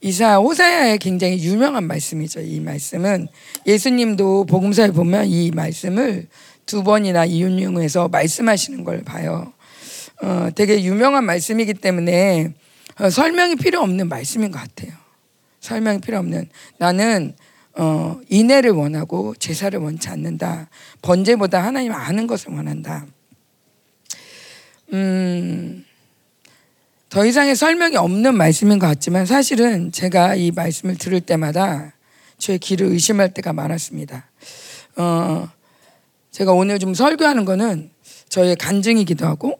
이사야 호세아의 굉장히 유명한 말씀이죠. 이 말씀은 예수님도 복음서에 보면 이 말씀을 두 번이나 인용해서 말씀하시는 걸 봐요. 되게 유명한 말씀이기 때문에 설명이 필요 없는 말씀인 것 같아요. 설명이 필요 없는, 나는 인애를 원하고 제사를 원치 않는다. 번제보다 하나님 아는 것을 원한다. 더 이상의 설명이 없는 말씀인 것 같지만 사실은 제가 이 말씀을 들을 때마다 제 귀를 의심할 때가 많았습니다. 제가 오늘 좀 설교하는 거는 저의 간증이기도 하고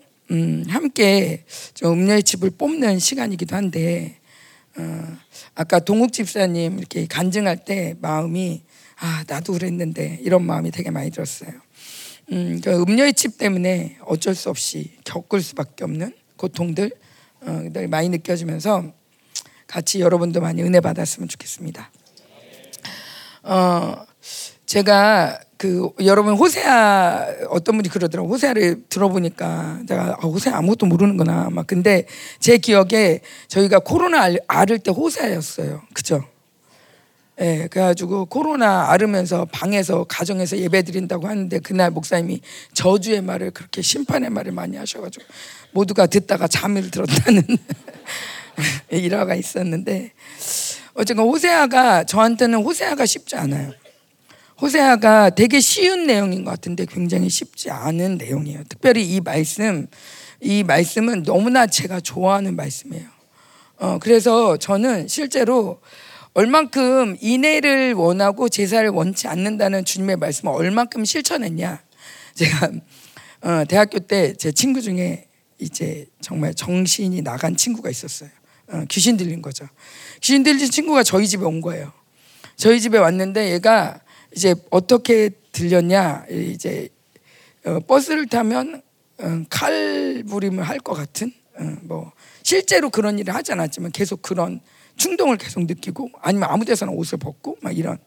함께 저 음녀의 집을 뽑는 시간이기도 한데 아까 동욱 집사님 이렇게 간증할 때 마음이 나도 그랬는데 이런 마음이 되게 많이 들었어요. 음녀의 집 때문에 어쩔 수 없이 겪을 수밖에 없는 고통들 많이 느껴지면서 같이 여러분도 많이 은혜 받았으면 좋겠습니다. 제가 여러분 호세아 어떤 분이 그러더라고요. 호세아를 들어보니까 내가 호세아 아무것도 모르는구나 막. 근데 제 기억에 저희가 코로나 앓을 때 호세아였어요. 그죠? 예, 그래가지고 코로나 앓으면서 방에서 가정에서 예배 드린다고 하는데 그날 목사님이 저주의 말을 그렇게 심판의 말을 많이 하셔가지고 모두가 듣다가 잠을 들었다는 일화가 있었는데, 어쨌건 호세아가 저한테는 호세아가 쉽지 않아요. 호세아가 되게 쉬운 내용인 것 같은데 굉장히 쉽지 않은 내용이에요. 특별히 이 말씀은 너무나 제가 좋아하는 말씀이에요. 그래서 저는 실제로 얼만큼 인애를 원하고 제사를 원치 않는다는 주님의 말씀을 얼만큼 실천했냐. 제가 대학교 때 제 친구 중에 이제 정말 정신이 나간 친구가 있었어요. 귀신 들린 거죠. 귀신 들린 친구가 저희 집에 온 거예요. 저희 집에 왔는데 얘가 이제 어떻게 들렸냐. 이제 버스를 타면 칼부림을 할 것 같은, 뭐 실제로 그런 일을 하지 않았지만 계속 그런 충동을 계속 느끼고, 아니면 아무 데서나 옷을 벗고 막 이런.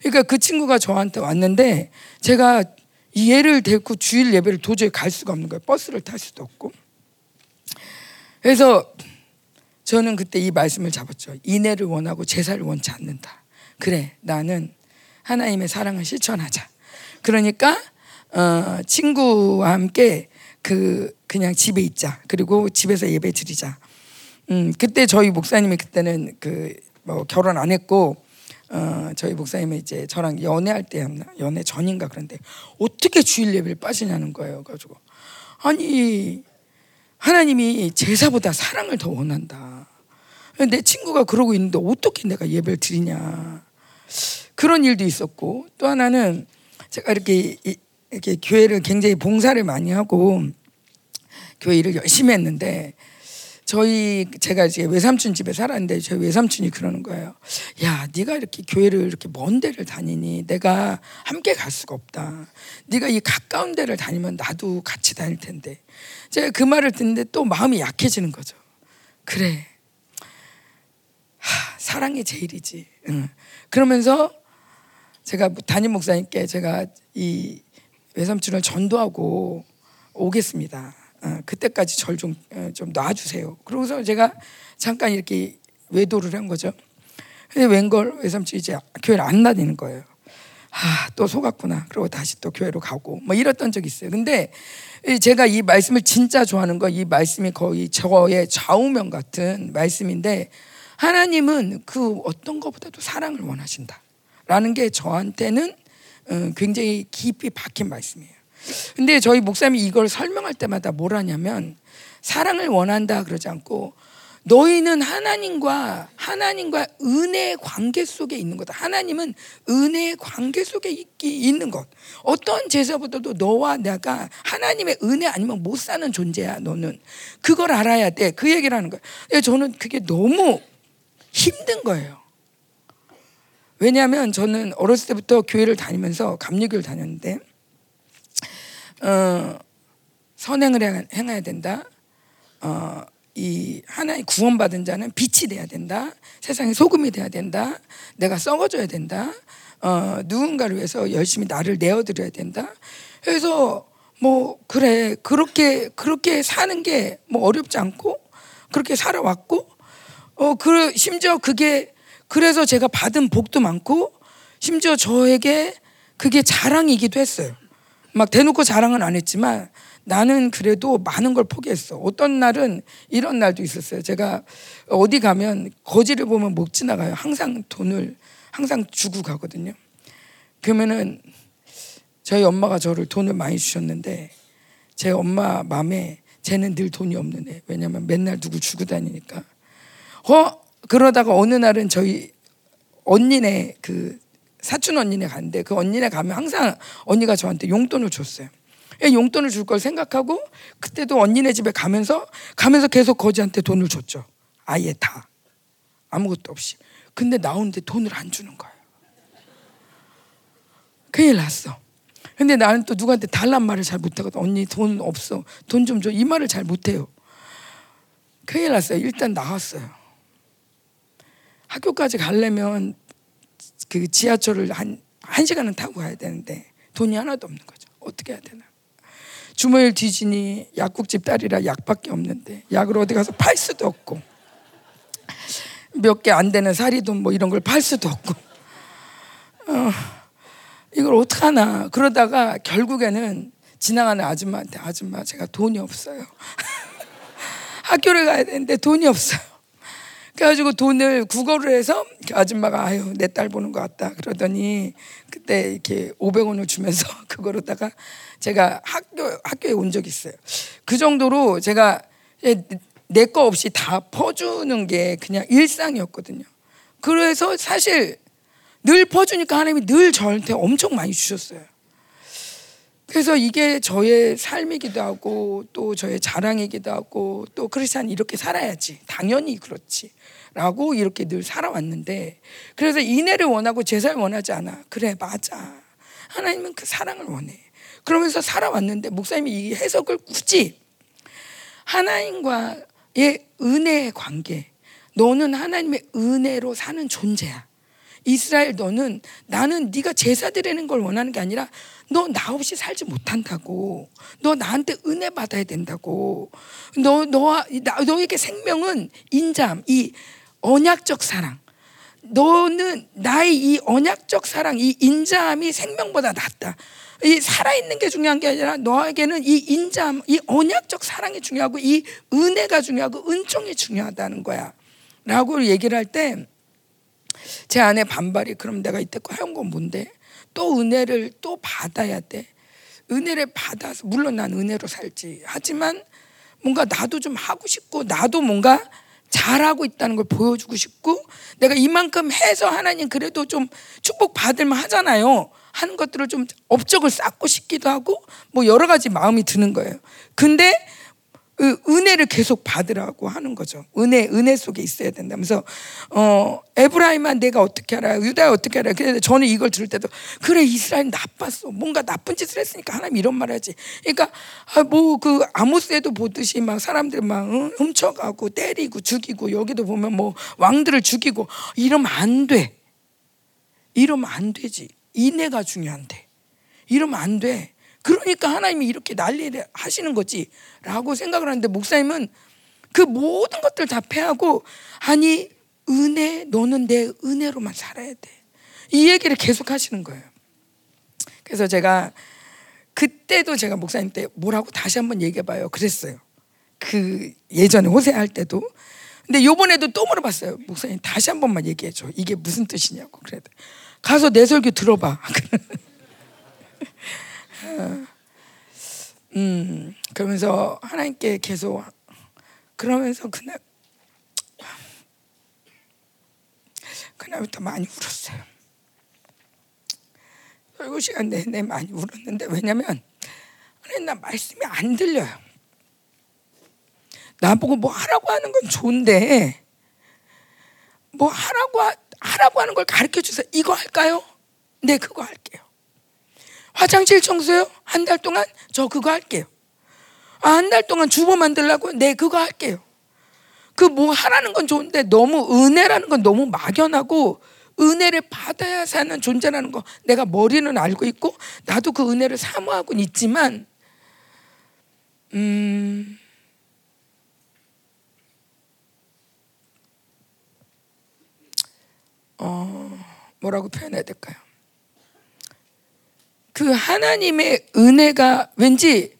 그러니까 그 친구가 저한테 왔는데 제가 이 얘를 데리고 주일 예배를 도저히 갈 수가 없는 거예요. 버스를 탈 수도 없고. 그래서 저는 그때 이 말씀을 잡았죠. 인애를 원하고 제사를 원치 않는다. 그래, 나는 하나님의 사랑을 실천하자. 그러니까 친구와 함께 그냥 집에 있자. 그리고 집에서 예배 드리자. 그때 저희 목사님이 그때는 결혼 안 했고, 저희 목사님이 이제 저랑 연애할 때였나? 연애 전인가 그런데 어떻게 주일 예배를 빠지냐는 거예요. 가지고 아니 하나님이 제사보다 사랑을 더 원한다. 내 친구가 그러고 있는데 어떻게 내가 예배를 드리냐. 그런 일도 있었고, 또 하나는 제가 이렇게 교회를 굉장히 봉사를 많이 하고 교회 일을 열심히 했는데, 제가 이제 외삼촌 집에 살았는데 저희 외삼촌이 그러는 거예요. 야, 네가 이렇게 교회를 이렇게 먼 데를 다니니 내가 함께 갈 수가 없다. 네가 이 가까운 데를 다니면 나도 같이 다닐 텐데. 제가 그 말을 듣는데 또 마음이 약해지는 거죠. 그래, 사랑이 제일이지. 그러면서 제가 담임 목사님께 제가 이 외삼촌을 전도하고 오겠습니다. 그때까지 절 좀 놔주세요. 그러고서 제가 잠깐 이렇게 외도를 한 거죠. 근데 웬걸 외삼촌이 이제 교회를 안 다니는 거예요. 또 속았구나. 그러고 다시 또 교회로 가고 뭐 이랬던 적이 있어요. 근데 제가 이 말씀을 진짜 좋아하는 거, 이 말씀이 거의 저의 좌우명 같은 말씀인데, 하나님은 그 어떤 것보다도 사랑을 원하신다라는 게 저한테는 굉장히 깊이 박힌 말씀이에요. 근데 저희 목사님이 이걸 설명할 때마다 뭘 하냐면, 사랑을 원한다 그러지 않고 너희는 하나님과 은혜의 관계 속에 있는 거다. 하나님은 은혜의 관계 속에 있는 것. 어떤 제사보다도 너와 내가 하나님의 은혜 아니면 못 사는 존재야. 너는 그걸 알아야 돼. 그 얘기를 하는 거예요. 저는 그게 너무 힘든 거예요. 왜냐하면 저는 어렸을 때부터 교회를 다니면서 감리교를 다녔는데, 선행을 행해야 된다. 이 하나님 구원받은 자는 빛이 돼야 된다. 세상에 소금이 돼야 된다. 내가 썩어줘야 된다. 누군가를 위해서 열심히 나를 내어드려야 된다. 그래서 뭐 그래, 그렇게 사는 게 뭐 어렵지 않고 그렇게 살아왔고, 심지어 그게 그래서 제가 받은 복도 많고 심지어 저에게 그게 자랑이기도 했어요. 막 대놓고 자랑은 안 했지만 나는 그래도 많은 걸 포기했어. 어떤 날은 이런 날도 있었어요. 제가 어디 가면 거지를 보면 못 지나가요. 항상 돈을 항상 주고 가거든요. 그러면은 저희 엄마가 저를 돈을 많이 주셨는데 제 엄마 맘에 쟤는 늘 돈이 없는 애. 왜냐면 맨날 누구 주고 다니니까. 그러다가 어느 날은 저희 언니네 그 사촌 언니네 갔는데 그 언니네 가면 항상 언니가 저한테 용돈을 줬어요. 용돈을 줄 걸 생각하고 그때도 언니네 집에 가면서 계속 거지한테 돈을 줬죠. 아예 다. 아무것도 없이. 근데 나오는데 돈을 안 주는 거예요. 큰일 났어. 근데 나는 또 누구한테 달란 말을 잘 못하거든. 언니 돈 없어. 돈 좀 줘. 이 말을 잘 못해요. 큰일 났어요. 일단 나왔어요. 학교까지 가려면 그 지하철을 한 시간은 타고 가야 되는데 돈이 하나도 없는 거죠. 어떻게 해야 되나. 주머니를 뒤지니 약국집 딸이라 약밖에 없는데 약을 어디 가서 팔 수도 없고 몇 개 안 되는 사리돈 뭐 이런 걸 팔 수도 없고 이걸 어떡하나. 그러다가 결국에는 지나가는 아줌마한테 아줌마 제가 돈이 없어요. 학교를 가야 되는데 돈이 없어요. 그래가지고 돈을 구걸을 해서 그 아줌마가 아유 내 딸 보는 것 같다 그러더니 그때 이렇게 500원을 주면서 그거로다가 제가 학교에 온 적이 있어요. 그 정도로 제가 내 거 없이 다 퍼주는 게 그냥 일상이었거든요. 그래서 사실 늘 퍼주니까 하나님이 늘 저한테 엄청 많이 주셨어요. 그래서 이게 저의 삶이기도 하고 또 저의 자랑이기도 하고 또 크리스찬이 이렇게 살아야지 당연히 그렇지 라고 이렇게 늘 살아왔는데 그래서 인애를 원하고 제사를 원하지 않아. 그래 맞아 하나님은 그 사랑을 원해. 그러면서 살아왔는데 목사님이 이 해석을 굳이 하나님과의 은혜의 관계 너는 하나님의 은혜로 사는 존재야. 이스라엘 너는 나는 네가 제사 드리는 걸 원하는 게 아니라 너 나 없이 살지 못한다고. 너 나한테 은혜 받아야 된다고. 너에게 생명은 인자함, 이 언약적 사랑. 너는 나의 이 언약적 사랑, 이 인자함이 생명보다 낫다. 이 살아있는 게 중요한 게 아니라 너에게는 이 인자함, 이 언약적 사랑이 중요하고 이 은혜가 중요하고 은총이 중요하다는 거야. 라고 얘기를 할 때 제 아내 반발이 그럼 내가 이때껏 해온 건 뭔데? 또 은혜를 또 받아야 돼. 은혜를 받아서 물론 난 은혜로 살지. 하지만 뭔가 나도 좀 하고 싶고 나도 뭔가 잘하고 있다는 걸 보여주고 싶고 내가 이만큼 해서 하나님 그래도 좀 축복받을만 하잖아요 하는 것들을 좀 업적을 쌓고 싶기도 하고 뭐 여러 가지 마음이 드는 거예요. 근데 은혜를 계속 받으라고 하는 거죠. 은혜 속에 있어야 된다면서 에브라임아 내가 어떻게 알아? 유다야 어떻게 알아? 근데 저는 이걸 들을 때도 그래 이스라엘 나빴어. 뭔가 나쁜 짓을 했으니까 하나님 이런 말 하지. 그러니까 뭐 그 아모스에도 보듯이 막 사람들 막 훔쳐가고 때리고 죽이고 여기도 보면 뭐 왕들을 죽이고 이러면 안 돼. 이러면 안 되지. 인애가 중요한데. 이러면 안 돼. 그러니까 하나님이 이렇게 난리를 하시는 거지 라고 생각을 하는데 목사님은 그 모든 것들 다 패하고 아니 은혜 너는 내 은혜로만 살아야 돼. 이 얘기를 계속 하시는 거예요. 그래서 제가 그때도 제가 목사님 때 뭐라고 다시 한번 얘기해 봐요 그랬어요. 그 예전에 호세아 할 때도. 근데 요번에도 또 물어봤어요. 목사님 다시 한 번만 얘기해 줘. 이게 무슨 뜻이냐고. 그래야 돼. 가서 내 설교 들어봐. 그러면서 하나님께 계속 그러면서 그날부터 많이 울었어요. 설교 시간 내내 많이 울었는데 왜냐면 하나님 나 말씀이 안 들려요. 나보고 뭐 하라고 하는 건 좋은데 뭐 하라고 하는 걸 가르쳐 주세요. 이거 할까요? 네 그거 할게요. 화장실 청소요? 한 달 동안? 저 그거 할게요. 한 달 동안 주보 만들라고요? 네, 그거 할게요. 그 뭐 하라는 건 좋은데 너무 은혜라는 건 너무 막연하고 은혜를 받아야 사는 존재라는 거 내가 머리는 알고 있고 나도 그 은혜를 사모하고는 있지만 뭐라고 표현해야 될까요? 그 하나님의 은혜가 왠지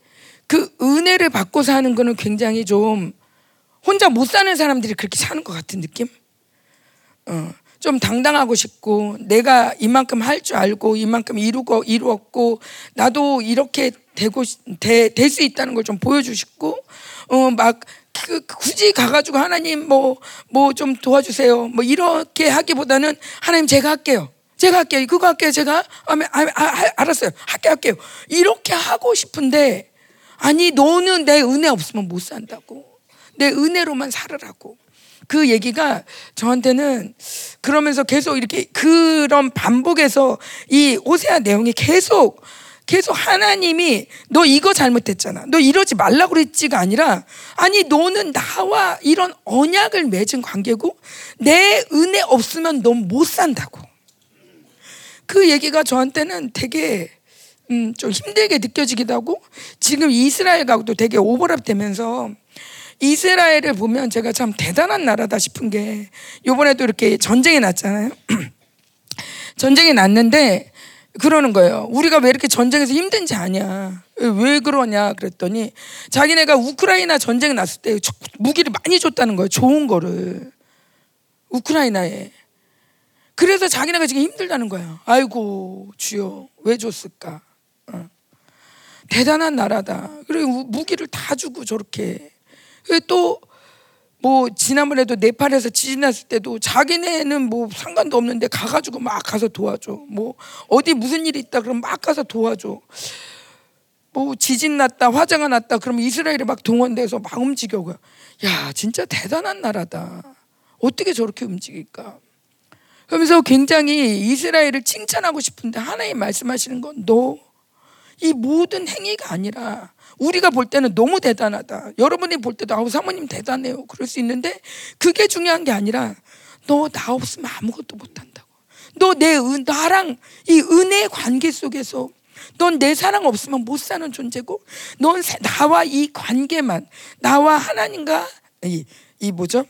그 은혜를 받고 사는 거는 굉장히 좀 혼자 못 사는 사람들이 그렇게 사는 것 같은 느낌? 좀 당당하고 싶고 내가 이만큼 할 줄 알고 이만큼 이루었고 나도 이렇게 될 수 있다는 걸 좀 보여주시고 막 굳이 가가지고 하나님 뭐 좀 도와주세요 뭐 이렇게 하기보다는 하나님 제가 할게요 그거 할게요 제가 알았어요 할게요 이렇게 하고 싶은데 아니 너는 내 은혜 없으면 못 산다고 내 은혜로만 살으라고 그 얘기가 저한테는 그러면서 계속 이렇게 그런 반복에서 이 호세아 내용이 계속 하나님이 너 이거 잘못했잖아 너 이러지 말라고 그랬지가 아니라 아니 너는 나와 이런 언약을 맺은 관계고 내 은혜 없으면 넌 못 산다고 그 얘기가 저한테는 되게 좀 힘들게 느껴지기도 하고 지금 이스라엘하고도 되게 오버랩되면서 이스라엘을 보면 제가 참 대단한 나라다 싶은 게 이번에도 이렇게 전쟁이 났잖아요. 전쟁이 났는데 그러는 거예요. 우리가 왜 이렇게 전쟁에서 힘든지 아냐. 왜 그러냐 그랬더니 자기네가 우크라이나 전쟁이 났을 때 무기를 많이 줬다는 거예요. 좋은 거를. 우크라이나에. 그래서 자기네가 지금 힘들다는 거예요. 아이고 주여 왜 줬을까. 대단한 나라다. 그리고 무기를 다 주고 저렇게. 또 뭐 지난번에도 네팔에서 지진 났을 때도 자기네는 뭐 상관도 없는데 가가지고 막 가서 도와줘. 뭐 어디 무슨 일이 있다 그러면 막 가서 도와줘. 뭐 지진 났다 화재가 났다 그러면 이스라엘이 막 동원돼서 막 움직여고. 야 진짜 대단한 나라다. 어떻게 저렇게 움직일까? 그러면서 굉장히 이스라엘을 칭찬하고 싶은데 하나님 말씀하시는 건 너 이 모든 행위가 아니라. 우리가 볼 때는 너무 대단하다. 여러분이 볼 때도 아우 사모님 대단해요. 그럴 수 있는데 그게 중요한 게 아니라 너 나 없으면 아무것도 못한다고. 너 나랑 이 은혜의 관계 속에서 넌 내 사랑 없으면 못 사는 존재고 넌 나와 이 관계만 나와 하나님과 이 뭐죠?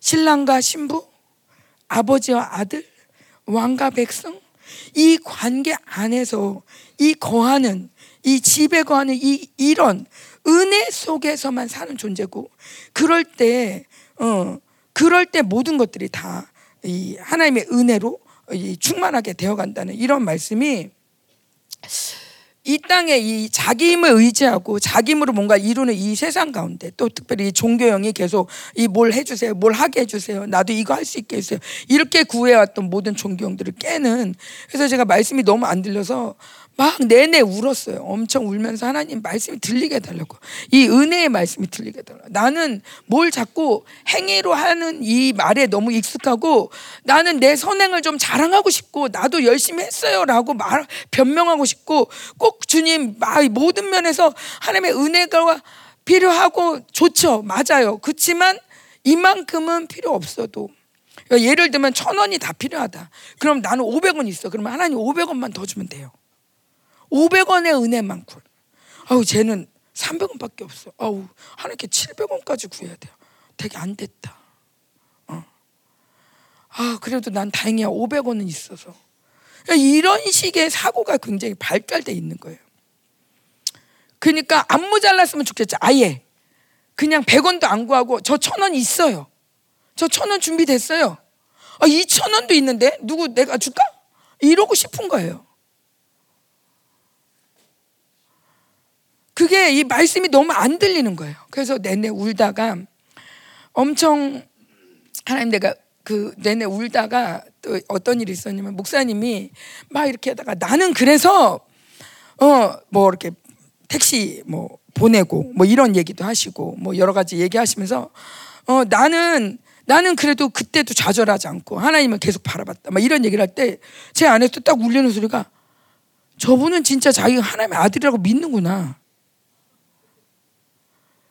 신랑과 신부, 아버지와 아들, 왕과 백성 이 관계 안에서 이 거하는 이 집에 거하는 이런 은혜 속에서만 사는 존재고 그럴 때 모든 것들이 다 이 하나님의 은혜로 충만하게 되어간다는 이런 말씀이 이 땅에 이 자기 힘을 의지하고 자기 힘으로 뭔가 이루는 이 세상 가운데 또 특별히 종교형이 계속 이 뭘 해주세요. 뭘 하게 해주세요. 나도 이거 할 수 있게 해주세요. 이렇게 구해왔던 모든 종교형들을 깨는 그래서 제가 말씀이 너무 안 들려서 막 내내 울었어요. 엄청 울면서 하나님 말씀이 들리게 해달라고. 이 은혜의 말씀이 들리게 해달라고. 나는 뭘 자꾸 행위로 하는 이 말에 너무 익숙하고 나는 내 선행을 좀 자랑하고 싶고 나도 열심히 했어요 라고 변명하고 싶고 꼭 주님 모든 면에서 하나님의 은혜가 필요하고 좋죠. 맞아요. 그렇지만 이만큼은 필요 없어도. 그러니까 예를 들면 1,000원이 다 필요하다. 그럼 나는 500원 있어. 그러면 하나님 500원만 더 주면 돼요. 500원의 은혜만큼 아우 쟤는 300원밖에 없어 아우 하나님께 700원까지 구해야 돼요 되게 안 됐다 아 그래도 난 다행이야 500원은 있어서 이런 식의 사고가 굉장히 발달돼 있는 거예요 그러니까 안 모자랐으면 좋겠죠 아예 그냥 100원도 안 구하고 저 1,000원 있어요 저 1,000원 준비됐어요 아 2,000원도 있는데 누구 내가 줄까? 이러고 싶은 거예요 그게 이 말씀이 너무 안 들리는 거예요. 그래서 내내 울다가 엄청 하나님 내가 그 내내 울다가 또 어떤 일이 있었냐면 목사님이 막 이렇게 하다가 나는 그래서 뭐 이렇게 택시 뭐 보내고 뭐 이런 얘기도 하시고 뭐 여러 가지 얘기하시면서 나는 그래도 그때도 좌절하지 않고 하나님을 계속 바라봤다. 막 이런 얘기를 할 때 제 안에서 딱 울리는 소리가 저분은 진짜 자기가 하나님의 아들이라고 믿는구나.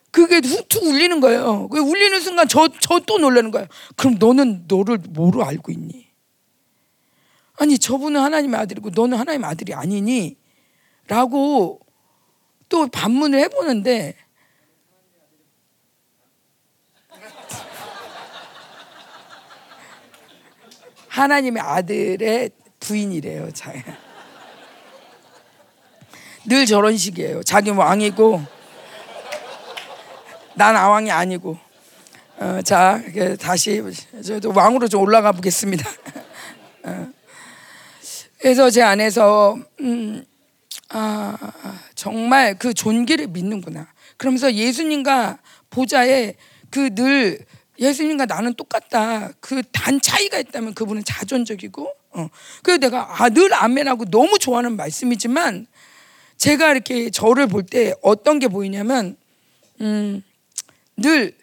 그게 툭툭 울리는 거예요. 그 울리는 순간 저 또 놀라는 거예요. 그럼 너를 뭐로 알고 있니? 아니 저분은 하나님의 아들이고 너는 하나님의 아들이 아니니? 라고 또 반문을 해보는데 하나님의 아들의 부인이래요. 늘 저런 식이에요. 자기 왕이고 난 아왕이 아니고. 자, 다시 저도 왕으로 좀 올라가 보겠습니다. 그래서 제 안에서 정말 그 존귀를 믿는구나. 그러면서 예수님과 보좌에 그 늘 예수님과 나는 똑같다. 그 단 차이가 있다면 그분은 자존적이고. 그래서 내가 늘 아멘하고 너무 좋아하는 말씀이지만 제가 이렇게 저를 볼 때 어떤 게 보이냐면 늘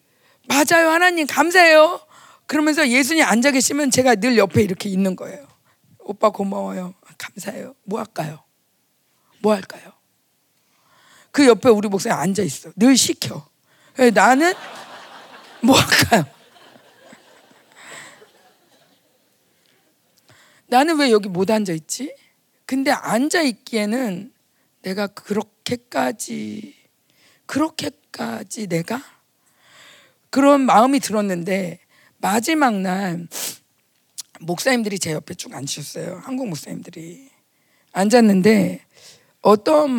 맞아요 하나님 감사해요 그러면서 예수님 앉아 계시면 제가 늘 옆에 이렇게 있는 거예요. 오빠 고마워요 감사해요. 뭐 할까요? 뭐 할까요? 그 옆에 우리 목사님 앉아 있어. 늘 시켜. 나는 뭐 할까요? 나는 왜 여기 못 앉아 있지? 근데 앉아 있기에는 내가 그렇게까지 내가 그런 마음이 들었는데 마지막 날 목사님들이 제 옆에 쭉 앉으셨어요. 한국 목사님들이 앉았는데 어떤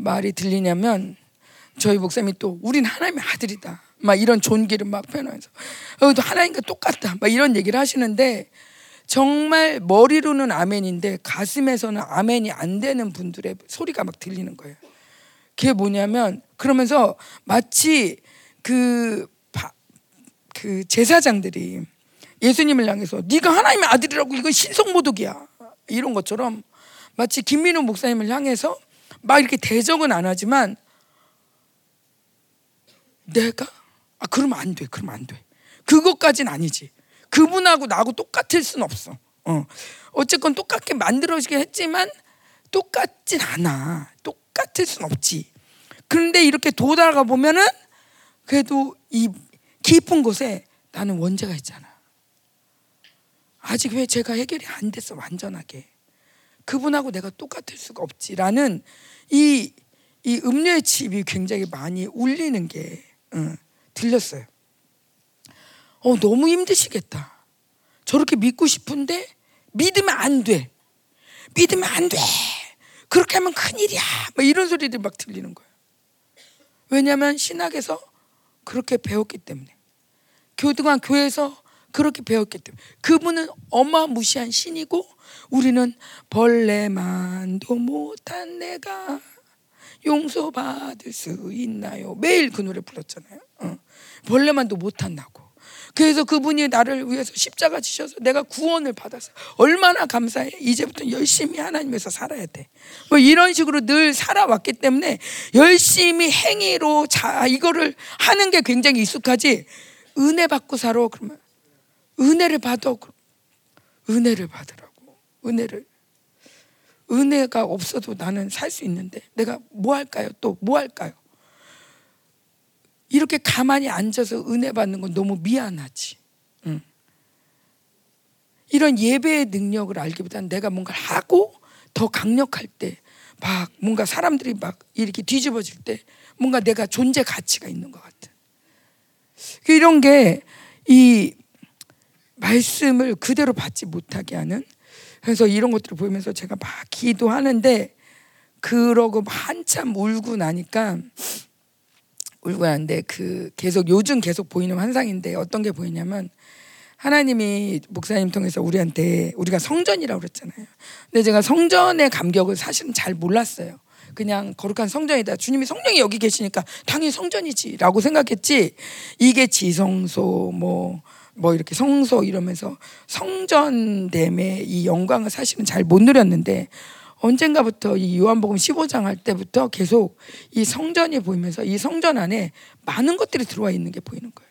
말이 들리냐면 저희 목사님이 또 우린 하나님의 아들이다 막 이런 존귀를 막 표현하면서 또 하나님과 똑같다 막 이런 얘기를 하시는데 정말 머리로는 아멘인데 가슴에서는 아멘이 안 되는 분들의 소리가 막 들리는 거예요. 그게 뭐냐면 그러면서 마치 그 제사장들이 예수님을 향해서 네가 하나님의 아들이라고 이건 신성모독이야 이런 것처럼 마치 김민우 목사님을 향해서 막 이렇게 대적은 안 하지만 내가? 그러면 안 돼. 그러면 안 돼. 그것까진 아니지. 그분하고 나하고 똑같을 순 없어. 어쨌건 똑같게 만들어지긴 했지만 똑같진 않아. 똑같을 순 없지. 그런데 이렇게 도달가 보면은 그래도 이 깊은 곳에 나는 원죄가 있잖아. 아직 왜 제가 해결이 안 됐어 완전하게. 그분하고 내가 똑같을 수가 없지라는 이 음료의 칩이 굉장히 많이 울리는 게 들렸어요. 너무 힘드시겠다. 저렇게 믿고 싶은데 믿으면 안 돼. 믿으면 안 돼. 그렇게 하면 큰일이야. 막 이런 소리들이 막 들리는 거예요. 왜냐하면 신학에서 그렇게 배웠기 때문에 교등한 교회에서 그렇게 배웠기 때문에 그분은 어마무시한 신이고 우리는 벌레만도 못한 내가 용서받을 수 있나요? 매일 그 노래 불렀잖아요. 벌레만도 못한 나고. 그래서 그분이 나를 위해서 십자가 지셔서 내가 구원을 받았어요. 얼마나 감사해. 이제부터 열심히 하나님에서 살아야 돼. 뭐 이런 식으로 늘 살아왔기 때문에 열심히 행위로 이거를 하는 게 굉장히 익숙하지. 은혜 받고 살아. 그러면 은혜를 받아. 은혜를 받으라고. 은혜가 없어도 나는 살 수 있는데 내가 뭐 할까요? 또 뭐 할까요? 이렇게 가만히 앉아서 은혜 받는 건 너무 미안하지. 이런 예배의 능력을 알기보다는 내가 뭔가를 하고 더 강력할 때 막 뭔가 사람들이 막 이렇게 뒤집어질 때 뭔가 내가 존재 가치가 있는 것 같아. 이런 게 이 말씀을 그대로 받지 못하게 하는. 그래서 이런 것들을 보면서 제가 막 기도하는데 그러고 한참 울고 나는데 요즘 계속 보이는 환상인데 어떤 게 보이냐면 하나님이 목사님 통해서 우리한테 우리가 성전이라고 그랬잖아요. 근데 제가 성전의 감격을 사실은 잘 몰랐어요. 그냥 거룩한 성전이다. 주님이 성령이 여기 계시니까 당연히 성전이지라고 생각했지. 이게 지성소 뭐 이렇게 성소 이러면서 성전됨의 이 영광을 사실은 잘 못 누렸는데 언젠가부터 이 요한복음 15장 할 때부터 계속 이 성전이 보이면서 이 성전 안에 많은 것들이 들어와 있는 게 보이는 거예요.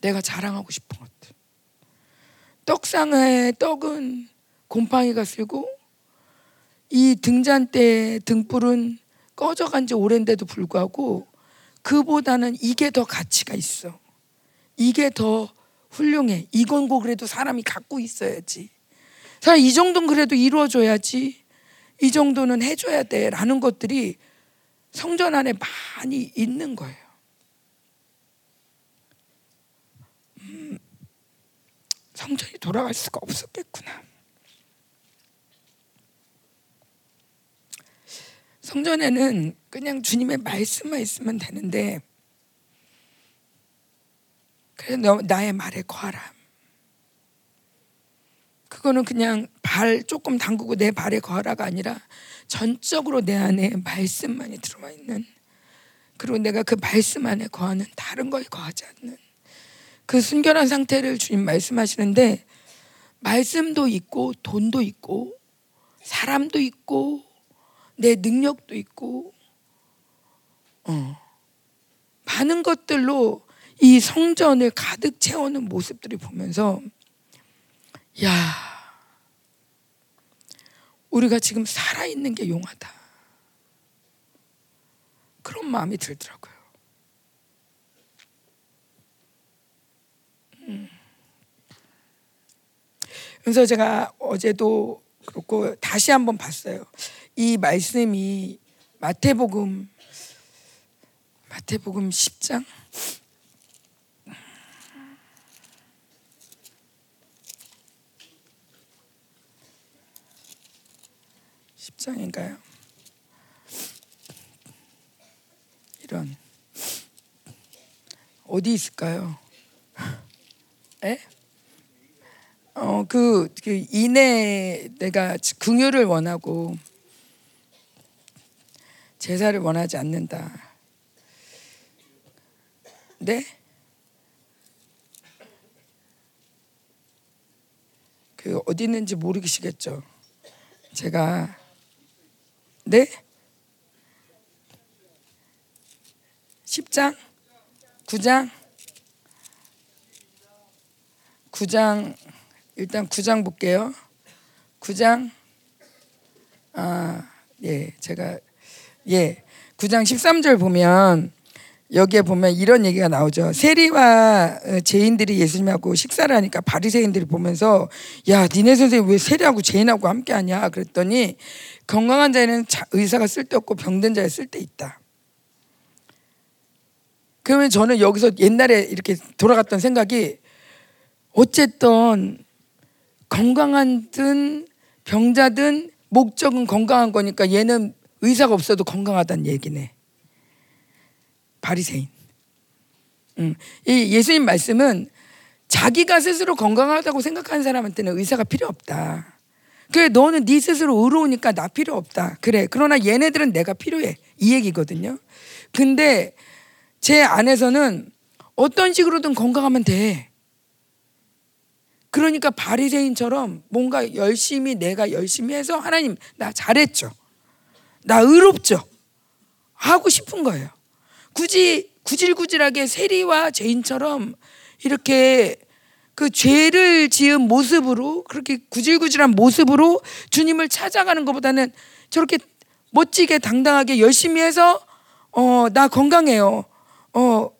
내가 자랑하고 싶은 것들. 떡상에 떡은 곰팡이가 쓸고 이 등잔대의 등불은 꺼져간 지 오랜데도 불구하고 그보다는 이게 더 가치가 있어. 이게 더 훌륭해. 이건 그래도 사람이 갖고 있어야지. 사람 이 정도는 그래도 이루어줘야지. 이 정도는 해줘야 돼. 라는 것들이 성전 안에 많이 있는 거예요. 삼촌이 돌아갈 수가 없었겠구나. 성전에는 그냥 주님의 말씀만 있으면 되는데, 그래서 너 나의 말에 거하라. 그거는 그냥 발 조금 담그고 내 발에 거하라가 아니라 전적으로 내 안에 말씀만이 들어와 있는, 그리고 내가 그 말씀 안에 거하는, 다른 거에 거하지 않는 그 순결한 상태를 주님 말씀하시는데, 말씀도 있고 돈도 있고 사람도 있고 내 능력도 있고 많은 것들로 이 성전을 가득 채우는 모습들이 보면서, 야, 우리가 지금 살아있는 게 용하다, 그런 마음이 들더라고요. 그래서 제가 어제도 그렇고 다시 한번 봤어요. 이 말씀이 마태복음 10장 10장인가요? 이런, 어디 있을까요? 에? 이내 내가 긍휼을 원하고 제사를 원하지 않는다. 네? 그 어디 있는지 모르시겠죠. 제가 네? 10장? 9장? 9장 일단 9장 볼게요. 9장 제가 9장 13절 보면, 여기에 보면 이런 얘기가 나오죠. 세리와 죄인들이 예수님하고 식사를 하니까 바리새인들이 보면서, 야, 니네 선생님 왜 세리하고 죄인하고 함께하냐 그랬더니, 건강한 자에는 의사가 쓸데없고 병든 자에 쓸데있다. 그러면 저는 여기서 옛날에 이렇게 돌아갔던 생각이, 어쨌든 건강하든 병자든 목적은 건강한 거니까 얘는 의사가 없어도 건강하다는 얘기네, 바리새인. 이 예수님 말씀은 자기가 스스로 건강하다고 생각하는 사람한테는 의사가 필요 없다. 그래, 너는 네 스스로 의로우니까 나 필요 없다. 그래, 그러나 얘네들은 내가 필요해, 이 얘기거든요. 근데 제 안에서는 어떤 식으로든 건강하면 돼. 그러니까 바리새인처럼 뭔가 내가 열심히 해서, 하나님 나 잘했죠, 나 의롭죠 하고 싶은 거예요. 굳이 구질구질하게 세리와 죄인처럼 이렇게 그 죄를 지은 모습으로, 그렇게 구질구질한 모습으로 주님을 찾아가는 것보다는 저렇게 멋지게 당당하게 열심히 해서 나 건강해요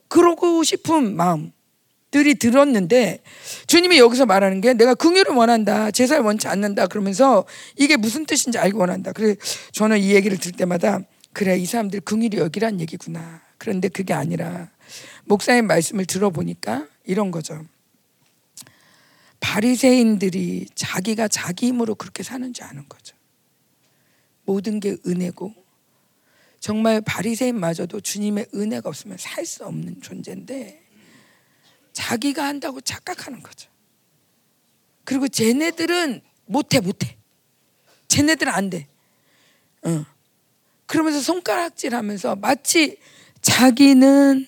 그러고 싶은 마음들이 들었는데, 주님이 여기서 말하는 게 내가 긍휼을 원한다, 제사를 원치 않는다 그러면서 이게 무슨 뜻인지 알고 원한다. 그래서 저는 이 얘기를 들 때마다, 그래, 이 사람들 긍휼이 여기란 얘기구나. 그런데 그게 아니라 목사의 말씀을 들어보니까 이런 거죠. 바리새인들이 자기가 자기 힘으로 그렇게 사는 줄 아는 거죠. 모든 게 은혜고, 정말 바리새인마저도 주님의 은혜가 없으면 살 수 없는 존재인데 자기가 한다고 착각하는 거죠. 그리고 쟤네들은 못해, 쟤네들은 안 돼, 그러면서 손가락질하면서 마치 자기는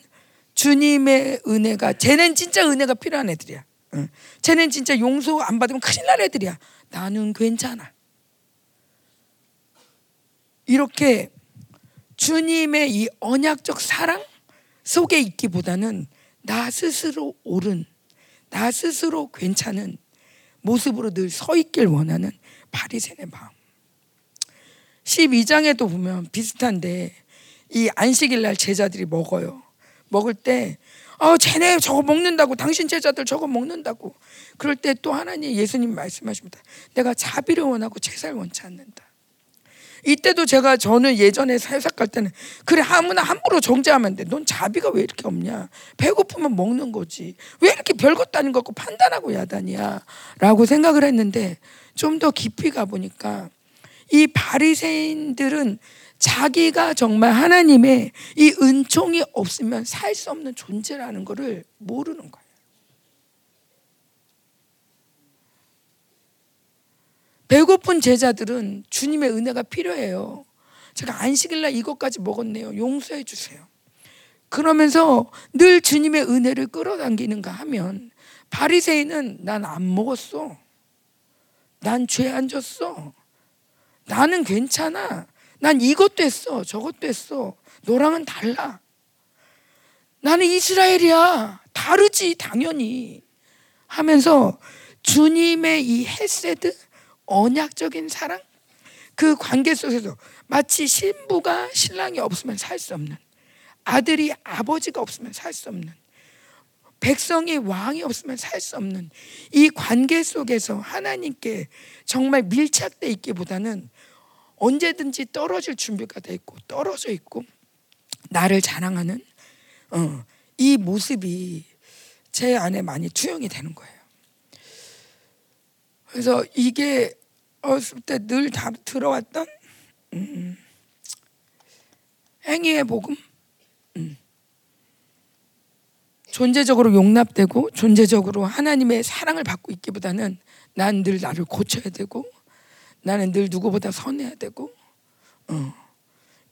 주님의 은혜가, 쟤는 진짜 은혜가 필요한 애들이야, 쟤는 진짜 용서 안 받으면 큰일 날 애들이야, 나는 괜찮아, 이렇게 주님의 이 언약적 사랑 속에 있기보다는 나 스스로 옳은, 나 스스로 괜찮은 모습으로 늘 서 있길 원하는 바리새인의 마음. 12장에도 보면 비슷한데, 이 안식일날 제자들이 먹어요. 먹을 때 쟤네 저거 먹는다고, 당신 제자들 저거 먹는다고. 그럴 때 또 하나님, 예수님 말씀하십니다. 내가 자비를 원하고 제사를 원치 않는다. 이때도 제가 저는 예전에 사회사 갈 때는 그래 아무나 함부로 정죄하면 안 돼. 넌 자비가 왜 이렇게 없냐. 배고프면 먹는 거지. 왜 이렇게 별것도 아닌 것 같고 판단하고 야단이야. 라고 생각을 했는데 좀 더 깊이 가보니까 이 바리새인들은 자기가 정말 하나님의 이 은총이 없으면 살 수 없는 존재라는 거를 모르는 거예요. 배고픈 제자들은 주님의 은혜가 필요해요. 제가 안식일날 이것까지 먹었네요. 용서해 주세요. 그러면서 늘 주님의 은혜를 끌어당기는가 하면 바리새인은 난 안 먹었어. 난 죄 안 졌어. 나는 괜찮아. 난 이것도 했어. 저것도 했어. 너랑은 달라. 나는 이스라엘이야. 다르지 당연히. 하면서 주님의 이 헤세드 언약적인 사랑, 그 관계 속에서 마치 신부가 신랑이 없으면 살 수 없는, 아들이 아버지가 없으면 살 수 없는, 백성이 왕이 없으면 살 수 없는 이 관계 속에서 하나님께 정말 밀착돼 있기보다는 언제든지 떨어질 준비가 돼 있고 떨어져 있고 나를 자랑하는 이 모습이 제 안에 많이 투영이 되는 거예요. 그래서 이게 어렸을 때 늘 다 들어왔던 행위의 복음, 존재적으로 용납되고 존재적으로 하나님의 사랑을 받고 있기보다는 난 늘 나를 고쳐야 되고 나는 늘 누구보다 선해야 되고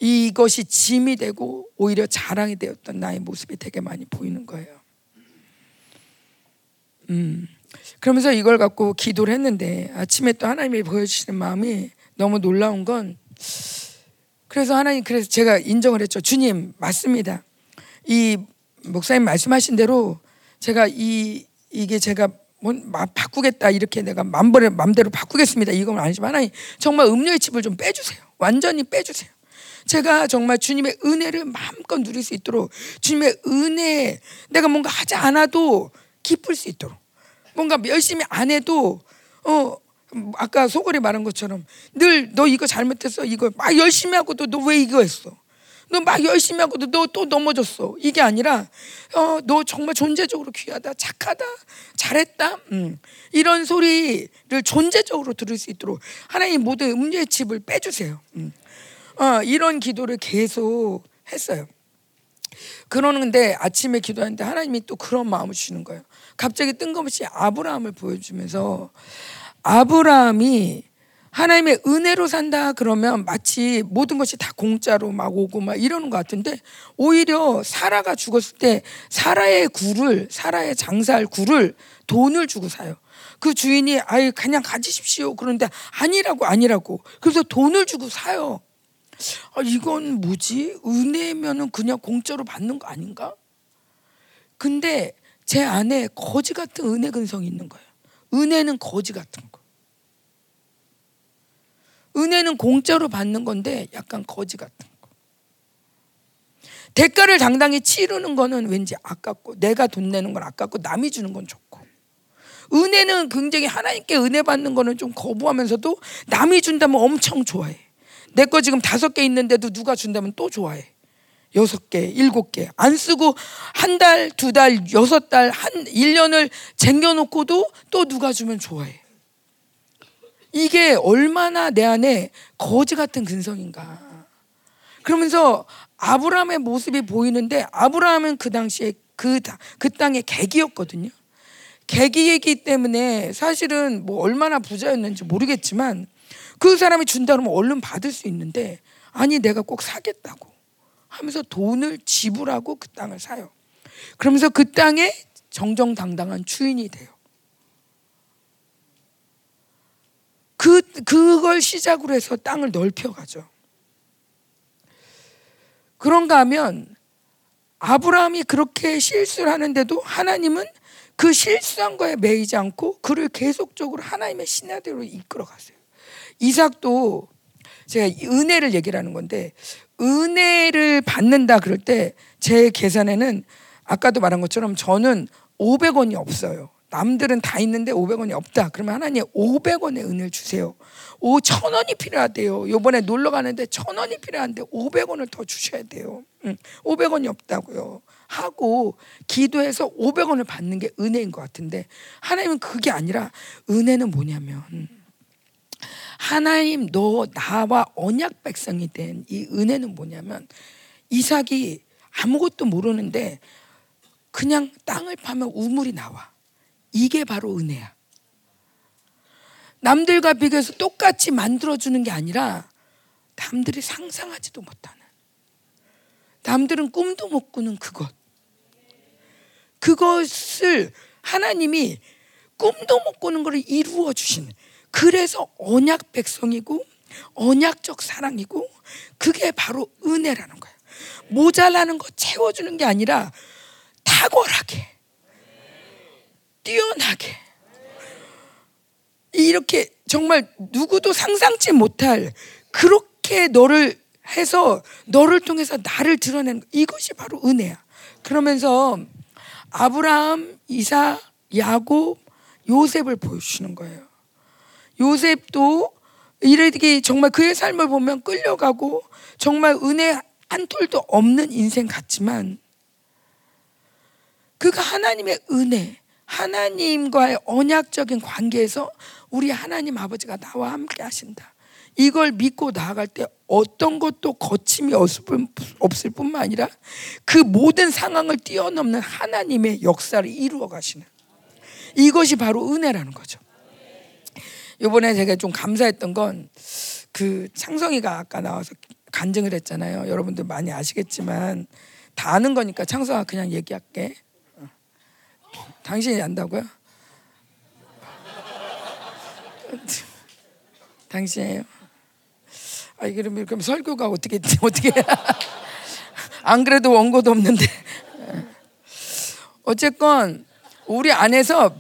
이것이 짐이 되고 오히려 자랑이 되었던 나의 모습이 되게 많이 보이는 거예요. 그러면서 이걸 갖고 기도를 했는데 아침에 또 하나님이 보여주시는 마음이 너무 놀라운 건, 그래서 하나님, 그래서 제가 인정을 했죠. 주님 맞습니다. 이 목사님 말씀하신 대로 제가 이게 제가 바꾸겠다, 이렇게 내가 마음대로 바꾸겠습니다 이건 아니지만 하나님 정말 음료의 칩을 좀 빼주세요. 완전히 빼주세요. 제가 정말 주님의 은혜를 마음껏 누릴 수 있도록, 주님의 은혜에 내가 뭔가 하지 않아도 기쁠 수 있도록, 뭔가 열심히 안 해도 아까 소골이 말한 것처럼 늘 너 이거 잘못했어, 이거 막 열심히 하고 또 너 왜 이거 했어, 너 막 열심히 하고 너 또 넘어졌어, 이게 아니라 너 정말 존재적으로 귀하다, 착하다, 잘했다 이런 소리를 존재적으로 들을 수 있도록 하나님 모든 음료의 칩을 빼주세요. 이런 기도를 계속 했어요. 그러는데 아침에 기도하는데 하나님이 또 그런 마음을 주시는 거예요. 갑자기 뜬금없이 아브라함을 보여주면서, 아브라함이 하나님의 은혜로 산다 그러면 마치 모든 것이 다 공짜로 막 오고 막 이러는 것 같은데, 오히려 사라가 죽었을 때 사라의 장사할 굴을 돈을 주고 사요. 그 주인이 아이 그냥 가지십시오 그런데 아니라고 그래서 돈을 주고 사요. 이건 뭐지? 은혜면은 그냥 공짜로 받는 거 아닌가? 근데 제 안에 거지 같은 은혜 근성이 있는 거예요. 은혜는 거지 같은 거. 은혜는 공짜로 받는 건데 약간 거지 같은 거. 대가를 당당히 치르는 거는 왠지 아깝고, 내가 돈 내는 건 아깝고 남이 주는 건 좋고, 은혜는 굉장히 하나님께 은혜 받는 거는 좀 거부하면서도 남이 준다면 엄청 좋아해. 내 거 지금 5개 있는데도 누가 준다면 또 좋아해. 6개, 7개. 안 쓰고 한 달, 2달, 6달, 1년을 쟁여놓고도 또 누가 주면 좋아해. 이게 얼마나 내 안에 거지 같은 근성인가. 그러면서 아브라함의 모습이 보이는데, 아브라함은 그 당시에 그 땅의 객이었거든요. 객이기 때문에 사실은 뭐 얼마나 부자였는지 모르겠지만 그 사람이 준다 그러면 얼른 받을 수 있는데, 아니 내가 꼭 사겠다고 하면서 돈을 지불하고 그 땅을 사요. 그러면서 그 땅에 정정당당한 주인이 돼요. 그걸 시작으로 해서 땅을 넓혀가죠. 그런가 하면 아브라함이 그렇게 실수를 하는데도 하나님은 그 실수한 거에 매이지 않고 그를 계속적으로 하나님의 신하대로 이끌어갔어요. 이삭도 제가 은혜를 얘기를 하는 건데, 은혜를 받는다 그럴 때 제 계산에는 아까도 말한 것처럼 저는 500원이 없어요. 남들은 다 있는데 500원이 없다. 그러면 하나님 500원의 은혜를 주세요. 1,000원이 필요하대요. 요번에 놀러 가는데 1,000원이 필요한데 500원을 더 주셔야 돼요. 500원이 없다고요. 하고 기도해서 500원을 받는 게 은혜인 것 같은데, 하나님은 그게 아니라 은혜는 뭐냐면, 하나님 너 나와 언약 백성이 된 이 은혜는 뭐냐면, 이삭이 아무것도 모르는데 그냥 땅을 파면 우물이 나와. 이게 바로 은혜야. 남들과 비교해서 똑같이 만들어주는 게 아니라 남들이 상상하지도 못하는, 남들은 꿈도 못 꾸는 그것, 그것을 하나님이 꿈도 못 꾸는 것을 이루어 주시는, 그래서 언약 백성이고 언약적 사랑이고 그게 바로 은혜라는 거예요. 모자라는 거 채워주는 게 아니라 탁월하게, 뛰어나게, 이렇게 정말 누구도 상상치 못할 그렇게 너를 해서 너를 통해서 나를 드러내는 것, 이것이 바로 은혜야. 그러면서 아브라함, 이삭, 야곱, 요셉을 보여주시는 거예요. 요셉도 이렇게 정말 그의 삶을 보면 끌려가고 정말 은혜 한 톨도 없는 인생 같지만, 그가 하나님의 은혜, 하나님과의 언약적인 관계에서 우리 하나님 아버지가 나와 함께 하신다, 이걸 믿고 나아갈 때 어떤 것도 거침이 없을 뿐만 아니라 그 모든 상황을 뛰어넘는 하나님의 역사를 이루어 가시는, 이것이 바로 은혜라는 거죠. 이번에 제가 좀 감사했던 건, 그 창성이가 아까 나와서 간증을 했잖아요. 여러분들 많이 아시겠지만 다 아는 거니까 창성아 그냥 얘기할게. 당신이 안다고요? 당신이에요? 아, 그럼 설교가 어떻게 안 그래도 원고도 없는데. 어쨌건 우리 안에서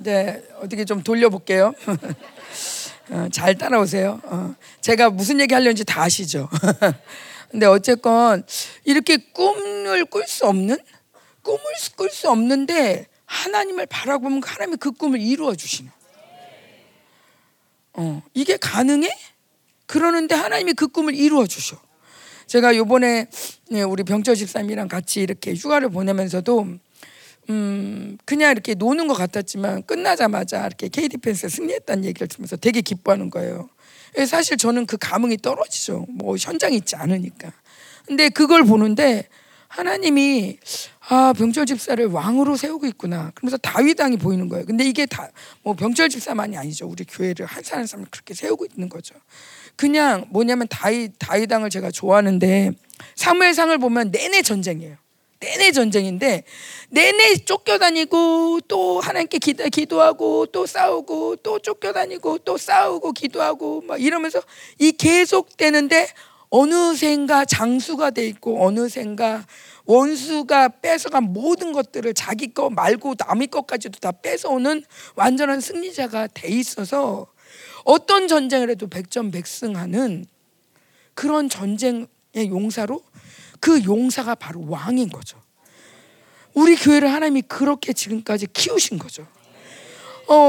이제 어떻게 좀 돌려볼게요. 잘 따라오세요. 제가 무슨 얘기 하려는지 다 아시죠? 근데 어쨌건 이렇게 꿈을 꿀 수 없는, 꿈을 꿀 수 없는데 하나님을 바라보면 하나님이 그 꿈을 이루어 주시는, 이게 가능해? 그러는데 하나님이 그 꿈을 이루어 주셔. 제가 요번에 우리 병철 집사님이랑 같이 이렇게 휴가를 보내면서도 그냥 이렇게 노는 것 같았지만 끝나자마자 이렇게 K-디펜스에 승리했다는 얘기를 들으면서 되게 기뻐하는 거예요. 사실 저는 그 감흥이 떨어지죠. 뭐 현장에 있지 않으니까. 근데 그걸 보는데 하나님이 아, 병철 집사를 왕으로 세우고 있구나. 그러면서 다윗 왕이 보이는 거예요. 근데 이게 다 뭐 병철 집사만이 아니죠. 우리 교회를 한 사람 한 사람을 그렇게 세우고 있는 거죠. 그냥 뭐냐면 다윗 왕을 제가 좋아하는데 사무엘상을 보면 내내 전쟁이에요. 내내 전쟁인데 내내 쫓겨다니고 또 하나님께 기도하고 또 싸우고 또 쫓겨다니고 또 싸우고 기도하고 막 이러면서 이 계속되는데, 어느샌가 장수가 돼 있고 어느샌가 원수가 뺏어간 모든 것들을 자기 거 말고 남의 것까지도 다 뺏어오는 완전한 승리자가 돼 있어서 어떤 전쟁을 해도 백전백승하는 그런 전쟁의 용사로, 그 용사가 바로 왕인 거죠. 우리 교회를 하나님이 그렇게 지금까지 키우신 거죠.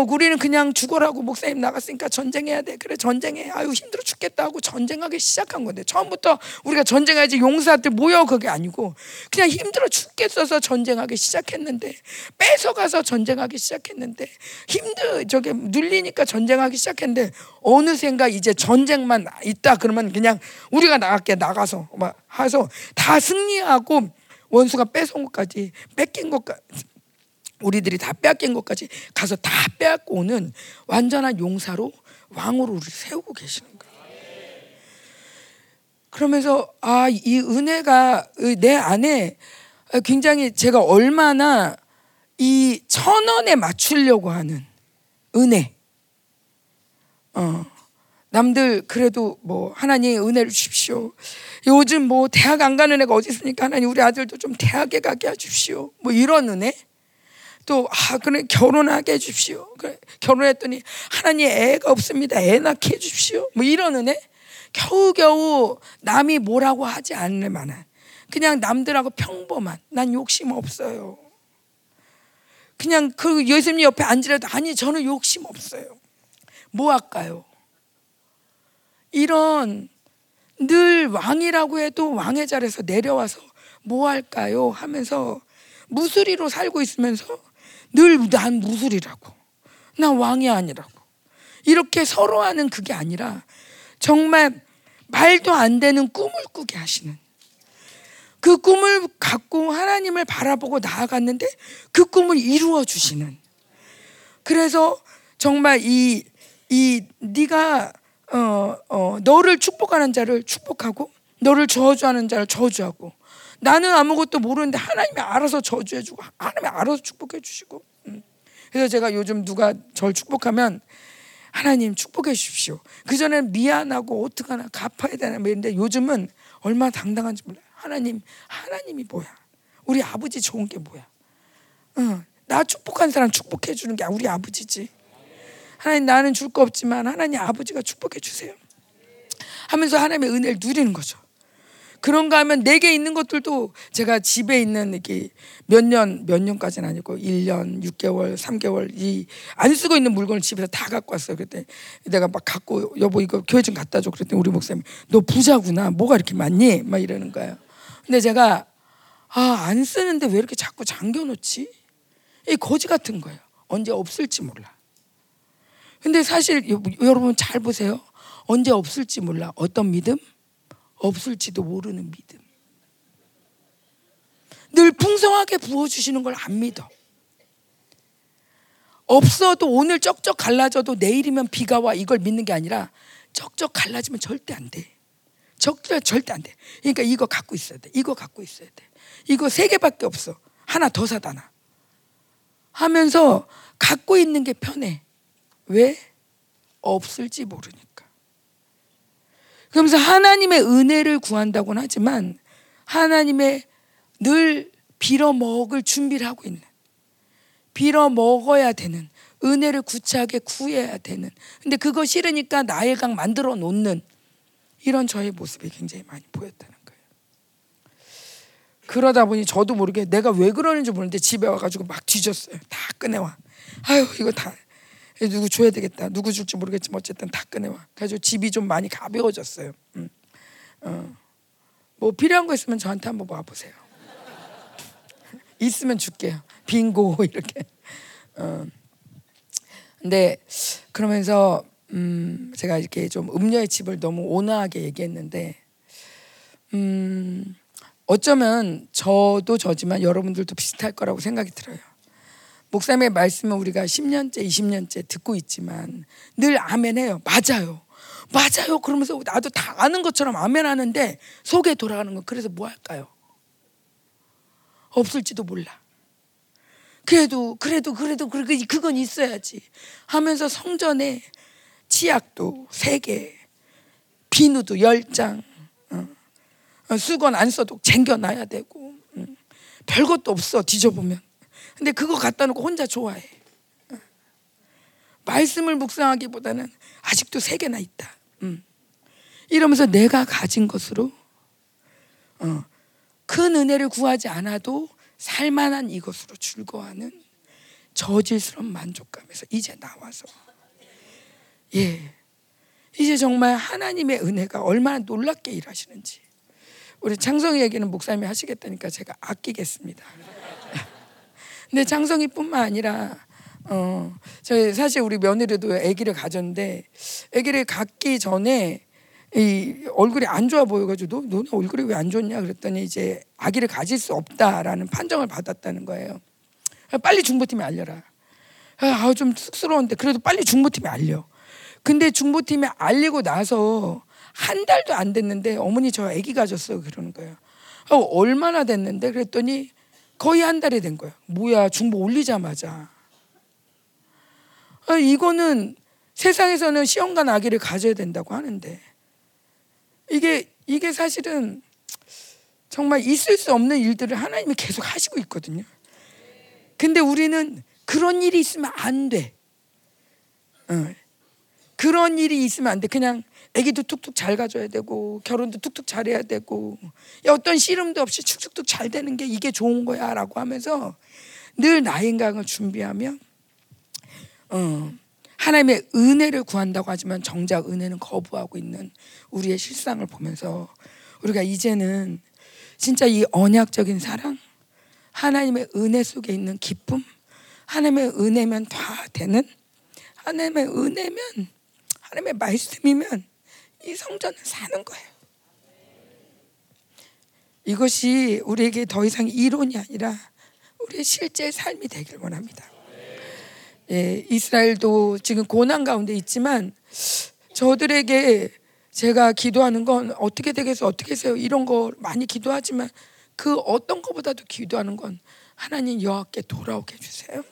우리는 그냥 죽어라고 목사님 나갔으니까 전쟁해야 돼. 그래 전쟁해. 아유 힘들어 죽겠다 하고 전쟁하기 시작한 건데, 처음부터 우리가 전쟁해야지 용사들 모여 그게 아니고 그냥 힘들어 죽겠어서 전쟁하기 시작했는데, 뺏어가서 전쟁하기 시작했는데, 저게 눌리니까 전쟁하기 시작했는데, 어느샌가 이제 전쟁만 있다 그러면 그냥 우리가 나갈게 나가서 막 해서 다 승리하고 원수가 뺏은 것까지 뺏긴 것까지 우리들이 다 빼앗긴 것까지 가서 다 빼앗고 오는 완전한 용사로 왕으로 우리를 세우고 계시는 거예요. 그러면서 아, 이 은혜가 내 안에 굉장히, 제가 얼마나 이 1,000원에 맞추려고 하는 은혜, 남들 그래도 뭐 하나님 은혜를 주십시오. 요즘 뭐 대학 안 가는 애가 어디 있으니까 하나님 우리 아들도 좀 대학에 가게 해주십시오. 뭐 이런 은혜. 또 그래 결혼하게 해주십시오. 그래, 결혼했더니 하나님 애가 없습니다. 애 낳게 해주십시오. 뭐 이러는 애, 겨우겨우 남이 뭐라고 하지 않을 만한, 그냥 남들하고 평범한, 난 욕심 없어요. 그냥 그 예수님 옆에 앉으라도 아니 저는 욕심 없어요. 뭐 할까요? 이런 늘 왕이라고 해도 왕의 자리에서 내려와서 뭐 할까요? 하면서 무수리로 살고 있으면서 늘 난 무수리라고 난 왕이 아니라고 이렇게 서로 하는 그게 아니라 정말 말도 안 되는 꿈을 꾸게 하시는 그 꿈을 갖고 하나님을 바라보고 나아갔는데 그 꿈을 이루어 주시는 그래서 정말 네가 너를 축복하는 자를 축복하고 너를 저주하는 자를 저주하고 나는 아무것도 모르는데 하나님이 알아서 저주해주고 하나님이 알아서 축복해주시고 그래서 제가 요즘 누가 저를 축복하면 하나님 축복해 주십시오. 그전엔 미안하고 어떡하나 갚아야 되나 이랬는데 요즘은 얼마나 당당한지 몰라. 하나님이 뭐야? 우리 아버지 좋은 게 뭐야? 나 축복한 사람 축복해 주는 게 우리 아버지지. 하나님 나는 줄 거 없지만 하나님 아버지가 축복해 주세요. 하면서 하나님의 은혜를 누리는 거죠. 그런가 하면 내게 있는 것들도 제가 집에 있는 이렇게 몇 년까지는 아니고 1년, 6개월, 3개월 이 안 쓰고 있는 물건을 집에서 다 갖고 왔어요. 그때 내가 막 갖고 여보 이거 교회 좀 갖다 줘. 그랬더니 우리 목사님 너 부자구나. 뭐가 이렇게 많니? 막 이러는 거예요. 근데 제가 안 쓰는데 왜 이렇게 자꾸 잠겨놓지? 이 거지 같은 거예요. 언제 없을지 몰라. 근데 사실 여러분 잘 보세요. 언제 없을지 몰라. 어떤 믿음? 없을지도 모르는 믿음. 늘 풍성하게 부어주시는 걸 안 믿어. 없어도 오늘 쩍쩍 갈라져도 내일이면 비가 와 이걸 믿는 게 아니라 쩍쩍 갈라지면 절대 안 돼. 절대 안 돼. 그러니까 이거 갖고 있어야 돼. 이거 갖고 있어야 돼. 이거 3개밖에 없어. 하나 더 사다 놔. 하면서 갖고 있는 게 편해. 왜? 없을지 모르니까. 그러면서 하나님의 은혜를 구한다고는 하지만 하나님의 늘 빌어먹을 준비를 하고 있는 빌어먹어야 되는 은혜를 구차하게 구해야 되는 근데 그거 싫으니까 나의 강 만들어 놓는 이런 저의 모습이 굉장히 많이 보였다는 거예요. 그러다 보니 저도 모르게 내가 왜 그러는지 모르는데 집에 와가지고 막 뒤졌어요. 다 꺼내와. 아유 이거 다 누구 줘야 되겠다. 누구 줄지 모르겠지만 어쨌든 다 꺼내와. 그래서 집이 좀 많이 가벼워졌어요. 뭐 필요한 거 있으면 저한테 한번 와보세요. 있으면 줄게요. 빙고 이렇게. 근데 그러면서 제가 이렇게 좀 음녀의 집을 너무 온화하게 얘기했는데 어쩌면 저도 저지만 여러분들도 비슷할 거라고 생각이 들어요. 목사님의 말씀은 우리가 10년째 20년째 듣고 있지만 늘 아멘해요. 맞아요. 맞아요. 그러면서 나도 다 아는 것처럼 아멘하는데 속에 돌아가는 건 그래서 뭐 할까요? 없을지도 몰라. 그래도 그건 있어야지 하면서 성전에 치약도 3개 비누도 10장 수건 안 써도 쟁겨놔야 되고 별것도 없어 뒤져보면 근데 그거 갖다 놓고 혼자 좋아해. 말씀을 묵상하기보다는 아직도 3개나 있다. 이러면서 내가 가진 것으로 큰 은혜를 구하지 않아도 살만한 이것으로 즐거워하는 저질스러운 만족감에서 이제 나와서 이제 정말 하나님의 은혜가 얼마나 놀랍게 일하시는지 우리 창성이 얘기는 목사님이 하시겠다니까 제가 아끼겠습니다. 근데 장성이뿐만 아니라 저희 사실 우리 며느리도 아기를 가졌는데 아기를 갖기 전에 이 얼굴이 안 좋아 보여가지고 너네 얼굴이 왜 안 좋냐 그랬더니 이제 아기를 가질 수 없다라는 판정을 받았다는 거예요. 빨리 중보팀에 알려라. 좀 쑥스러운데 그래도 빨리 중보팀에 알려. 근데 중보팀에 알리고 나서 한 달도 안 됐는데 어머니 저 아기 가졌어요 그러는 거예요. 얼마나 됐는데 그랬더니 거의 한 달이 된 거야. 뭐야 중보 올리자마자. 이거는 세상에서는 시험관 아기를 가져야 된다고 하는데 이게 사실은 정말 있을 수 없는 일들을 하나님이 계속 하시고 있거든요. 근데 우리는 그런 일이 있으면 안 돼. 그런 일이 있으면 안 돼. 그냥 애기도 툭툭 잘 가져야 되고 결혼도 툭툭 잘해야 되고 어떤 씨름도 없이 축축툭 잘 되는 게 이게 좋은 거야 라고 하면서 늘 나의 인간을 준비하며 하나님의 은혜를 구한다고 하지만 정작 은혜는 거부하고 있는 우리의 실상을 보면서 우리가 이제는 진짜 이 언약적인 사랑, 하나님의 은혜 속에 있는 기쁨, 하나님의 은혜면 다 되는, 하나님의 은혜면, 하나님의 말씀이면 이 성전을 사는 거예요. 이것이 우리에게 더 이상 이론이 아니라 우리의 실제 삶이 되길 원합니다. 예, 이스라엘도 지금 고난 가운데 있지만 저들에게 제가 기도하는 건 어떻게 되겠어요? 어떻게 해서요? 이런 거 많이 기도하지만 그 어떤 것보다도 기도하는 건 하나님 여호와께 돌아오게 해주세요.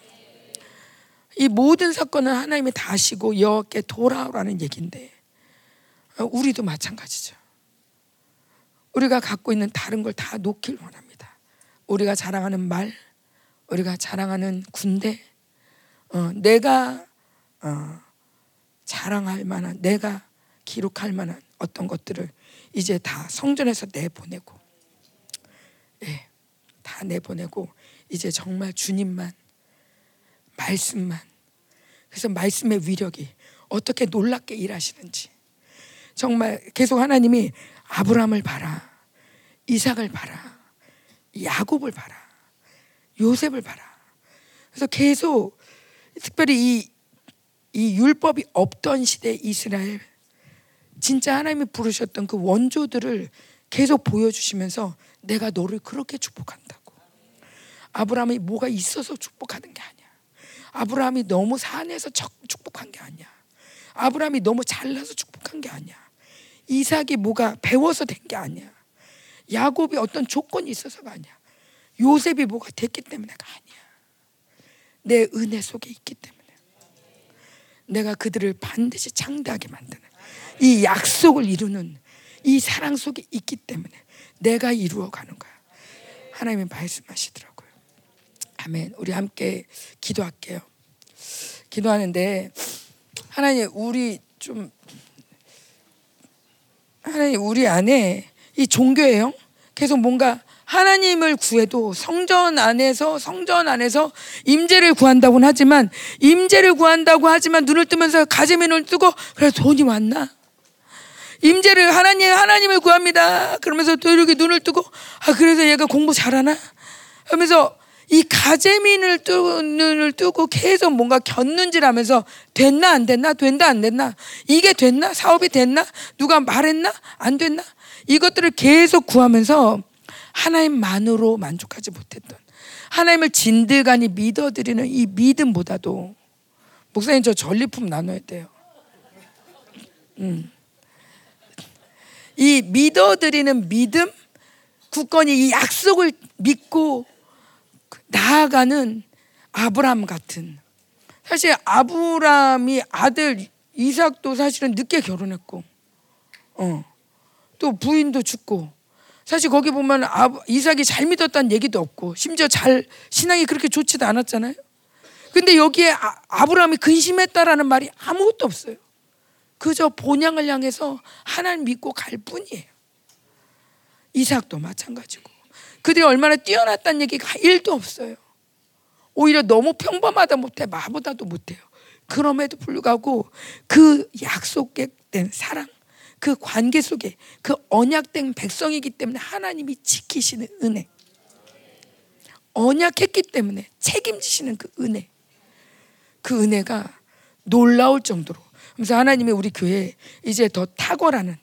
이 모든 사건은 하나님이 다 아시고 여호와께 돌아오라는 얘기인데 우리도 마찬가지죠. 우리가 갖고 있는 다른 걸 다 놓길 원합니다. 우리가 자랑하는 말, 우리가 자랑하는 군대, 내가 자랑할 만한, 내가 기록할 만한 어떤 것들을 이제 다 성전에서 내보내고, 예, 다 내보내고 이제 정말 주님만, 말씀만. 그래서 말씀의 위력이 어떻게 놀랍게 일하시는지, 정말 계속 하나님이 아브라함을 봐라, 이삭을 봐라, 야곱을 봐라, 요셉을 봐라. 그래서 계속 특별히 이 율법이 없던 시대 이스라엘, 진짜 하나님이 부르셨던 그 원조들을 계속 보여주시면서 내가 너를 그렇게 축복한다고. 아브라함이 뭐가 있어서 축복하는 게 아니야. 아브라함이 너무 산에서 축복한 게 아니야. 아브라함이 너무 잘나서 축복한 게 아니야. 이삭이 뭐가 배워서 된 게 아니야. 야곱이 어떤 조건이 있어서가 아니야. 요셉이 뭐가 됐기 때문에가 아니야. 내 은혜 속에 있기 때문에 내가 그들을 반드시 창대하게 만드는 이 약속을 이루는 이 사랑 속에 있기 때문에 내가 이루어가는 거야. 하나님이 말씀하시더라고요. 아멘. 우리 함께 기도할게요. 기도하는데 하나님, 우리 좀, 하나님, 우리 안에 이 종교의 영, 계속 뭔가 하나님을 구해도 성전 안에서 임재를 구한다고는 하지만, 임재를 구한다고 하지만 눈을 뜨면서 가재미 눈을 뜨고, 그래 돈이 왔나? 임재를, 하나님을 구합니다 그러면서 또 이렇게 눈을 뜨고, 아 그래서 얘가 공부 잘하나? 하면서 이 가재민을 눈을 뜨고 계속 뭔가 곁눈질하면서 됐나 안 됐나, 된다 안 됐나, 이게 됐나, 사업이 됐나, 누가 말했나 안 됐나, 이것들을 계속 구하면서 하나님만으로 만족하지 못했던, 하나님을 진득하니 믿어드리는 이 믿음보다도, 목사님 저 전리품 나눠야 돼요. 이 믿어드리는 믿음, 굳건히 이 약속을 믿고 나아가는 아브람 같은, 사실 아브람이 아들 이삭도 사실은 늦게 결혼했고, 또 부인도 죽고, 사실 거기 보면 이삭이 잘 믿었다는 얘기도 없고, 심지어 잘 신앙이 그렇게 좋지도 않았잖아요. 근데 여기에 아브람이 근심했다라는 말이 아무것도 없어요. 그저 본향을 향해서 하나님 믿고 갈 뿐이에요. 이삭도 마찬가지고 그들이 얼마나 뛰어났다는 얘기가 1도 없어요. 오히려 너무 평범하다 못해 마보다도 못해요. 그럼에도 불구하고 그 약속된 사랑, 그 관계 속에 그 언약된 백성이기 때문에 하나님이 지키시는 은혜, 언약했기 때문에 책임지시는 그 은혜, 그 은혜가 놀라울 정도로. 그래서 하나님이 우리 교회에 이제 더 탁월하는,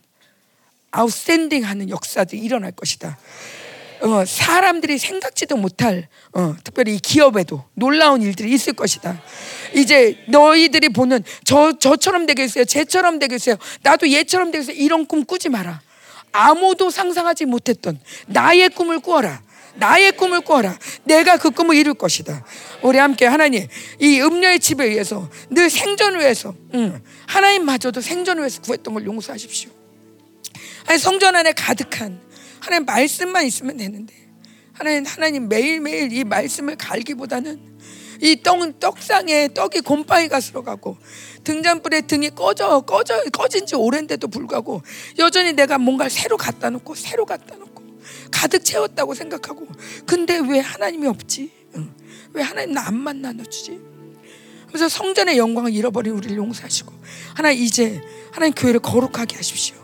아웃샌딩하는 역사들이 일어날 것이다. 사람들이 생각지도 못할, 특별히 이 기업에도 놀라운 일들이 있을 것이다. 이제 너희들이 보는 저처럼 되겠어요, 쟤처럼 되겠어요, 나도 얘처럼 되겠어요, 이런 꿈 꾸지 마라. 아무도 상상하지 못했던 나의 꿈을 꾸어라. 나의 꿈을 꾸어라. 내가 그 꿈을 이룰 것이다. 우리 함께 하나님, 이 음녀의 집에 의해서, 늘 생존을 위해서, 하나님마저도 생존을 위해서 구했던 걸 용서하십시오. 아니, 성전 안에 가득한 하나님 말씀만 있으면 되는데, 하나님 매일매일 이 말씀을 갈기보다는 이 떡상에 떡이 곰팡이가 들어가고 등잔불에 등이 꺼진 지 오랜데도 불구하고 여전히 내가 뭔가를 새로 갖다 놓고 가득 채웠다고 생각하고, 근데 왜 하나님이 없지? 왜 하나님 나 안 만나 놓치지? 그래서 성전의 영광을 잃어버린 우리를 용서하시고 하나님 이제 하나님 교회를 거룩하게 하십시오.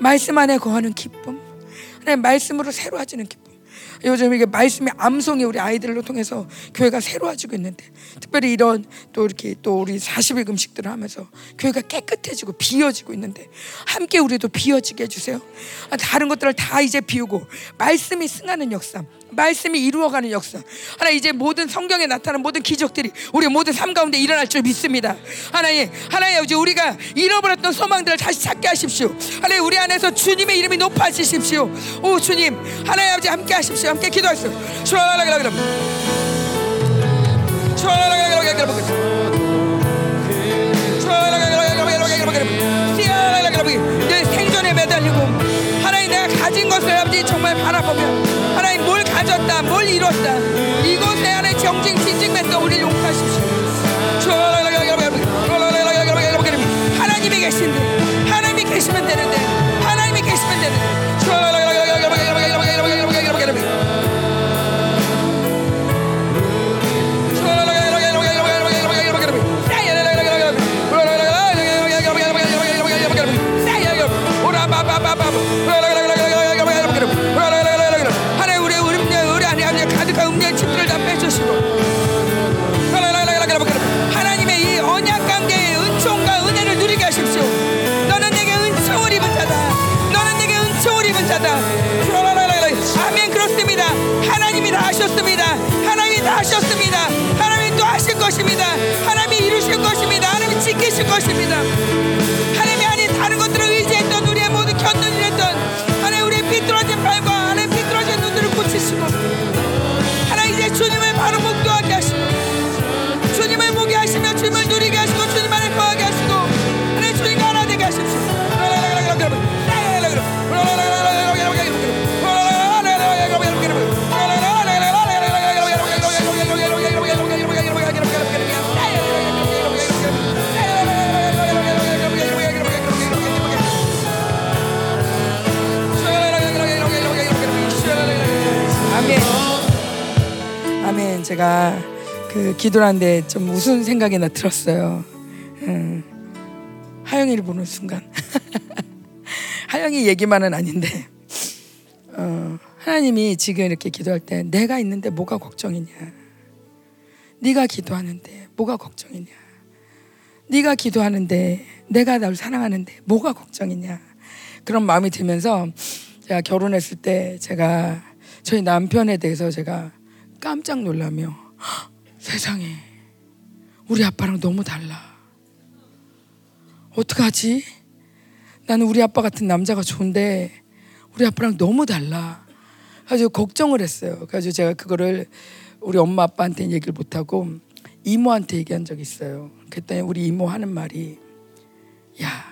말씀 안에 거하는 기쁨, 하나님 말씀으로 새로워지는 기쁨. 요즘 이게 말씀의 암송이 우리 아이들로 통해서 교회가 새로워지고 있는데, 특별히 이런 또 이렇게 또 우리 40일 금식들을 하면서 교회가 깨끗해지고 비어지고 있는데, 함께 우리도 비어지게 해주세요. 다른 것들을 다 이제 비우고 말씀이 승하는 역사, 말씀이 이루어가는 역사, 하나 이제 모든 성경에 나타난 모든 기적들이 우리 모든 삶 가운데 일어날 줄 믿습니다. 하나님, 하나님 아버지, 우리가 잃어버렸던 소망들을 다시 찾게 하십시오. 하나님 우리 안에서 주님의 이름이 높아지십시오. 오 주님, 하나님 아버지 함께 하십시오. 함께 기도하십시오. 내 생존에 매달리고 하나님 내가 가진 것을 아버지 정말 바라보며 하나님 뭘 가졌다, 뭘 이뤘다, 이곳에 안에 정직 진직했던 우리를 용서하십시오. 하나님이 계신데, 하나님이 계시면 되는데, 하나님이 계시면 되는데. 하나님의 이 언약 관계의 은총과 은혜를 누리게 하십시오. 너는 내게 은총을 입은 자다. 너는 내게 은총을 입은 자다. 아멘. 그렇습니다. 하나님이 다 하셨습니다. 하나님이 다 하셨습니다. 하나님이 또 하실 것입니다. 하나님이 이루실 것입니다. 하나님이 지키실 것입니다. 하나님이 아닌 다른 것들을 의지했던 우리의 모든 견눈을 했던 하나님, 우리의 비뚤어진 발과 하나님 비뚤어진 눈들을 고치시고 하나님 이제 주님을 바로 목도하게 하시고 주님을 보게 하시며 주님을 누리게 하시고 주님 안에 거하게 하시고 하나님 주님과 하나 되게 하십시오. 아멘. 아멘. 제가 그 기도하는데 좀 무슨 생각이 나 들었어요. 하영이를 보는 순간 하영이 얘기만은 아닌데 하나님이 지금 이렇게 기도할 때 내가 있는데 뭐가 걱정이냐, 네가 기도하는데 뭐가 걱정이냐, 네가 기도하는데 내가 널 사랑하는데 뭐가 걱정이냐, 그런 마음이 들면서 제가 결혼했을 때 제가 저희 남편에 대해서 제가 깜짝 놀라며 세상에 우리 아빠랑 너무 달라. 어떡하지? 나는 우리 아빠 같은 남자가 좋은데 우리 아빠랑 너무 달라. 그래서 걱정을 했어요. 그래서 제가 그거를 우리 엄마 아빠한테는 얘기를 못하고 이모한테 얘기한 적이 있어요. 그랬더니 우리 이모 하는 말이, 야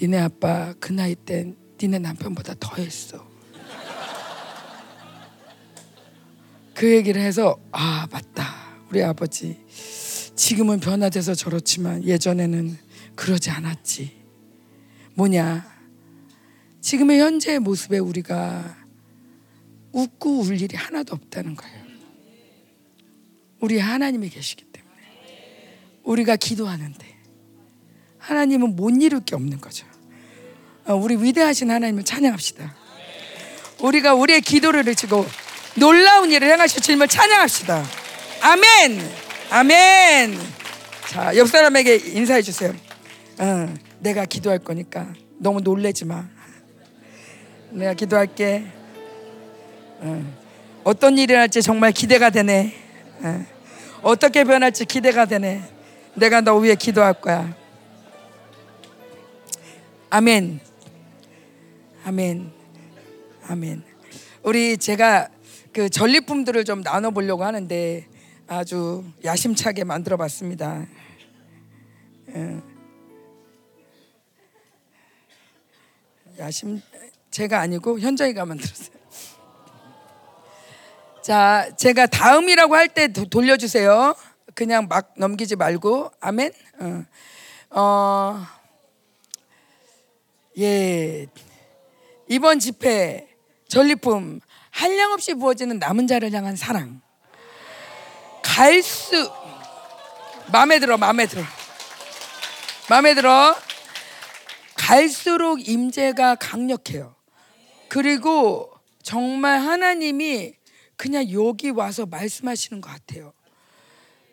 니네 아빠 그 나이 땐 니네 남편보다 더 했어. 그 얘기를 해서 아 맞다, 우리 아버지 지금은 변화돼서 저렇지만 예전에는 그러지 않았지. 뭐냐, 지금의 현재의 모습에 우리가 웃고 울 일이 하나도 없다는 거예요. 우리 하나님이 계시기 때문에 우리가 기도하는데 하나님은 못 이룰 게 없는 거죠. 우리 위대하신 하나님을 찬양합시다. 우리가 우리의 기도를 듣고 놀라운 일을 행하실 주님을 찬양합시다. 아멘! 아멘! 자, 옆 사람에게 인사해 주세요. 내가 기도할 거니까 너무 놀라지 마. 내가 기도할게. 어떤 일이 날지 정말 기대가 되네. 어떻게 변할지 기대가 되네. 내가 너 위에 기도할 거야. 아멘. 아멘. 아멘. 우리 제가 그 전리품들을 좀 나눠보려고 하는데 아주 야심차게 만들어 봤습니다. 제가 아니고 현정이가 만들었어요. 자, 제가 다음이라고 할 때 돌려주세요. 그냥 막 넘기지 말고. 아멘. 예, 이번 집회 전리품 한량없이 부어지는 남은 자를 향한 사랑, 갈수 마음에 들어 갈수록 임재가 강력해요. 그리고 정말 하나님이 그냥 여기 와서 말씀하시는 것 같아요.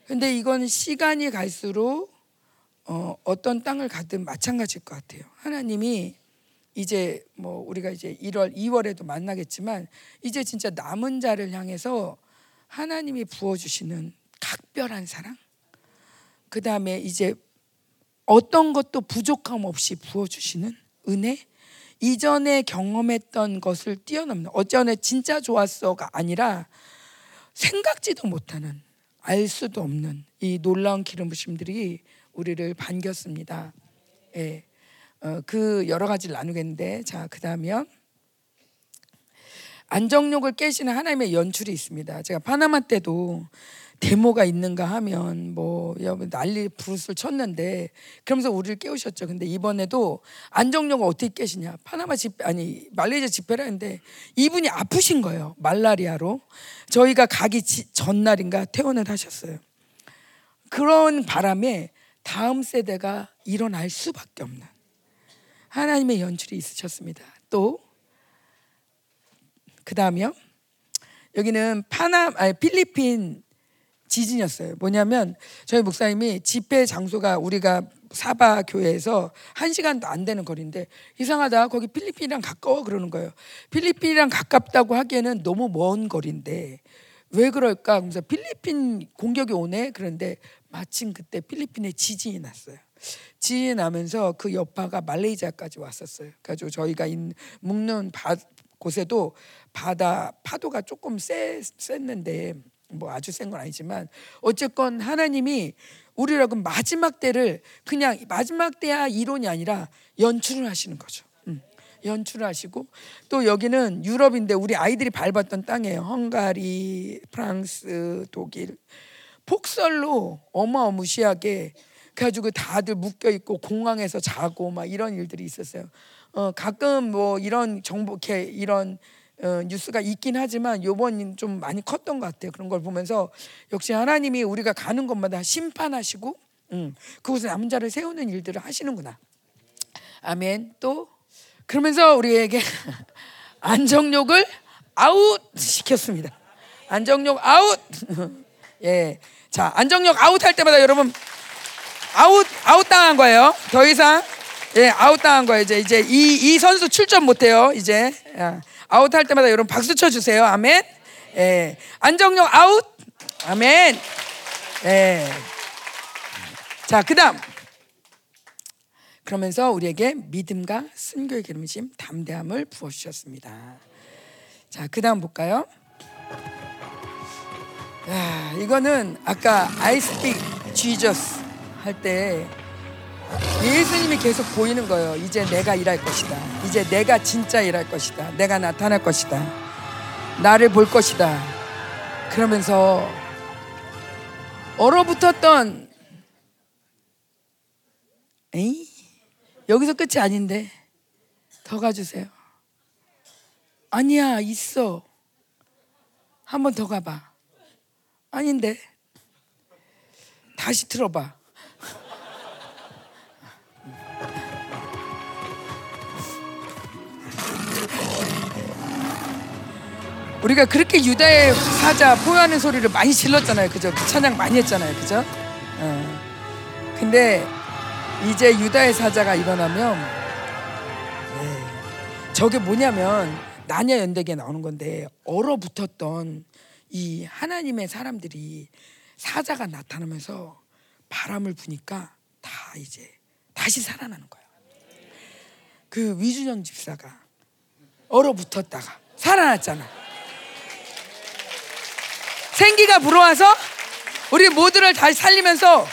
근데 이건 시간이 갈수록 어떤 땅을 가든 마찬가지일 것 같아요. 하나님이 이제 뭐 우리가 이제 1월, 2월에도 만나겠지만 이제 진짜 남은 자를 향해서 하나님이 부어주시는 각별한 사랑, 그 다음에 이제 어떤 것도 부족함 없이 부어주시는 은혜, 이전에 경험했던 것을 뛰어넘는, 어전에 진짜 좋았어가 아니라 생각지도 못하는, 알 수도 없는 이 놀라운 기름 부심들이 우리를 반겼습니다. 예. 그 여러 가지를 나누겠는데, 자, 그 다음이요, 안정욕을 깨시는 하나님의 연출이 있습니다. 제가 파나마 때도 데모가 있는가 하면 뭐 난리 부르스를 쳤는데, 그러면서 우리를 깨우셨죠. 근데 이번에도 안정욕을 어떻게 깨시냐, 파나마 집회, 아니 말레이시아 집회를 했는데 이분이 아프신 거예요. 말라리아로. 저희가 가기 전날인가 퇴원을 하셨어요. 그런 바람에 다음 세대가 일어날 수밖에 없는 하나님의 연출이 있으셨습니다. 또 그 다음이요, 여기는 필리핀 지진이었어요. 뭐냐면 저희 목사님이 집회 장소가 우리가 사바 교회에서 1시간도 안 되는 거리인데, 이상하다, 거기 필리핀이랑 가까워 그러는 거예요. 필리핀이랑 가깝다고 하기에는 너무 먼 거리인데 왜 그럴까? 그래서 필리핀 공격이 오네. 그런데 마침 그때 필리핀에 지진이 났어요. 지진이 나면서 그 여파가 말레이시아까지 왔었어요. 그래서 저희가 묵는 곳에도 바다 파도가 조금 셌는데 뭐 아주 센 건 아니지만, 어쨌건 하나님이 우리라고 마지막 때를, 그냥 마지막 때야 이론이 아니라 연출을 하시는 거죠. 연출을 하시고, 또 여기는 유럽인데 우리 아이들이 밟았던 땅이에요. 헝가리, 프랑스, 독일. 폭설로 어마어마시하게 그래가지고 다들 묶여있고 공항에서 자고 막 이런 일들이 있었어요. 가끔 뭐 이런 정보, 이런 뉴스가 있긴 하지만 요번엔 좀 많이 컸던 것 같아요. 그런 걸 보면서 역시 하나님이 우리가 가는 곳마다 심판하시고 그곳에 남은 자를 세우는 일들을 하시는구나. 아멘. 또 그러면서 우리에게 안정욕을 아웃 시켰습니다. 안정욕 아웃. 예, 자, 안정욕 아웃 할 때마다 여러분 아웃 당한 거예요. 더 이상 예 아웃 당한 거예요. 이제 이 선수 출전 못해요. 이제 아웃 할 때마다 여러분 박수 쳐주세요. 아멘. 예, 안정욕 아웃. 아멘. 예. 자, 그다음. 그러면서 우리에게 믿음과 순교의 기름심, 담대함을 부어주셨습니다. 자, 그 다음 볼까요? 야, 이거는 아까 I speak Jesus 할 때 예수님이 계속 보이는 거예요. 이제 내가 일할 것이다. 이제 내가 진짜 일할 것이다. 내가 나타날 것이다. 나를 볼 것이다. 그러면서 얼어붙었던, 에이? 여기서 끝이 아닌데 더 가주세요. 아니야, 있어. 한 번 더 가봐. 아닌데. 다시 틀어봐. 우리가 그렇게 유다의 사자 포효하는 소리를 많이 질렀잖아요. 그죠? 그 찬양 많이 했잖아요. 그죠? 근데 이제 유다의 사자가 일어나면, 네, 저게 뭐냐면 나냐 연대기에 나오는 건데, 얼어붙었던 이 하나님의 사람들이 사자가 나타나면서 바람을 부니까 다 이제 다시 살아나는 거예요. 그 위준영 집사가 얼어붙었다가 살아났잖아. 생기가 불어와서 우리 모두를 다시 살리면서,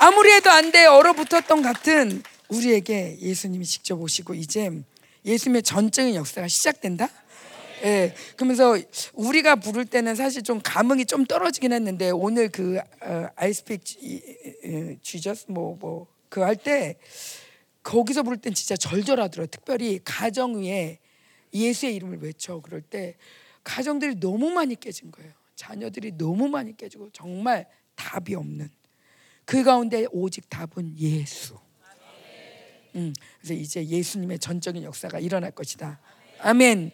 아무리 해도 안 돼 얼어붙었던 같은 우리에게 예수님이 직접 오시고 이제 예수님의 전적인 역사가 시작된다. 예, 그러면서 우리가 부를 때는 사실 좀 감흥이 좀 떨어지긴 했는데, 오늘 그 I speak Jesus 뭐 그 할 때 거기서 부를 땐 진짜 절절하더라고요. 특별히 가정 위에 예수의 이름을 외쳐 그럴 때 가정들이 너무 많이 깨진 거예요. 자녀들이 너무 많이 깨지고 정말 답이 없는, 그 가운데 오직 답은 예수. 그래서 이제 예수님의 전적인 역사가 일어날 것이다. 아멘.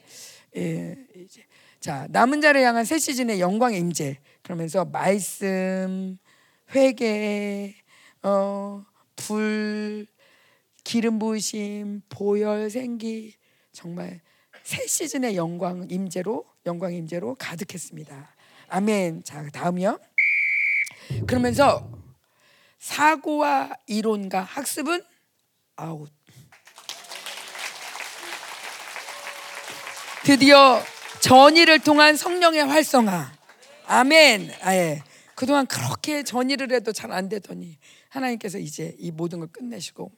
예, 이제. 자, 남은 자를 향한 새 시즌의 영광의 임재. 그러면서 말씀, 회개, 불, 기름 부으심, 보혈, 생기, 정말 새 시즌의 영광 임재로, 영광 임재로 가득했습니다. 아멘. 자, 다음이요. 그러면서 사고와 이론과 학습은 아웃. 드디어 전의를 통한 성령의 활성화. 아멘. 아예. 그동안 그렇게 전의를 해도 잘 안 되더니 하나님께서 이제 이 모든 걸 끝내시고.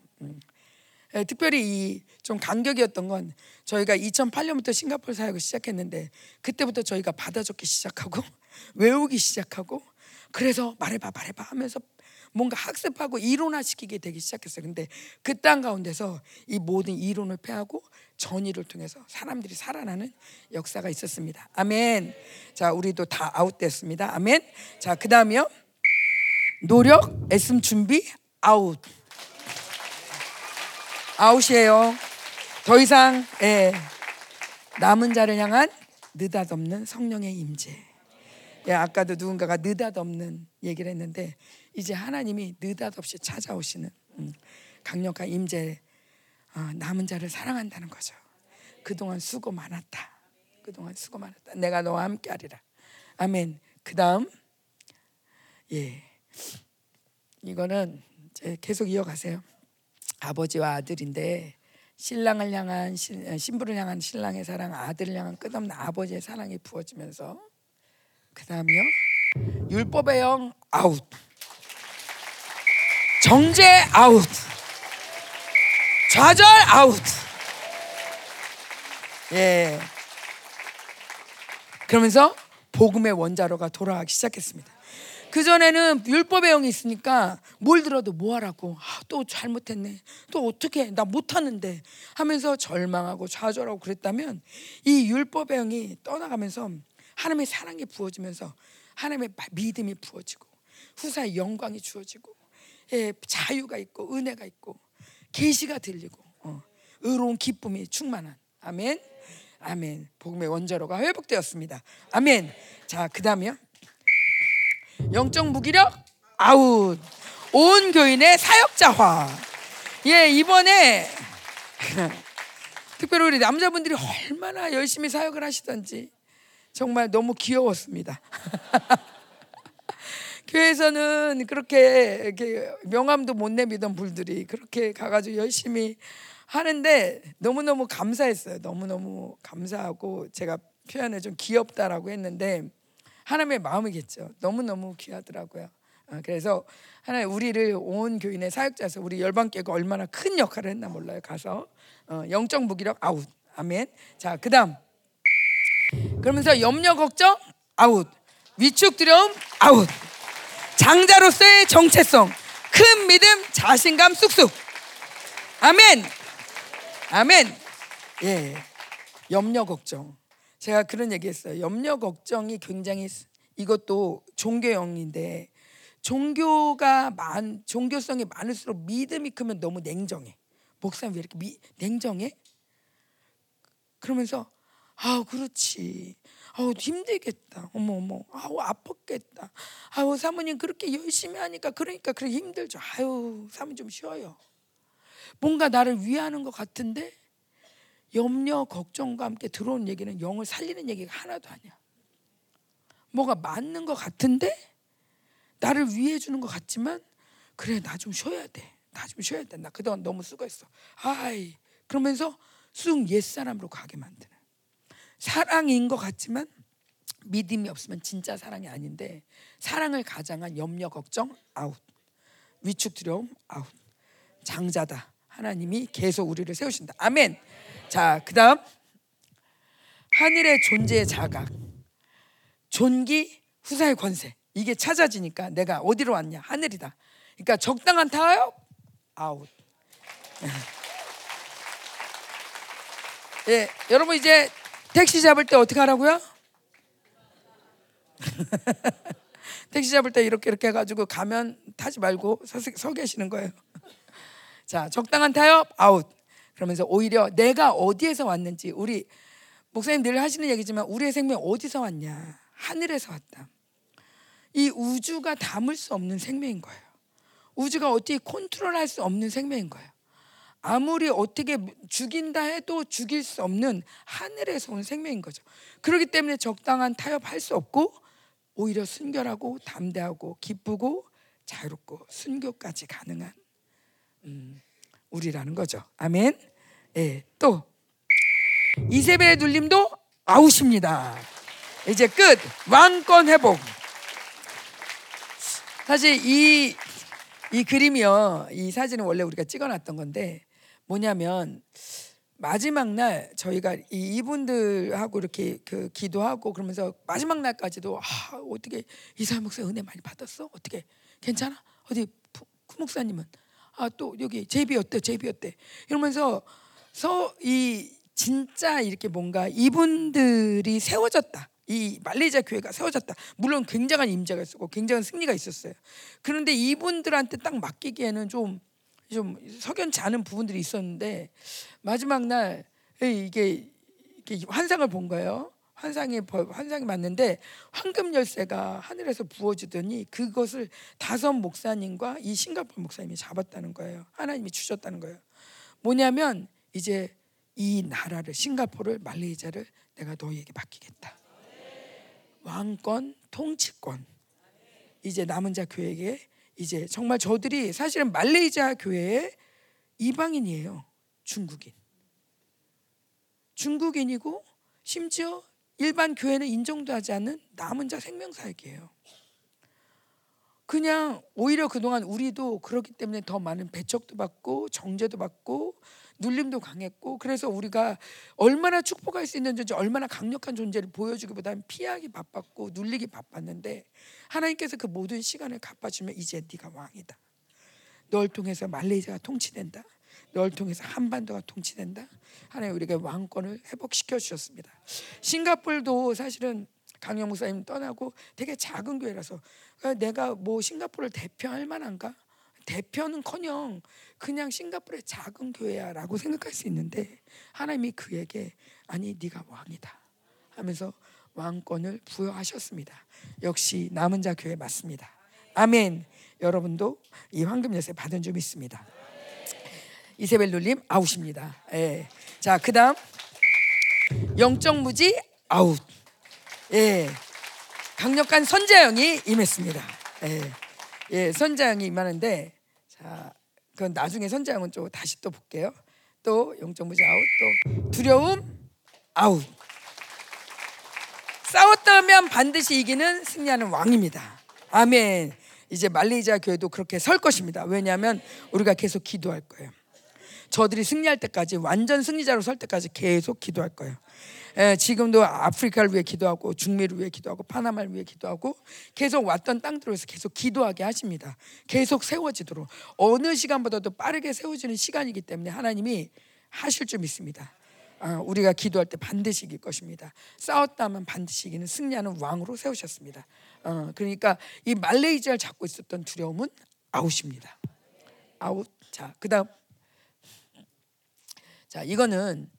예, 특별히 이 좀 감격이었던 건 저희가 2008년부터 싱가포르 사역을 시작했는데 그때부터 저희가 받아 적기 시작하고 외우기 시작하고 그래서 말해봐 말해봐 하면서 뭔가 학습하고 이론화시키게 되기 시작했어요. 근데 그 땅 가운데서 이 모든 이론을 폐하고 전의를 통해서 사람들이 살아나는 역사가 있었습니다. 아멘. 자, 우리도 다 아웃됐습니다. 아멘. 자, 그 다음이요. 노력, 애씀, 준비 아웃. 아웃이에요. 더 이상. 예, 남은 자를 향한 느닷없는 성령의 임재. 예, 아까도 누군가가 느닷없는 얘기를 했는데 이제 하나님이 느닷없이 찾아오시는 강력한 임재. 남은 자를 사랑한다는 거죠. 그동안 수고 많았다. 그동안 수고 많았다. 내가 너와 함께하리라. 아멘. 그 다음. 예, 이거는 이제 계속 이어가세요. 아버지와 아들인데 신랑을 향한 신부를 향한 신랑의 사랑, 아들을 향한 끝없는 아버지의 사랑이 부어지면서. 그 다음이요. 율법의 영 아웃. 정죄 아웃. 좌절 아웃. 예. 그러면서 복음의 원자로가 돌아가기 시작했습니다. 그전에는 율법의 영이 있으니까 뭘 들어도 뭐하라고, 또 잘못했네, 또 어떻게 해, 나 못하는데 하면서 절망하고 좌절하고 그랬다면, 이 율법의 영이 떠나가면서 하나님의 사랑이 부어지면서 하나님의 믿음이 부어지고 후사의 영광이 주어지고, 예, 자유가 있고 은혜가 있고 계시가 들리고 의로운 기쁨이 충만한. 아멘. 아멘. 복음의 원자로가 회복되었습니다. 아멘. 자, 그 다음이요. 영적 무기력 아웃. 온 교인의 사역자화. 예, 이번에 특별히 우리 남자분들이 얼마나 열심히 사역을 하시던지 정말 너무 귀여웠습니다. 교회에서는 그렇게 이렇게 명함도 못 내미던 분들이 그렇게 가가지고 열심히 하는데 너무너무 감사했어요. 너무너무 감사하고 제가 표현에 좀 귀엽다라고 했는데 하나님의 마음이겠죠. 너무너무 귀하더라고요. 그래서 하나님 우리를 온 교인의 사역자에서 우리 열방교회가 얼마나 큰 역할을 했나 몰라요. 가서 영적 무기력 아웃. 아멘. 자, 그 다음. 그러면서 염려, 걱정 아웃. 위축, 두려움 아웃. 장자로서의 정체성, 큰 믿음, 자신감 쑥쑥. 아멘. 아멘. 예, 염려, 걱정. 제가 그런 얘기했어요. 염려, 걱정이 굉장히, 이것도 종교형인데 종교성이 많을수록 믿음이 크면 너무 냉정해. 목사님 왜 이렇게 냉정해? 그러면서 아우 그렇지, 아우 힘들겠다, 어머어머, 아우 아팠겠다, 아우 사모님 그렇게 열심히 하니까 그러니까 그렇게 힘들죠, 아유 사모님 좀 쉬어요. 뭔가 나를 위하는 것 같은데 염려, 걱정과 함께 들어온 얘기는 영을 살리는 얘기가 하나도 아니야. 뭐가 맞는 것 같은데 나를 위해 주는 것 같지만 그래 나 좀 쉬어야 돼, 나 좀 쉬어야 돼, 나 그동안 너무 수고했어, 아이 그러면서 쑥 옛사람으로 가게 만드는. 사랑인 것 같지만 믿음이 없으면 진짜 사랑이 아닌데, 사랑을 가장한 염려, 걱정 아웃. 위축, 두려움 아웃. 장자다. 하나님이 계속 우리를 세우신다. 아멘. 자, 그 다음. 하늘의 존재의 자각, 존귀, 후사의 권세. 이게 찾아지니까 내가 어디로 왔냐, 하늘이다. 그러니까 적당한 타협 아웃. 예, 여러분 이제 택시 잡을 때 어떻게 하라고요? 택시 잡을 때 이렇게 해가지고 가면 타지 말고 서 계시는 거예요. 자, 적당한 타협 아웃. 그러면서 오히려 내가 어디에서 왔는지, 우리 목사님 늘 하시는 얘기지만 우리의 생명 어디서 왔냐? 하늘에서 왔다. 이 우주가 담을 수 없는 생명인 거예요. 우주가 어떻게 컨트롤할 수 없는 생명인 거예요. 아무리 어떻게 죽인다 해도 죽일 수 없는 하늘에서 온 생명인 거죠. 그렇기 때문에 적당한 타협할 수 없고 오히려 순결하고 담대하고 기쁘고 자유롭고 순교까지 가능한 우리라는 거죠. 아멘. 예, 또 이세벨의 눌림도 아웃입니다. 이제 끝. 왕권 회복. 사실 이 그림이요, 이 사진은 원래 우리가 찍어놨던 건데 뭐냐면 마지막 날 저희가 이분들하고 이렇게 그 기도하고 그러면서 마지막 날까지도 아, 어떻게 이사야 목사 은혜 많이 받았어? 어떻게 괜찮아? 어디 그 목사님은? 아, 또 여기 제비 어때? 제비 어때? 이러면서 이 진짜 이렇게 뭔가 이분들이 세워졌다. 이 말레이시아 교회가 세워졌다. 물론 굉장한 임재가 있었고 굉장한 승리가 있었어요. 그런데 이분들한테 딱 맡기기에는 좀 석연치 않은 부분들이 있었는데 마지막 날 이게 환상을 본 거예요. 환상이 맞는데 황금 열쇠가 하늘에서 부어지더니 그것을 5 목사님과 이 싱가포르 목사님이 잡았다는 거예요. 하나님이 주셨다는 거예요. 뭐냐면 이제 이 나라를, 싱가포르를, 말레이시아를 내가 너희에게 맡기겠다. 왕권, 통치권. 이제 남은 자 교회에게, 이제 정말 저들이 사실은 말레이시아 교회의 이방인이에요. 중국인이고 심지어 일반 교회는 인정도 하지 않는 남은 자 생명사역이에요. 그냥 오히려 그동안 우리도 그렇기 때문에 더 많은 배척도 받고 정죄도 받고 눌림도 강했고, 그래서 우리가 얼마나 축복할 수 있는 존재, 얼마나 강력한 존재를 보여주기보다는 피하기 바빴고 눌리기 바빴는데 하나님께서 그 모든 시간을 갚아주면 이제 네가 왕이다. 널 통해서 말레이시아가 통치된다. 널 통해서 한반도가 통치된다. 하나님 우리에게 왕권을 회복시켜 주셨습니다. 싱가포르도 사실은 강영 목사님 떠나고 되게 작은 교회라서 내가 뭐 싱가포르를 대표할 만한가? 대표는커녕 그냥 싱가포르의 작은 교회야라고 생각할 수 있는데 하나님이 그에게 아니 네가 왕이다 하면서 왕권을 부여하셨습니다. 역시 남은 자 교회 맞습니다. 아멘. 여러분도 이 황금 열쇠 받은 줄 믿습니다. 이세벨 눌림 아웃입니다. 예. 자, 그다음 영적 무지 아웃. 예, 강력한 선자형이 임했습니다. 예, 선자형이 임하는데, 자, 그건 나중에 선자형은 좀 다시 또 볼게요. 또 영적 무지 아웃, 또 두려움 아웃. 싸웠다면 반드시 이기는 승리하는 왕입니다. 아멘. 이제 말레이시아 교회도 그렇게 설 것입니다. 왜냐하면 우리가 계속 기도할 거예요. 저들이 승리할 때까지, 완전 승리자로 설 때까지 계속 기도할 거예요. 예, 지금도 아프리카를 위해 기도하고 중미를 위해 기도하고 파나마를 위해 기도하고 계속 왔던 땅들을 위해서 계속 기도하게 하십니다. 계속 세워지도록 어느 시간보다도 빠르게 세워지는 시간이기 때문에 하나님이 하실 줄 믿습니다. 우리가 기도할 때 반드시 이길 것입니다. 싸웠다면 반드시 이기는 승리하는 왕으로 세우셨습니다. 그러니까 이 말레이시아를 잡고 있었던 두려움은 아웃입니다. 아웃. 자, 그 다음. 자, 이거는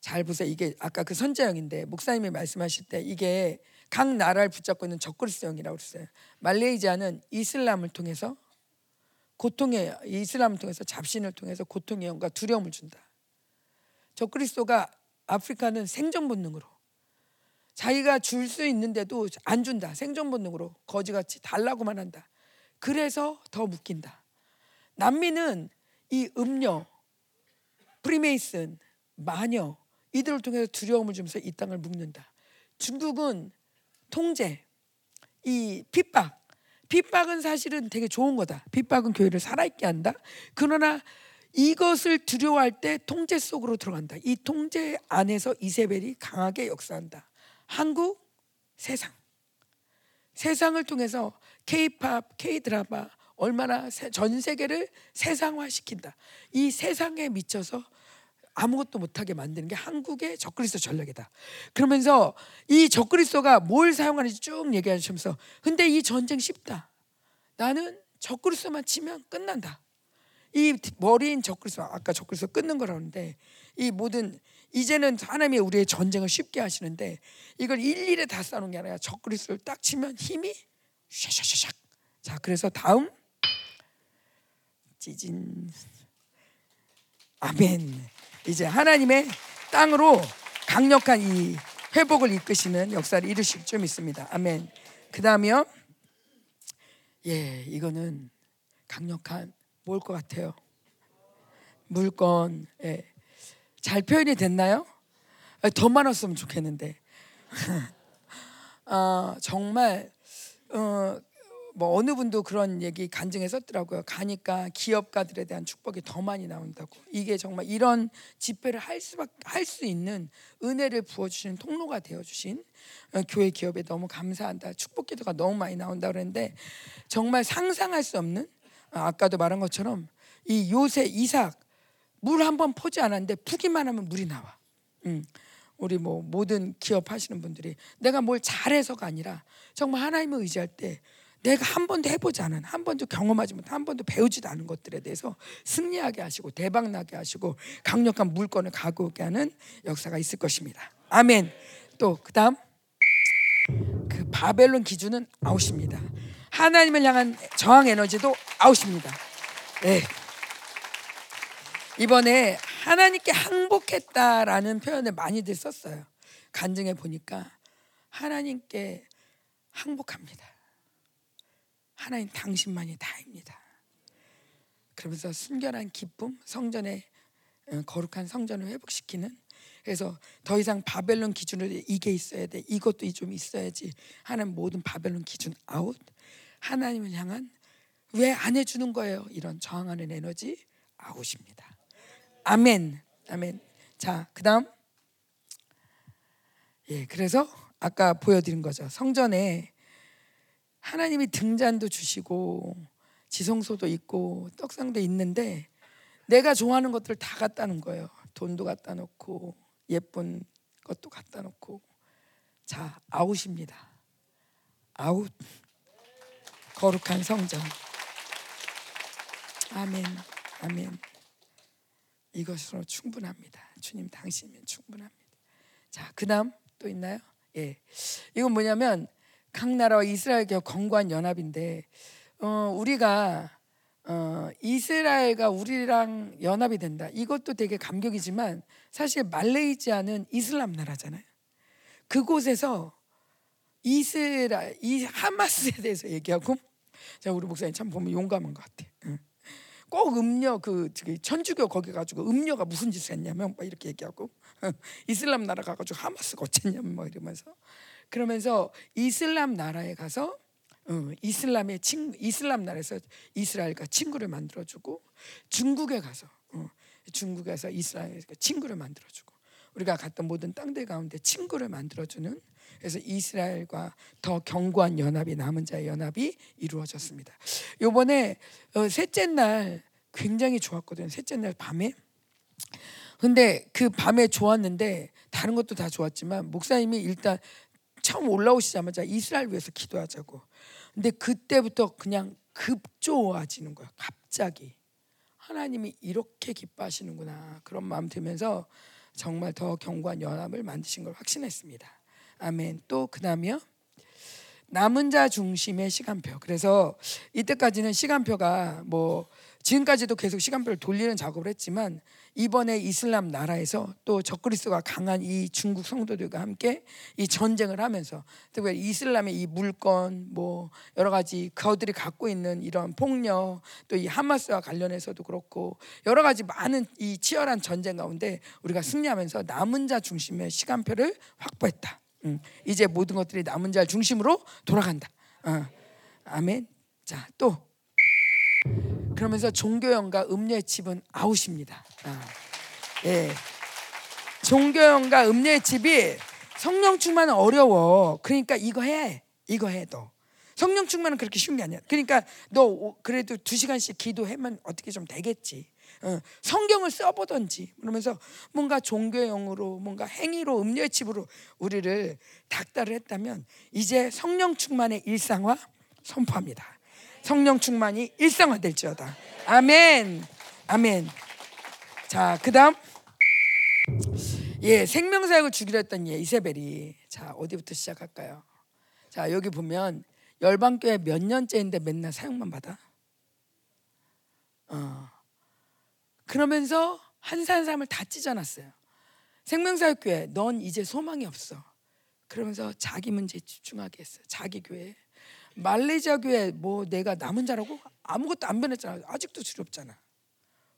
잘 보세요. 이게 아까 그 선자형인데 목사님이 말씀하실 때 이게 각 나라를 붙잡고 있는 적그리스도형이라고 그랬어요. 말레이시아는 이슬람을 통해서 고통의, 이슬람을 통해서 잡신을 통해서 고통의 영과 두려움을 준다. 적그리스도가, 아프리카는 생존 본능으로 자기가 줄 수 있는데도 안 준다. 생존 본능으로 거지같이 달라고만 한다. 그래서 더 묶인다. 남미는 이 음녀, 프리메이슨, 마녀, 이들을 통해서 두려움을 주면서 이 땅을 묶는다. 중국은 통제, 이 핍박. 핍박은 사실은 되게 좋은 거다. 핍박은 교회를 살아있게 한다. 그러나 이것을 두려워할 때 통제 속으로 들어간다. 이 통제 안에서 이세벨이 강하게 역사한다. 한국, 세상. 세상을 통해서 K-POP, K-드라마 얼마나 전 세계를 세상화시킨다. 이 세상에 미쳐서 아무것도 못하게 만드는 게 한국의 적그리스도 전략이다. 그러면서 이 적그리스도가 뭘 사용하는지 쭉 얘기하시면서 근데 이 전쟁 쉽다. 나는 적그리스도만 치면 끝난다. 이 머리인 적그리스도, 아까 적그리스도 끊는 거라고 하는데 이 모든 이제는 하나님이 우리의 전쟁을 쉽게 하시는데 이걸 일일이 다 싸우는 게 아니라 적그리스도를 딱 치면 힘이 샤샤샤샥. 자, 그래서 다음 지진. 아멘. 이제 하나님의 땅으로 강력한 이 회복을 이끄시는 역사를 이루실 줄 믿습니다. 아멘. 그 다음이요. 예, 이거는 강력한 뭘 것 같아요? 물건. 예. 잘 표현이 됐나요? 더 많았으면 좋겠는데. 아, 정말 뭐 어느 분도 그런 얘기 간증에 썼더라고요. 가니까 기업가들에 대한 축복이 더 많이 나온다고. 이게 정말 이런 집회를 할 수 있는 은혜를 부어주시는 통로가 되어주신 교회 기업에 너무 감사한다. 축복 기도가 너무 많이 나온다 그랬는데 정말 상상할 수 없는, 아까도 말한 것처럼 이 요새 이삭 물 한 번 퍼지 않았는데 푸기만 하면 물이 나와. 우리 뭐 모든 기업 하시는 분들이 내가 뭘 잘해서가 아니라 정말 하나님을 의지할 때 내가 한 번도 해보지 않은, 한 번도 경험하지 못한, 한 번도 배우지도 않은 것들에 대해서 승리하게 하시고 대박나게 하시고 강력한 물건을 가고 오게 하는 역사가 있을 것입니다. 아멘. 또 그 다음 그 바벨론 기준은 아웃입니다. 하나님을 향한 저항 에너지도 아웃입니다. 네. 이번에 하나님께 항복했다라는 표현을 많이들 썼어요. 간증해 보니까 하나님께 항복합니다. 하나님 당신만이 다입니다. 그러면서 순결한 기쁨, 성전의 거룩한 성전을 회복시키는, 그래서 더 이상 바벨론 기준으로 이게 있어야 돼, 이것도 좀 있어야지 하는 모든 바벨론 기준 아웃. 하나님을 향한 왜 안 해주는 거예요? 이런 저항하는 에너지 아웃입니다. 아멘. 아멘. 자, 그 다음. 예, 그래서 아까 보여드린 거죠. 성전에 하나님이 등잔도 주시고 지성소도 있고 떡상도 있는데 내가 좋아하는 것들을 다 갖다 놓은 거예요. 돈도 갖다 놓고 예쁜 것도 갖다 놓고. 자, 아웃입니다. 아웃. 거룩한 성전. 아멘. 아멘. 이것으로 충분합니다. 주님 당신이면 충분합니다. 자, 그 다음 또 있나요? 예. 이건 뭐냐면 각 나라와 이스라엘 겨 권고한 연합인데 우리가 이스라엘과 우리랑 연합이 된다. 이것도 되게 감격이지만 사실 말레이시아는 이슬람 나라잖아요. 그곳에서 이 하마스에 대해서 얘기하고, 제가 우리 목사님 참 보면 용감한 것 같아. 꼭 음료 천주교 거기 가지고 음료가 무슨 짓을 했냐면 막 이렇게 얘기하고 이슬람 나라 가가지고 하마스가 어쨌냐면 막 이러면서. 그러면서 이슬람 나라에 가서 이슬람 나라에서 이스라엘과 친구를 만들어주고, 중국에 가서 중국에서 이스라엘과 친구를 만들어주고, 우리가 갔던 모든 땅들 가운데 친구를 만들어주는, 그래서 이스라엘과 더 견고한 연합이, 남은 자의 연합이 이루어졌습니다. 이번에 셋째 날 굉장히 좋았거든요. 셋째 날 밤에. 근데 그 밤에 좋았는데 다른 것도 다 좋았지만 목사님이 일단 처음 올라오시자마자 이스라엘 위해서 기도하자고. 근데 그때부터 그냥 급조아지는 거야. 갑자기 하나님이 이렇게 기뻐하시는구나, 그런 마음 들면서 정말 더 견고한 연합을 만드신 걸 확신했습니다. 아멘. 또 그 다음이요. 남은 자 중심의 시간표. 그래서 이때까지는 시간표가 뭐 지금까지도 계속 시간표를 돌리는 작업을 했지만 이번에 이슬람 나라에서 또 적그리스도가 강한 이 중국 성도들과 함께 이 전쟁을 하면서, 특히 이슬람의 이 물건 뭐 여러 가지 그들이 갖고 있는 이런 폭력, 또 이 하마스와 관련해서도 그렇고 여러 가지 많은 이 치열한 전쟁 가운데 우리가 승리하면서 남은 자 중심의 시간표를 확보했다. 이제 모든 것들이 남은 자 중심으로 돌아간다. 아멘. 자, 또 그러면서 종교형과 음료의 집은 아웃입니다. 예. 종교형과 음료의 집이 성령 충만은 어려워. 그러니까 이거 해. 이거 해. 너 성령 충만은 그렇게 쉬운 게 아니야. 그러니까 너 그래도 2시간씩 기도하면 어떻게 좀 되겠지. 성경을 써보든지, 그러면서 뭔가 종교형으로 뭔가 행위로 음료의 집으로 우리를 닥달을 했다면 이제 성령 충만의 일상화 선포합니다. 성령 충만이 일상화될지어다. 아멘, 아멘. 자, 그다음 예, 생명사역을 주기로 했던 예, 이세벨이 자 어디부터 시작할까요? 자, 여기 보면 열방교회 몇 년째인데 맨날 사역만 받아? 그러면서 한 사람 한 사람을 다 찢어놨어요. 생명사역교회 넌 이제 소망이 없어. 그러면서 자기 문제에 집중하게 했어요. 자기 교회. 말레이시아 교회 뭐 내가 남은 자라고? 아무것도 안 변했잖아. 아직도 두렵잖아.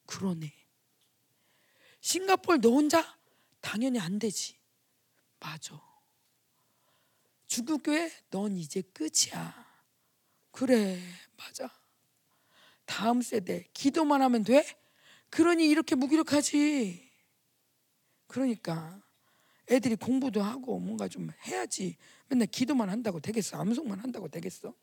그러네. 싱가포르 너 혼자? 당연히 안 되지. 맞아. 중국 교회 넌 이제 끝이야. 그래 맞아. 다음 세대 기도만 하면 돼? 그러니 이렇게 무기력하지. 그러니까 애들이 공부도 하고 뭔가 좀 해야지. 맨날 기도만 한다고 되겠어? 암송만 한다고 되겠어?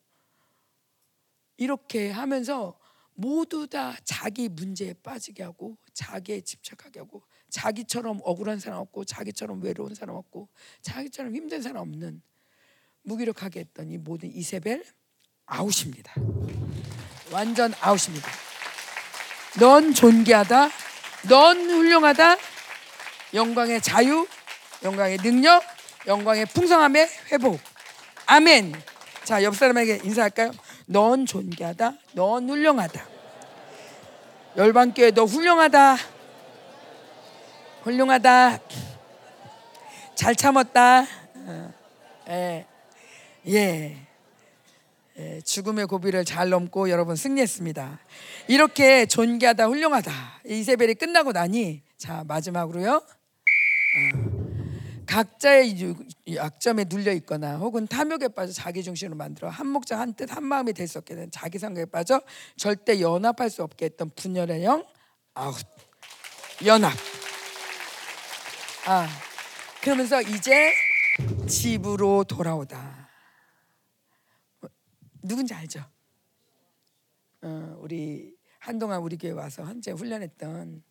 이렇게 하면서 모두 다 자기 문제에 빠지게 하고 자기에 집착하게 하고 자기처럼 억울한 사람 없고 자기처럼 외로운 사람 없고 자기처럼 힘든 사람 없는 무기력하게 했던 이 모든 이세벨 아웃입니다. 완전 아웃입니다. 넌 존귀하다. 넌 훌륭하다. 영광의 자유, 영광의 능력, 영광의 풍성함의 회복. 아멘. 자, 옆 사람에게 인사할까요? 넌 존귀하다. 넌 훌륭하다. 열방교회 너 훌륭하다. 훌륭하다. 잘 참았다. 예, 죽음의 고비를 잘 넘고 여러분 승리했습니다. 이렇게 존귀하다, 훌륭하다 이세벨이 끝나고 나니 자 마지막으로요, 각자의 약점에 눌려 있거나 혹은 탐욕에 빠져 자기 중심으로 만들어 한 목적 한 뜻 한 마음이 될 수 없게 된 자기 생각에 빠져 절대 연합할 수 없게 했던 분열의 영 아웃. 연합. 그러면서 이제 집으로 돌아오다. 누군지 알죠? 우리 한동안 우리 교회 와서 현재 훈련했던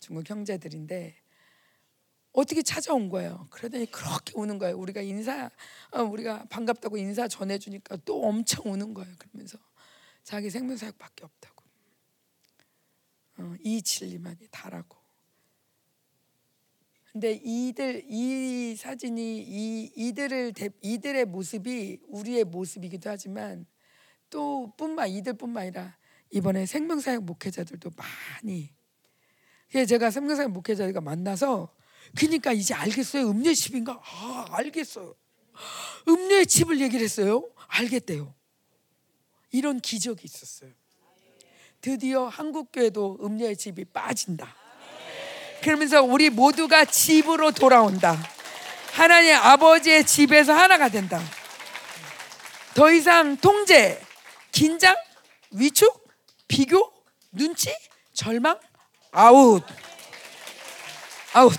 중국 형제들인데 어떻게 찾아온 거예요? 그러더니 그렇게 우는 거예요. 우리가 인사, 우리가 반갑다고 인사 전해주니까 또 엄청 우는 거예요. 그러면서 자기 생명사역밖에 없다고, 이 진리만이 다라고. 근데 이 사진이 이들의 모습이 우리의 모습이기도 하지만 또 이들뿐만 아니라 이번에 생명사역 목회자들도 많이, 제가 생명사역 목회자들과 만나서 그러니까 이제 알겠어요. 음료의 집인가? 알겠어요. 음료의 집을 얘기를 했어요. 알겠대요. 이런 기적이 있었어요. 드디어 한국교회도 음료의 집이 빠진다. 그러면서 우리 모두가 집으로 돌아온다. 하나님 아버지의 집에서 하나가 된다. 더 이상 통제, 긴장, 위축, 비교, 눈치, 절망, 아웃. 아웃.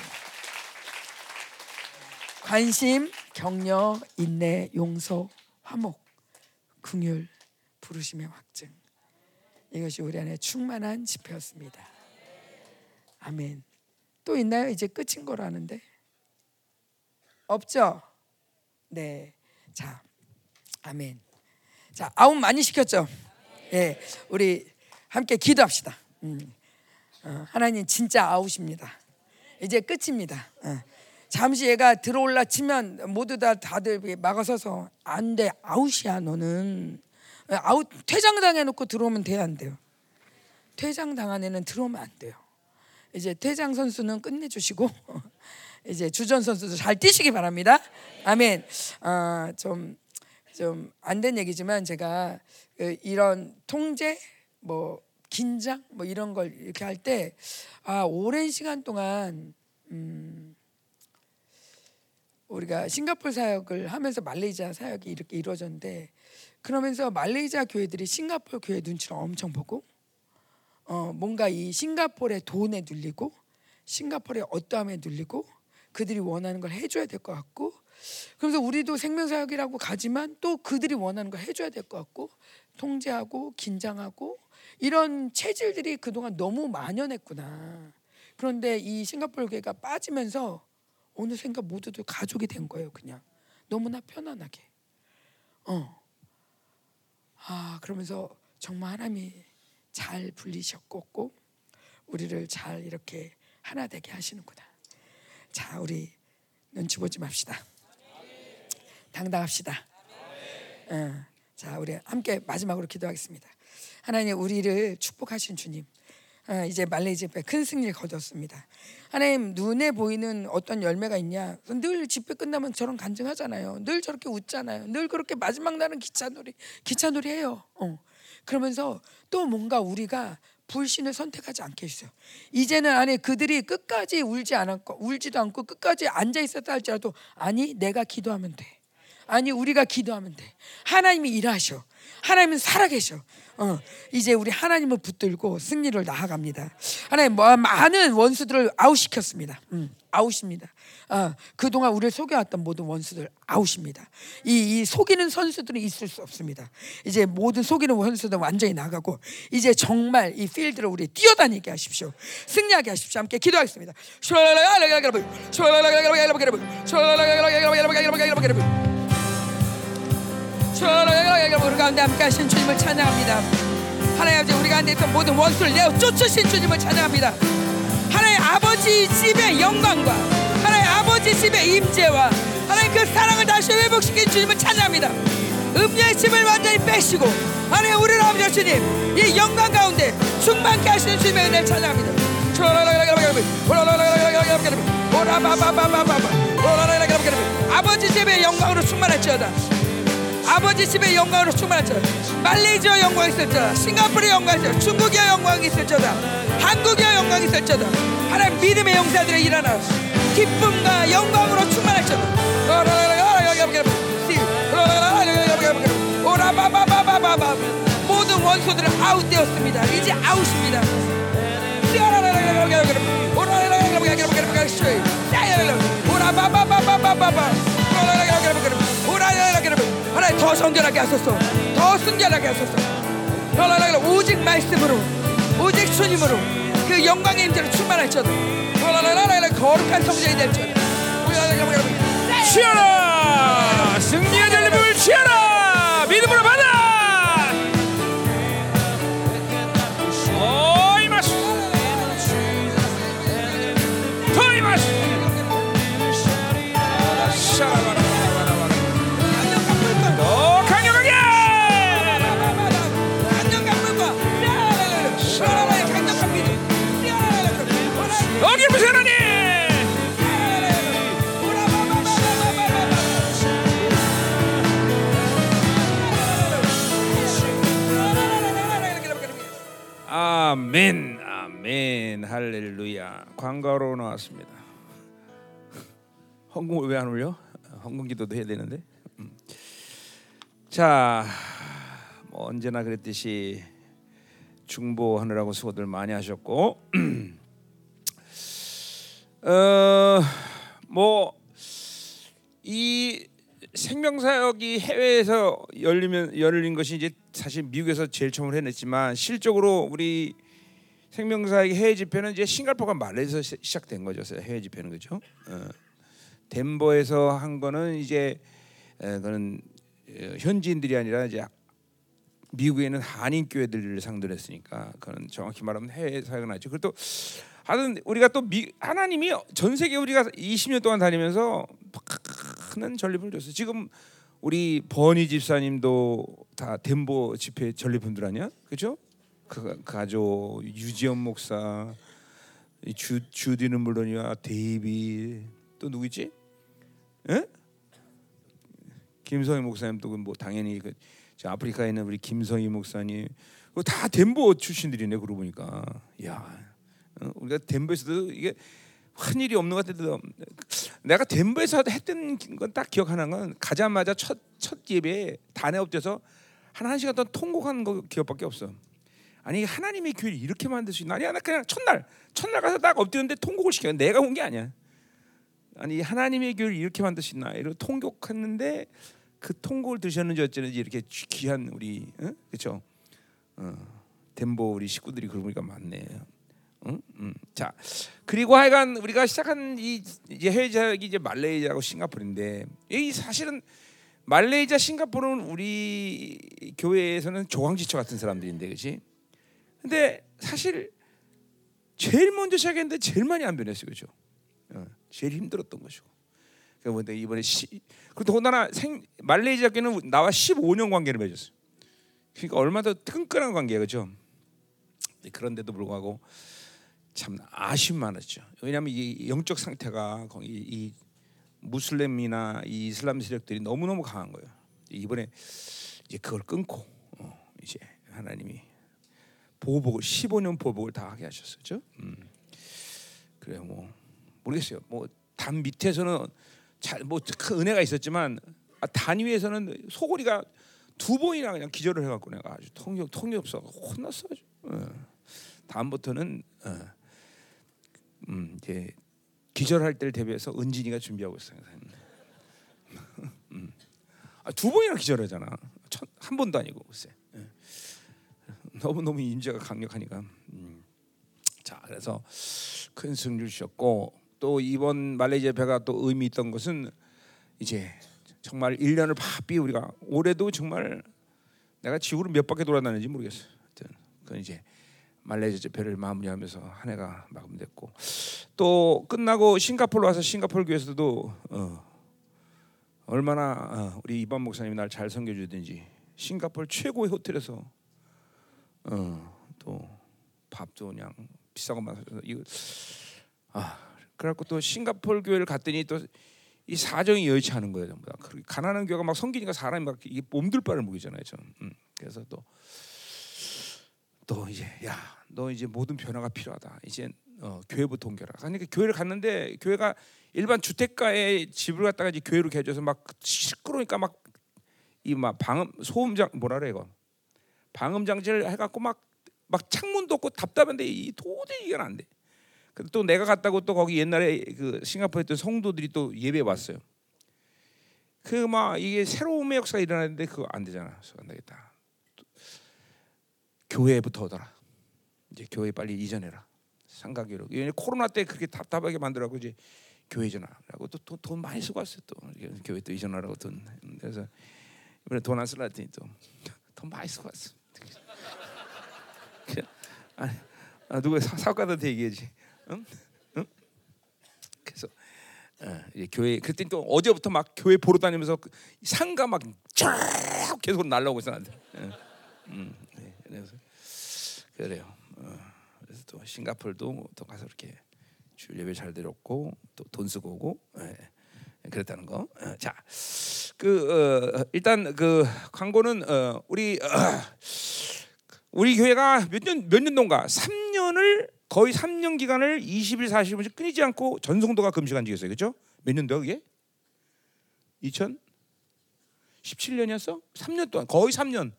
관심, 격려, 인내, 용서, 화목, 긍휼, 부르심의 확증. 이것이 우리 안에 충만한 집회였습니다. 아멘. 또 있나요? 이제 끝인 거라는데. 없죠? 네. 자, 아멘. 자, 아홉 많이 시켰죠? 예, 우리 함께 기도합시다. 하나님 진짜 아웃입니다. 이제 끝입니다. 잠시 얘가 들어올라 치면 모두 다들 막아서서 안 돼. 아웃이야 너는. 아웃. 퇴장당해놓고 들어오면 돼야 안 돼요. 퇴장당한 애는 들어오면 안 돼요. 이제 퇴장 선수는 끝내주시고 이제 주전 선수도 잘 뛰시기 바랍니다. 아멘. 좀 안 된 얘기지만 제가 이런 통제, 뭐 긴장, 뭐 이런 걸 이렇게 할 때 오랜 시간 동안 우리가 싱가포르 사역을 하면서 말레이시아 사역이 이렇게 이루어졌는데, 그러면서 말레이시아 교회들이 싱가포르 교회 눈치를 엄청 보고, 뭔가 이 싱가포르의 돈에 눌리고 싱가포르의 어떠함에 눌리고 그들이 원하는 걸 해줘야 될 것 같고, 그래서 우리도 생명사역이라고 가지만 또 그들이 원하는 걸 해줘야 될 것 같고 통제하고 긴장하고 이런 체질들이 그동안 너무 만연했구나. 그런데 이 싱가포르 교회가 빠지면서 어느샌가 모두들 가족이 된 거예요. 그냥 너무나 편안하게. 그러면서 정말 하나님이 잘 불리셨고 우리를 잘 이렇게 하나 되게 하시는구나. 자, 우리 눈치 보지 맙시다. 당당합시다. 자, 우리 함께 마지막으로 기도하겠습니다. 하나님, 우리를 축복하신 주님, 이제 말레이시아 큰 승리를 거뒀습니다. 하나님, 눈에 보이는 어떤 열매가 있냐? 늘 집회 끝나면 저런 간증하잖아요. 늘 저렇게 웃잖아요. 늘 그렇게 마지막 날은 기차놀이 해요. 그러면서 또 뭔가 우리가 불신을 선택하지 않게 해주세요. 이제는 아니 그들이 끝까지 울지도 않고 끝까지 앉아 있었다 할지라도 아니 내가 기도하면 돼. 아니 우리가 기도하면 돼. 하나님이 일하셔. 하나님은 살아계셔. 이제 우리 하나님을 붙들고 승리를 나아갑니다. 하나님, 많은 원수들을 아웃시켰습니다. 아웃입니다. 그동안 우리를 속여왔던 모든 원수들 아웃입니다. 이 속이는 선수들은 있을 수 없습니다. 이제 모든 속이는 원수들은 완전히 나가고 이제 정말 이 필드를 우리 뛰어다니게 하십시오. 승리하게 하십시오. 함께 기도하겠습니다. 우리 가운데 함께 하신 주님을 찬양합니다. 하나님 아버지, 우리 가운데 있던 모든 원수를 내어 쫓으신 주님을 찬양합니다. 하나님 아버지 집의 영광과 하나님 아버지 집의 임재와 하나님 그 사랑을 다시 회복시킨 주님을 찬양합니다. 음녀의 짐을 완전히 빼시고 하나님 우리 아버지 주님 이 영광 가운데 충만케 하시는 주님의 은혜를 찬양합니다. 아버지 집의 영광으로 충만할지어다. 아버지 집의 영광으로 충만하죠. 말레이시아 영광이 있을지어다. 싱가포르의 영광이 있을지어다. 중국의 영광이 있을지어다. 한국의 영광이 있을지어다. 하나님 믿음의 용사들이 일어나 기쁨과 영광으로 충만하죠. 모든 원수들은 아웃되었습니다. 이제 아웃입니다. 하나님 더 성결하게 하소서. 더 순결하게 하소서. 오직 말씀으로 오직 주님으로 그 영광의 임재로 충만할지어다. 거룩한 성전이 될지어다. 취하라 승리의 열매를 취하라. 믿음으로 받아. 이마스 더 이마스 샤바라 아멘, 아멘, 할렐루야. 광고로 나왔습니다. 헌금 왜 안 올려? 헌금 기도도 해야 되는데. 자, 뭐 언제나 그랬듯이 중보하느라고 수고들 많이 하셨고, 뭐 이 생명사역이 해외에서 열린 것이 이제 사실 미국에서 제일 처음 해냈지만 실적으로 우리 생명사역 해외 집회는 이제 싱가포르가 말레이시아에서 시작된 거죠. 해외 집회는 그죠. 덴버에서 한 거는 이제 그런 현지인들이 아니라 이제 미국에는 한인 교회들을 상대로 했으니까 그런 정확히 말하면 해외 사역은 아니죠. 그리고 또 하여튼 우리가 또 하나님이 전 세계 우리가 20년 동안 다니면서 큰 전리품을 줬어요. 지금 우리 버니 집사님도 다 덴버 집회 전리품들 아니야? 그렇죠? 그 가족 유지연 목사, 주디는 물론이야, 데이비 또 누구지? 예? 김성희 목사님도 뭐 당연히 그 아프리카에 있는 우리 김성희 목사님 다 덴버 출신들이네. 그러고 보니까 야. 우리가 덴버에서도 이게 큰 일이 없는 것 같아도 내가 덴버에서 했던 건 딱 기억하는 건 가자마자 첫 예배에 단에 엎드려서 한 시간 동안 통곡한 거 기억밖에 없어. 아니 하나님의 교회를 이렇게 만들 수 있나? 아니 나 그냥 첫날 가서 딱 엎드렸는데 통곡을 시켜. 내가 온 게 아니야. 아니 하나님의 교회를 이렇게 만들 수 있나? 이러고 통곡했는데 그 통곡을 들으셨는지 어쩌는지 이렇게 귀한 우리 그렇죠? 덴버 우리 식구들이 그러고 보니까 많네. 응? 자, 그리고 하여간 우리가 시작한 이 이제 해외 제약이 이제 말레이시아하고 싱가포르인데, 이 사실은 말레이시아, 싱가포르는 우리 교회에서는 조강지처 같은 사람들인데, 그렇지? 근데 사실 제일 먼저 시작했는데 제일 많이 안 변했어요, 그렇죠? 제일 힘들었던 것이고. 그런데 이번에 더군다나 말레이시아 교회는 나와 15년 관계를 맺었어요. 그러니까 얼마나 끈끈한 관계예요, 그렇죠? 그런데도 불구하고 참 아쉬움 많았죠. 왜냐하면 이 영적 상태가 이 무슬림이나 이 이슬람 세력들이 너무너무 강한 거예요. 이번에 이제 그걸 끊고 이제 하나님이 보복을 15년 보복을 다 하게 하셨었죠. 그래 뭐 모르겠어요. 뭐 단 밑에서는 잘 뭐 큰 은혜가 있었지만 단 위에서는 소고리가 두 번이나 그냥 기절을 해갖고 내가 아주 통이 없어 혼났어. 다음부터는 이제 기절할 때를 대비해서 은진이가 준비하고 있어요. 두 번이나 기절하잖아. 한 번도 아니고 글쎄. 너무너무 임재가 강력하니까. 자, 그래서 큰 승리를 주셨고, 또 이번 말레이시아 배가 또 의미 있던 것은 이제 정말 1년을 바삐 우리가 올해도 정말 내가 지구를 몇 바퀴 돌아다녔는지 모르겠어요. 그 이제 말레이시아 배를 마무리하면서 한 해가 마감됐고, 또 끝나고 싱가포르 와서 싱가포르 교회에서도 얼마나 우리 이반 목사님이 날 잘 섬겨주든지 싱가포르 최고의 호텔에서 또 밥도 그냥 비싼 것만 사줘서 이거 그래갖고 또 싱가포르 교회를 갔더니 또 이 사정이 여의치 않은 거예요, 전부 다. 가난한 교회가 막 섬기니까 사람이 막 이게 몸둘 바를 모르잖아요, 저는. 그래서 또 이제 야 너 이제 모든 변화가 필요하다. 이제 교회부터 옮겨라. 그러니까 교회를 갔는데 교회가 일반 주택가에 집을 갖다가 이제 교회로 개조해서 막 시끄러우니까 막 이 막 방음 소음장 뭐라 그래 이거 방음 장치를 해갖고 막 창문도 없고 답답한데 이 도저히 이건 안 돼. 근데 또 내가 갔다고 또 거기 옛날에 그 싱가포르에 있던 성도들이 또 예배 왔어요. 그 막 이게 새로움의 역사가 일어나는데 그거 안 되잖아. 그래서 안 되겠다. 교회부터 오더라. 이제 교회 빨리 이전해라. 상가교로. 코로나 때 그렇게 답답하게 만들라고 이제 교회 이전하라고 또 돈 많이 쓰고 왔어요. 또 교회 또 이전하라고 돈. 그래서 이번에 돈 안 쓰려 했더니 또 돈 많이 쓰고 왔어. 아 누가 사업가한테 얘기하지. 응? 응? 그래서 이제 교회 그랬더니 또 어제부터 막 교회 보러 다니면서 상가 막 쫙 계속 날라오고 있어 나한테. 그래서 그래요. 그래서 또 싱가포르도 또 가서 이렇게 주일 예배 잘 드렸고 또 돈 쓰고 오고 그랬다는 거. 자, 일단 그 광고는 우리 교회가 몇 년 동안 3년을 거의 3년 기간을 20일 40분씩 끊이지 않고 전성도가 금식한 적이었어요, 그렇죠? 몇 년도야 그게? 2017년이었어? 3년 동안 거의 3년을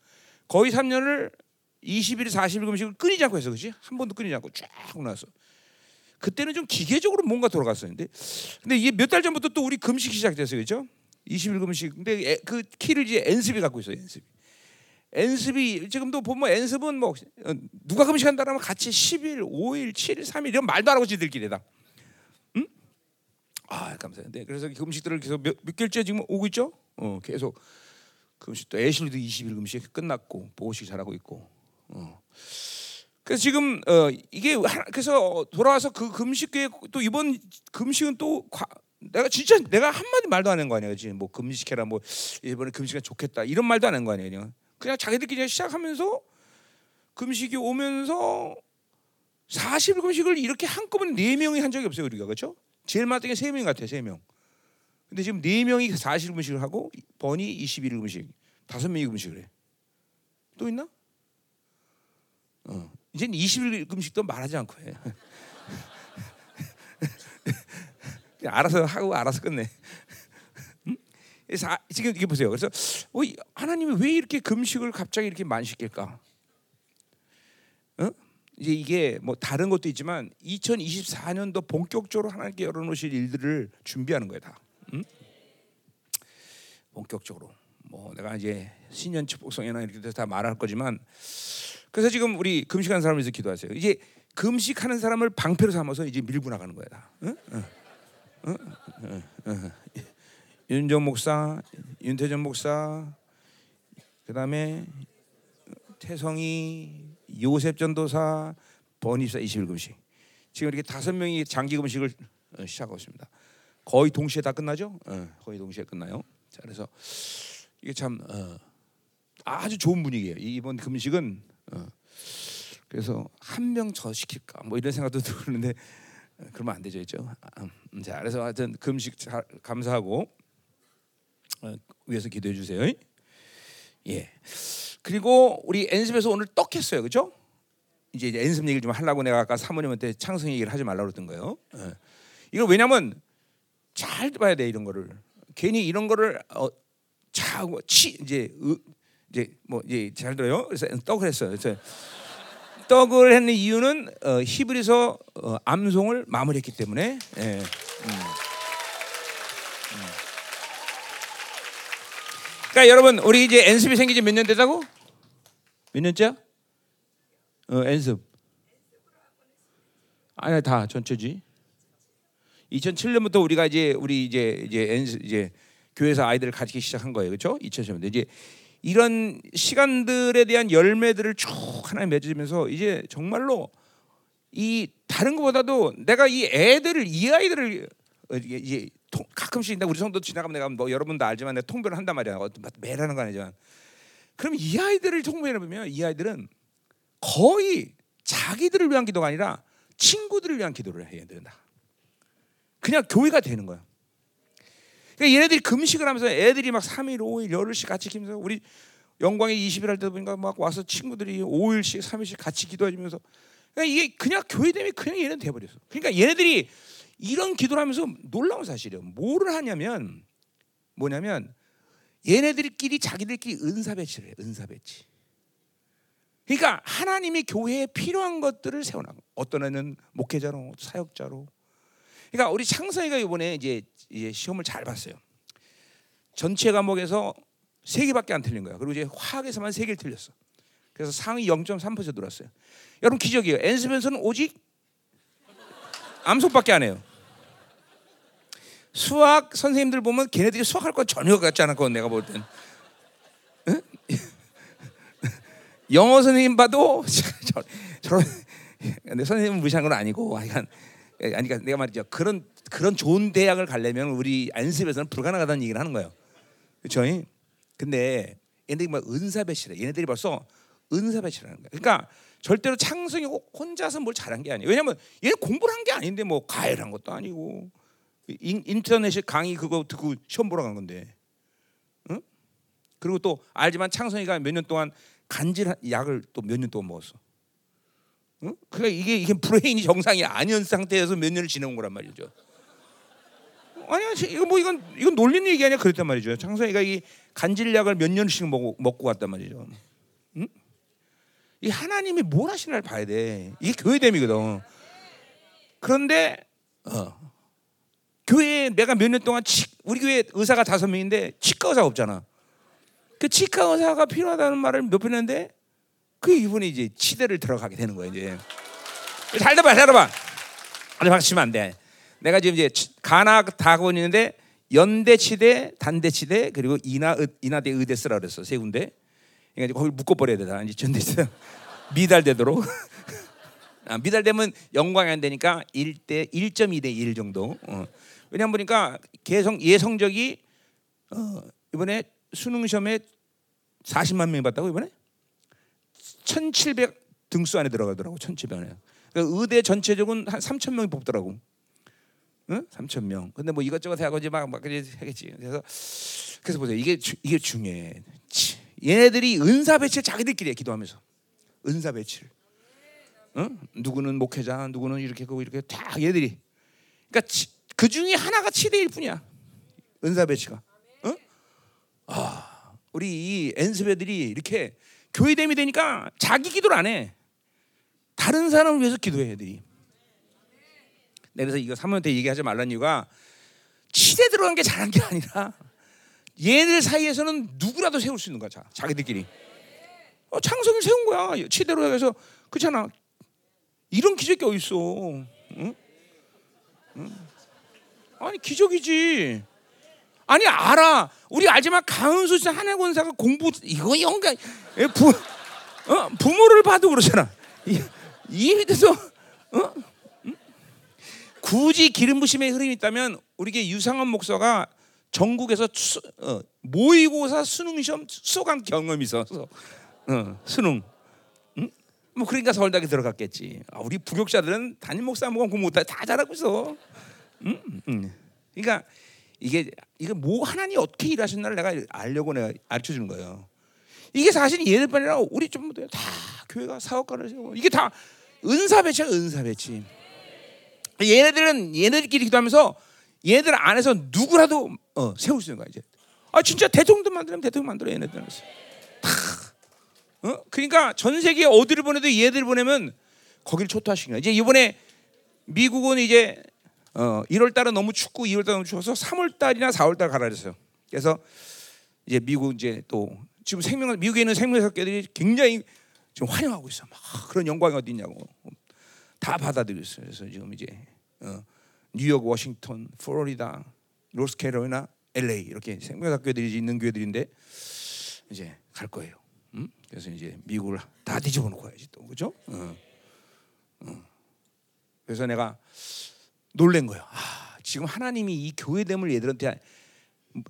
20일 40일 금식을 끊이지 않고 했어, 그렇지? 한 번도 끊이지 않고 쫙 나왔어. 그때는 좀 기계적으로 뭔가 돌아갔었는데, 근데 이게 몇 달 전부터 또 우리 금식이 시작됐어요, 그렇죠? 20일 금식. 근데 그 키를 이제 NSB 갖고 있어요, NSB. 지금도 보면 NSB는 뭐 누가 금식한다라면 같이 10일, 5일, 7일, 3일 이런 말도 안 하고 지들끼리다. 응? 아 감사해요. 네, 그래서 금식들을 계속 몇 개월째 지금 오고 있죠? 계속 금식. 또 애슐리도 20일 금식 끝났고 보호식 잘하고 있고. 그래서 지금 이게 그래서 돌아와서 그 금식에 또 이번 금식은 또 내가 한마디 말도 안 한 거 아니야, 그렇지? 뭐 금식해라 뭐 이번에 금식은 좋겠다 이런 말도 안 한 거 아니야, 그냥 자기들끼리 시작하면서 금식이 오면서 40일 금식을 이렇게 한꺼번에 4명이 한 적이 없어요, 우리가. 그렇죠? 제일 많았던 게 3명 같아요, 3명. 근데 지금 4명이 40일 금식을 하고 번이 21일 금식, 5명이 금식을 해. 또 있나? 이제는 20일 금식도 말하지 않고 해. 그냥 알아서 하고 알아서 끝내. 지금 이게 보세요. 그래서 하나님이 왜 이렇게 금식을 갑자기 이렇게 많이 시킬까? 이제 이게 뭐 다른 것도 있지만 2024년도 본격적으로 하나님께 열어놓으실 일들을 준비하는 거예요, 다. 본격적으로. 뭐 내가 이제 신년 축복성에나 이렇게 다 말할 거지만 그래서 지금 우리 금식하는 사람을 위해서 기도하세요. 이제 금식하는 사람을 방패로 삼아서 이제 밀고 나가는 거야. 응? 응. 응? 응. 응. 윤정 목사, 윤태정 목사, 그 다음에 태성이, 요셉 전도사, 번입사 21금식. 지금 이렇게 5명이 장기 금식을 시작하고 있습니다. 거의 동시에 다 끝나죠? 거의 동시에 끝나요. 자, 그래서 이게 참 아주 좋은 분위기예요. 이번 금식은. 그래서 한 명 더 시킬까 뭐 이런 생각도 들었는데 그러면 안 되죠, 있죠. 자, 그래서 하여튼 금식 잘 감사하고 위에서 기도해 주세요. 예. 그리고 우리 엔습에서 오늘 떡했어요, 그렇죠? 이제 엔습 얘기를 좀 하려고 내가 아까 사모님한테 창성 얘기를 하지 말라고 그랬던 거예요. 예. 이거 왜냐면 잘 봐야 돼 이런 거를. 괜히 이런 거를 자고 이제 뭐 이제 잘 들어요. 그래서 떡을 했어요. 그래서 떡을 했는 이유는 히브리서 암송을 마무리했기 때문에. 예. 그러니까 여러분 우리 이제 NSB 생긴 지 몇 년 되다고? 몇 년째야? NSB. 아니야 다 전체지. 2007년부터 우리가 이제 우리 이제 교회에서 아이들을 가르치기 시작한 거예요, 그렇죠? 2007년부터 이제. 이런 시간들에 대한 열매들을 쭉 하나씩 맺어지면서 이제 정말로 이 다른 것보다도 내가 이 아이들을 이제 가끔씩 우리 성도 지나가면 내가 뭐 여러분도 알지만 내가 통변을 한단 말이야. 매일 하는 거 아니지만. 그럼 이 아이들을 통변해 보면 이 아이들은 거의 자기들을 위한 기도가 아니라 친구들을 위한 기도를 해야 된다. 그냥 교회가 되는 거야. 그러니까 얘네들이 금식을 하면서 애들이 막 3일, 5일, 열흘씩 같이 기면서 우리 영광에 20일 할 때 보니까 막 와서 친구들이 5일씩, 3일씩 같이 기도해주면서 그러니까 이게 그냥 교회 되면 그냥 얘네들 돼버렸어. 그러니까 얘네들이 이런 기도를 하면서 놀라운 사실이에요. 뭐를 하냐면 뭐냐면 얘네들끼리 자기들끼리 은사 배치를 해. 은사 배치. 그러니까 하나님이 교회에 필요한 것들을 세워놔. 어떤 애는 목회자로, 사역자로. 그러니까 우리 창성이가 이번에 이제 시험을 잘 봤어요. 전체 과목에서 3개밖에 안 틀린 거야. 그리고 이제 화학에서만 3개를 틀렸어. 그래서 상위 0.3% 들어왔어요. 여러분 기적이에요. 엔스벤서는 오직 암송밖에 안 해요. 수학 선생님들 보면 걔네들이 수학할 건 전혀 같지 않았거든 내가 볼 땐. 응? 영어 선생님 봐도 저런 근데 선생님은 무시한 건 아니고 하여간 그러니까 내가 말이죠. 그런 좋은 대학을 가려면 우리 안습에서는 불가능하다는 얘기를 하는 거예요. 그렇죠? 근데 얘네들이 막 은사 배치래. 얘네들이 벌써 은사 배치라는 거야. 그러니까 절대로 창성이 혼자서 뭘 잘한 게 아니에요. 왜냐면 얘 공부를 한 게 아닌데 뭐 과외한 것도 아니고 인터넷에 강의 그거 듣고 시험 보러 간 건데. 응? 그리고 또 알지만 창성이가 몇 년 동안 간질 약을 또 몇 년 동안 먹었어. 응? 그러니까 이게 브레인이 정상이 아니었던 상태에서 몇 년을 지내온 거란 말이죠. 아니야 이거 뭐 이건 놀리는 얘기 아니야 그랬단 말이죠. 창성이가 이 간질약을 몇 년씩 먹고 갔단 말이죠. 응? 이 하나님이 뭘 하시나를 봐야 돼. 이게 교회됨이거든. 그런데 교회에 내가 몇 년 동안 우리 교회 의사가 5명인데 치과 의사가 없잖아. 그 치과 의사가 필요하다는 말을 몇 번 했는데. 그 이분이 이제 치대를 들어가게 되는 거예요 이제. 잘 들어봐. 아니 박수 치면 안 돼. 내가 지금 이제 가나 다 하고 있는데 연대 치대, 단대 치대 그리고 이나대 의대 쓰라 그랬어 3군데. 그러니까 이제 거기 묶어버려야 되다. 이제 전대에서 미달되도록. 아, 미달되면 영광이 안 되니까 1.2대 1 정도. 왜냐면 보니까 예성적이 이번에 수능 시험에 40만 명이 봤다고 이번에. 1,700 등수 안에 들어가더라고. 1,700 안에. 그러니까 의대 전체적으로 한 3,000명이 뽑더라고. 응? 3,000명. 근데 뭐 이것저것 해가지고 막 하겠지. 그래서 보세요. 이게 중요해. 얘네들이 은사 배치를 자기들끼리 해, 기도하면서. 은사 배치를. 응? 누구는 목회자, 누구는 이렇게 하고 이렇게 다 얘들이. 그러니까 그 중에 하나가 치대일 뿐이야. 은사 배치가. 응? 아, 우리 이 엔스베들이 이렇게. 교회됨이 되니까 자기 기도를 안 해. 다른 사람을 위해서 기도해 애들이. 그래서 이거 사모님한테 얘기하지 말란 이유가 치대 들어간 게 잘한 게 아니라 얘들 사이에서는 누구라도 세울 수 있는 거야. 자기들끼리. 창성을 세운 거야. 치대로 해서 그렇잖아. 이런 기적이 어디 있어? 응? 응? 아니 기적이지. 아니 알아. 우리 알지만 가은수 씨 한해 권사가 공부 이거 연관 부모를 봐도 그러잖아. 이 밑에서 어? 응? 굳이 기름 부심의 흐름이 있다면 우리에게 유상한 목사가 전국에서 모의고사 수능 시험 수강 경험이 있어서 수능. 응? 뭐 그러니까 서울대학에 들어갔겠지. 아, 우리 부교육자들은 담임 목사 한 번 공부 못해 다 잘하고 있어. 응? 응. 그러니까 이게 뭐 하나님 어떻게 일하셨나를 내가 알려고 내가 가르쳐 주는 거예요. 이게 사실 예배뿐 아니라 우리 전부 다 교회가 사역가를 세우고 이게 다 은사 배치야, 은사 배치. 얘네들은 얘네들끼리 기도하면서 얘네들 안에서 누구라도 세울 수 있는 거야 이제. 아 진짜 대통령도 만들면 대통령 만들어 얘네들 안에서. 다. 그러니까 전 세계 어디를 보내도 얘들 보내면 거기를 초토화시킨 거야. 이제 이번에 미국은 이제 1월 달은 너무 춥고 2월 달은 너무 추워서 3월 달이나 4월 달 가라 그랬어요. 그래서 이제 미국 이제 또 지금 미국에 있는 생명사역자들이 굉장히 지금 환영하고 있어. 막 그런 영광이 어디 있냐고 다 받아들이고 있어요. 그래서 지금 이제 뉴욕, 워싱턴, 플로리다, 노스캐롤라이나, LA 이렇게 생명사역자들이 있는 교회들인데 이제 갈 거예요. 음? 그래서 이제 미국을 다 뒤집어 놓고 가야지 또 그죠? 그래서 내가 놀란 거예요. 아, 지금 하나님이 이 교회됨을 얘들한테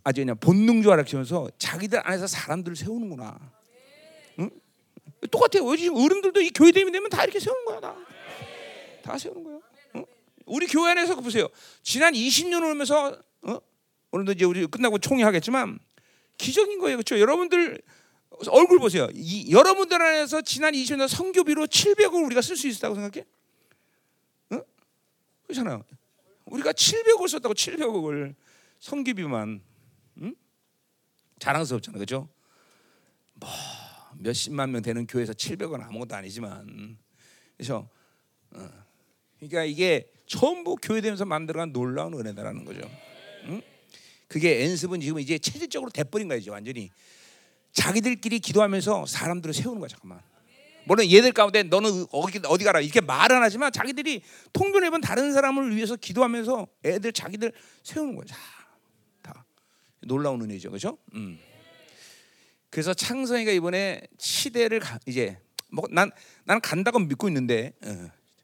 아주 그냥 본능적으로 알려주면서 자기들 안에서 사람들을 세우는구나. 응? 똑같아요. 지금 어른들도 이 교회됨이 되면 다 이렇게 세우는 거야. 다 세우는 거야. 응? 우리 교회 안에서 보세요. 지난 20년을 오면서 오늘도 이제 우리 끝나고 총회하겠지만 기적인 거예요. 그렇죠? 여러분들 얼굴 보세요. 여러분들 안에서 지난 20년 선교비로 700억을 우리가 쓸 수 있었다고 생각해? 그렇잖아요. 우리가 700억을 썼다고 700억을 선교비만 응? 자랑스럽잖아요, 그렇죠? 뭐 몇십만 명 되는 교회에서 700억은 아무것도 아니지만, 그렇죠? 그러니까 이게 전부 교회되면서 만들어간 놀라운 은혜다라는 거죠. 응? 그게 엔습은 지금 이제 체질적으로 돼버린 거예요, 완전히. 자기들끼리 기도하면서 사람들을 세우는 거야, 잠깐만. 물론 얘들 가운데 너는 어디 가라 이렇게 말 안 하지만 자기들이 통변해본 다른 사람을 위해서 기도하면서 애들 자기들 세우는 거야. 다 놀라운 은혜죠, 그렇죠? 그래서 창성이가 이번에 치대를 이제 뭐 난 간다고 믿고 있는데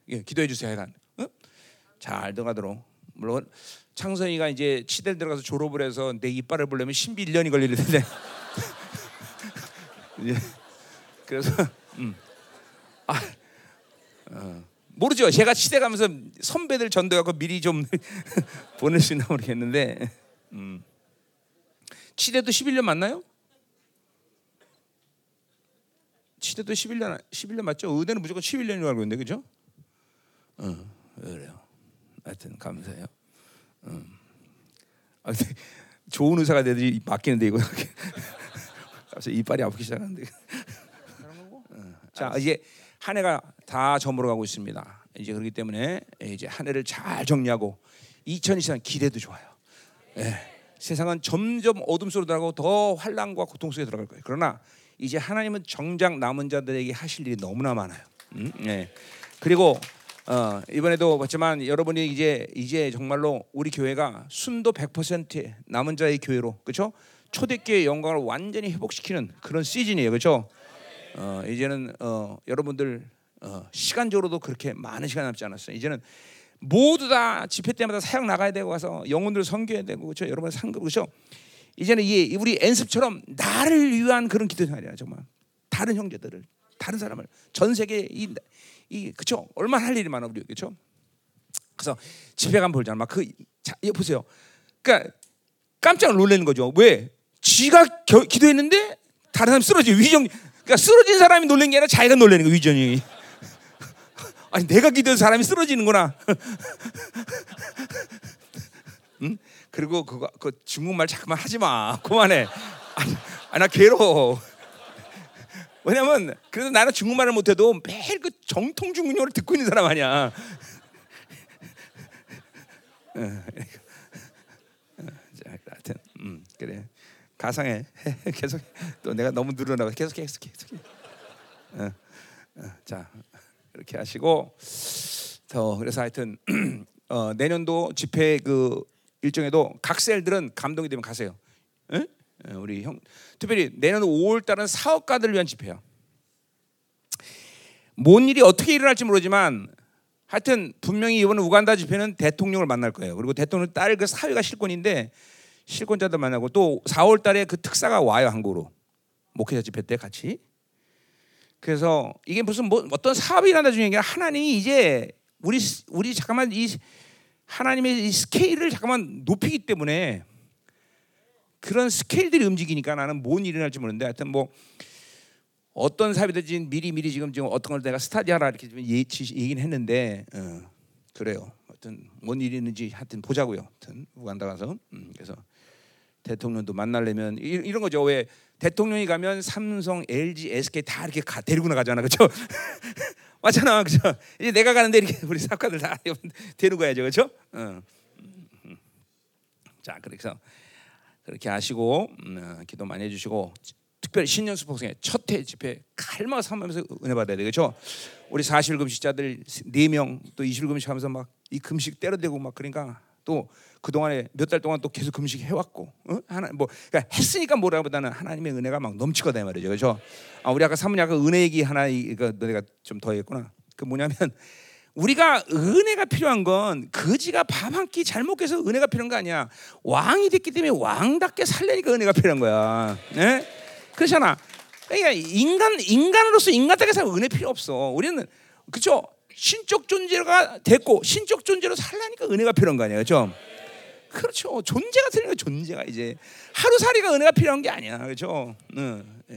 기도해 주세요, 해간. 잘 들어가도록. 물론 창성이가 이제 치대를 들어가서 졸업을 해서 내 이빨을 보려면 신비 1년이 걸릴 텐데. 그래서 모르죠. 제가 시대 가면서 선배들 전도하고 미리 좀 보낼 수 있나 모르겠는데 치대도 11년 맞나요? 치대도 11년 맞죠? 의대는 무조건 11년이라고 알고 있는데 그죠? 그래요. 하여튼 감사해요. 좋은 의사가 되더니 맡기는데 이거 갑자기 이빨이 아프기 시작하는데 자 이제 한 해가 다 저물어가고 있습니다. 이제 그렇기 때문에 이제 한 해를 잘 정리하고 2023 기대도 좋아요. 예, 세상은 점점 어둠 속으로 들어가고 더 환란과 고통 속에 들어갈 거예요. 그러나 이제 하나님은 정작 남은 자들에게 하실 일이 너무나 많아요. 예. 그리고 이번에도 봤지만 여러분이 이제 정말로 우리 교회가 순도 100% 남은 자의 교회로 그렇죠? 초대교회의 영광을 완전히 회복시키는 그런 시즌이에요, 그렇죠? 이제는 여러분들 시간적으로도 그렇게 많은 시간 남지 않았어요. 이제는 모두 다 집회 때마다 사역 나가야 되고 가서 영혼들 섬겨야 되고 그렇죠. 여러분 상급 그렇죠. 이제는 이 우리 엔습처럼 나를 위한 그런 기도생활이야 정말. 다른 형제들을, 다른 사람을 전 세계 이 그렇죠. 얼마나 할 일이 많아 우리 그렇죠. 그래서 집회 가면 보잖아. 막 보세요. 그러니까 깜짝 놀라는 거죠. 왜? 지가 기도했는데 다른 사람 쓰러지 위정. 그러니까 쓰러진 사람이 놀란 게 아니라 자기가 놀라는 거예요, 위전이. 아니 내가 기도해서 사람이 쓰러지는구나. 응? 그리고 그거 중국말 잠깐만 하지 마. 그만해. 아니 나 괴로워. 왜냐면 그래도 나는 중국말을 못해도 매일 그 정통 중국어를 듣고 있는 사람 아니야. 하여튼 그래. 가상해. 계속 또 내가 너무 늘어나고 계속. 자, 이렇게 하시고 더 그래서 하여튼 내년도 집회 그 일정에도 각 셀들은 감동이 되면 가세요. 에? 우리 형 특별히 내년 5월 달은 사업가들을 위한 집회야. 뭔 일이 어떻게 일어날지 모르지만 하여튼 분명히 이번 우간다 집회는 대통령을 만날 거예요. 그리고 대통령 딸 그 사위가 실권인데 실권자들 만나고 또 4월 달에 그 특사가 와요, 한국으로. 목회자 집회 때 같이. 그래서 이게 무슨 뭐 어떤 사업이 일어난다 중요한 게 아니라 하나님이 이제 우리 잠깐만 이 하나님의 이 스케일을 잠깐만 높이기 때문에 그런 스케일들이 움직이니까 나는 뭔 일이 날지 모르는데 하여튼 뭐 어떤 사업이든지 미리 지금 어떤 걸 내가 스타디하라 이렇게 좀 얘기는 했는데 그래요. 하여튼 뭔 일이 있는지 하여튼 보자고요. 하여튼 우간다 가서 그래서 대통령도 만나려면 이런 거죠. 왜 대통령이 가면 삼성, LG, SK 다 이렇게 데리고 나가잖아, 그렇죠? 맞잖아, 그죠? 이제 내가 가는데 이렇게 우리 사업가들 다 데리고 가야죠, 그렇죠? 자, 그래서 그렇게 하시고 기도 많이 해주시고 특별히 신년수 폭성의 첫 해 집회 갈망 삼으면서 은혜 받아야 되겠죠? 우리 40일 금식자들 4명 또 20일 금식하면서 막 이 금식 때려대고 막 그러니까 또 그 동안에 몇 달 동안 또 계속 금식 해왔고 하나 뭐 그러니까 했으니까 뭐라보다는 하나님의 은혜가 막 넘치거든 말이죠, 그렇죠? 아, 우리 아까 사모님 아까 은혜 얘기 하나 이거 너네가 좀 더했구나. 그 뭐냐면 우리가 은혜가 필요한 건 거지가 밥 한 끼 잘 먹게서 은혜가 필요한 거 아니야. 왕이 됐기 때문에 왕답게 살려니까 은혜가 필요한 거야. 네? 그렇잖아. 그러니까 인간으로서 인간답게 살면 은혜 필요 없어. 우리는 그렇죠? 신적 존재가 됐고 신적 존재로 살라니까 은혜가 필요한 거 아니야, 그렇죠? 그렇죠. 존재가 틀린 거야. 존재가 이제 하루살이가 은혜가 필요한 게 아니야, 그렇죠?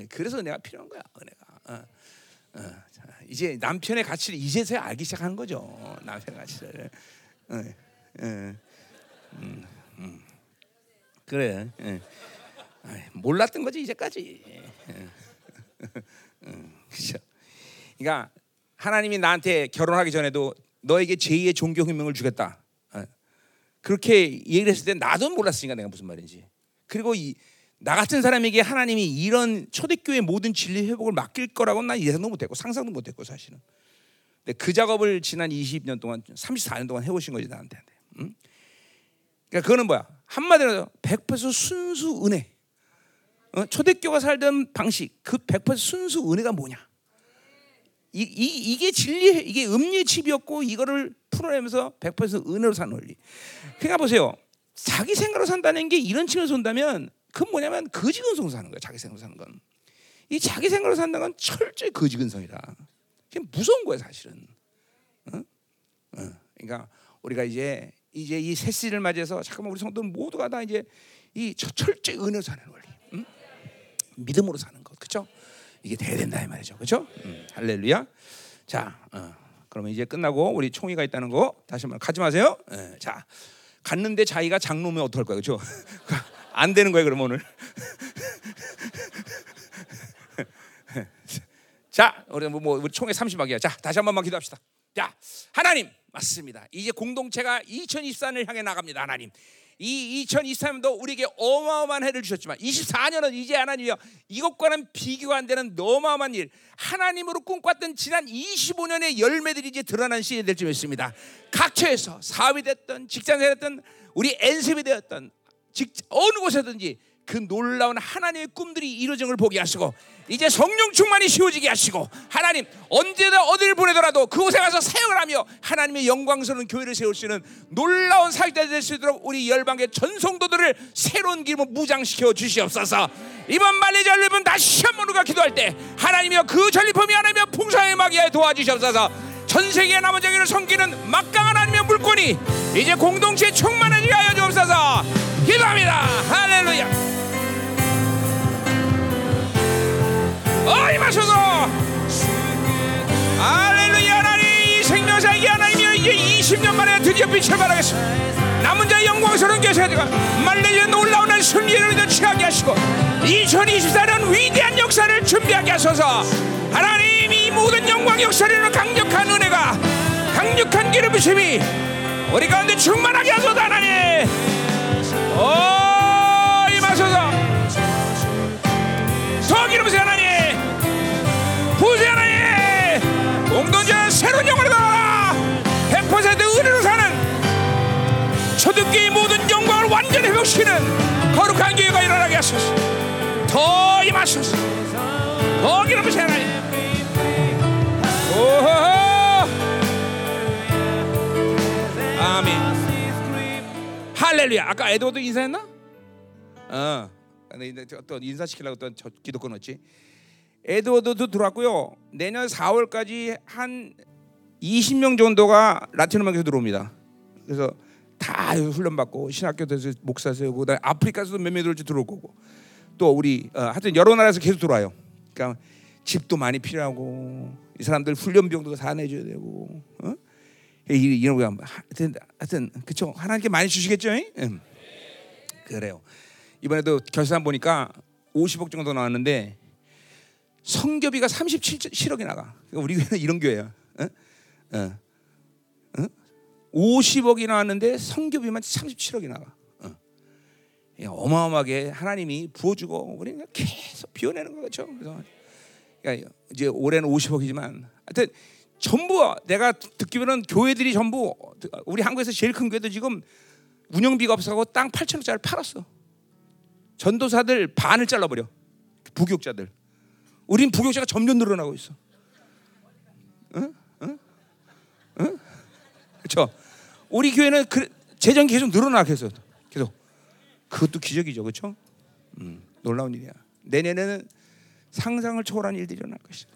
그래서 은혜가 필요한 거야. 은혜가. 자, 이제 남편의 가치를 이제서야 알기 시작한 거죠. 남편의 가치를. 그래. 몰랐던 거지 이제까지. 그렇죠. 그러니까 하나님이 나한테 결혼하기 전에도 너에게 제2의 종교혁명을 주겠다. 그렇게 얘기를 했을 때 나도 몰랐으니까 내가 무슨 말인지. 그리고 나 같은 사람에게 하나님이 이런 초대교회의 모든 진리 회복을 맡길 거라고는 난 예상도 못했고 상상도 못했고 사실은. 근데 그 작업을 지난 20년 동안, 34년 동안 해오신 거지 나한테. 응? 그러니까 그거는 뭐야? 한마디로 100% 순수 은혜. 초대교가 살던 방식, 그 100% 순수 은혜가 뭐냐? 이게 진리, 이게 음리의 칩이었고 이거를 풀어내면서 100% 은혜로 사는 원리. 그러니까 보세요. 자기 생각으로 산다는 게 이런 측면에서 온다면 그건 뭐냐면 거지근성으로 사는 거야. 자기 생각으로 사는 건. 이 자기 생각으로 산다는 건 철저히 거지근성이다. 그게 무서운 거야 사실은. 그러니까 우리가 이제 이 새씨를 맞이해서 잠깐만 우리 성도는 모두가 다 이제 이 철저히 은혜로 사는 원리. 응? 믿음으로 사는 것. 그렇죠? 이게 돼야 된다 이 말이죠, 그렇죠? 할렐루야. 자, 그러면 이제 끝나고 우리 총회가 있다는 거 다시 한번 가지 마세요. 자, 갔는데 자기가 장로면 어떡할 거야, 그렇죠? 안 되는 거예요, 그럼 오늘. 자, 우리 뭐 총회 30막이야. 자, 다시 한 번만 기도합시다. 자, 하나님 맞습니다. 이제 공동체가 2024년을 향해 나갑니다, 하나님. 이 2023년도 우리에게 어마어마한 해를 주셨지만 24년은 이제 하나님이여 이것과는 비교가 안 되는 어마어마한 일 하나님으로 꿈꿨던 지난 25년의 열매들이 이제 드러난 시즌이 될 줄 믿습니다. 각처에서 사업이 됐던 직장생활이 됐던 우리 NSB 되었던 어느 곳에든지 그 놀라운 하나님의 꿈들이 이루어진 걸 보게 하시고 이제 성령 충만이 쉬워지게 하시고 하나님 언제나 어디를 보내더라도 그곳에 가서 사역을 하며 하나님의 영광스러운 교회를 세울 수 있는 놀라운 사역자들이 될 수 있도록 우리 열방계 전성도들을 새로운 길로 무장시켜 주시옵소서. 이번 말레이시아 열방 다시 한번 우리가 기도할 때 하나님이여 그 전리품이 하나님이여 풍성하게 마귀하여 도와주시옵소서. 전세계 나머지 자기를 섬기는 막강한 하나님의 물권이 이제 공동체에 충만하게 하여 주옵소서. 기도합니다. 할렐루야. 임하소서. 할렐루야. 하나님 생명사에게 하나님이여 이제 20년 만에 드디어 빛을 발하겠습니다. 남은 자의 영광스러운 교회가 말레이시아 놀라운 승리를 취하게 하시고 2024년 위대한 역사를 준비하게 하소서. 하나님 이 모든 영광 역사를 강력한 은혜가 강력한 기름 부심이 우리 가운데 충만하게 하소서. 하나님 임하소서. 더 기름 부심 하나님 부세 하나님 새로운 영광을 받아라. 100% 은혜로 사는 초대교회의 모든 영광을 완전히 회복시키는 거룩한 교회가 일어나게 하소서. 더 임하소서. 더 기름부신 하나님. 오호호. 아멘. 할렐루야. 아까 에드워드 인사했나? 근데 어떤 인사시키려고 어떤 기도 끊었지. 에드워드도 들어왔고요. 내년 4월까지 한 20명 정도가 라틴어마에서 들어옵니다. 그래서 다 훈련받고 신학교에서 목사 세우고 아프리카에서도 몇몇 들어올지 들어올 거고 또 우리 하여튼 여러 나라에서 계속 들어와요. 그러니까 집도 많이 필요하고 이 사람들 훈련 비용도 다 내줘야 되고 이런 거 하여튼 그쵸? 하나님께 많이 주시겠죠? 응. 그래요. 이번에도 결산 보니까 50억 정도 나왔는데 성교비가 37억이 나가. 그러니까 우리 교회는 이런 교회야. 응? 응. 응? 50억이 나왔는데 성교비만 37억이 나가. 응. 어마어마하게 하나님이 부어주고 우리는 계속 비워내는 거죠. 그래서 그러니까 이제 올해는 50억이지만 하여튼 전부 내가 듣기로는 교회들이 전부 우리 한국에서 제일 큰 교회도 지금 운영비가 없어서 땅 8천억짜리 팔았어. 전도사들 반을 잘라버려. 부교육자들. 우린 부교육자가 점점 늘어나고 있어. 응? 응? 응? 그렇죠. 우리 교회는 재정이 계속 늘어나 계속. 그것도 기적이죠, 그렇죠? 놀라운 일이야. 내년에는 상상을 초월한 일들이 일어날 것이다.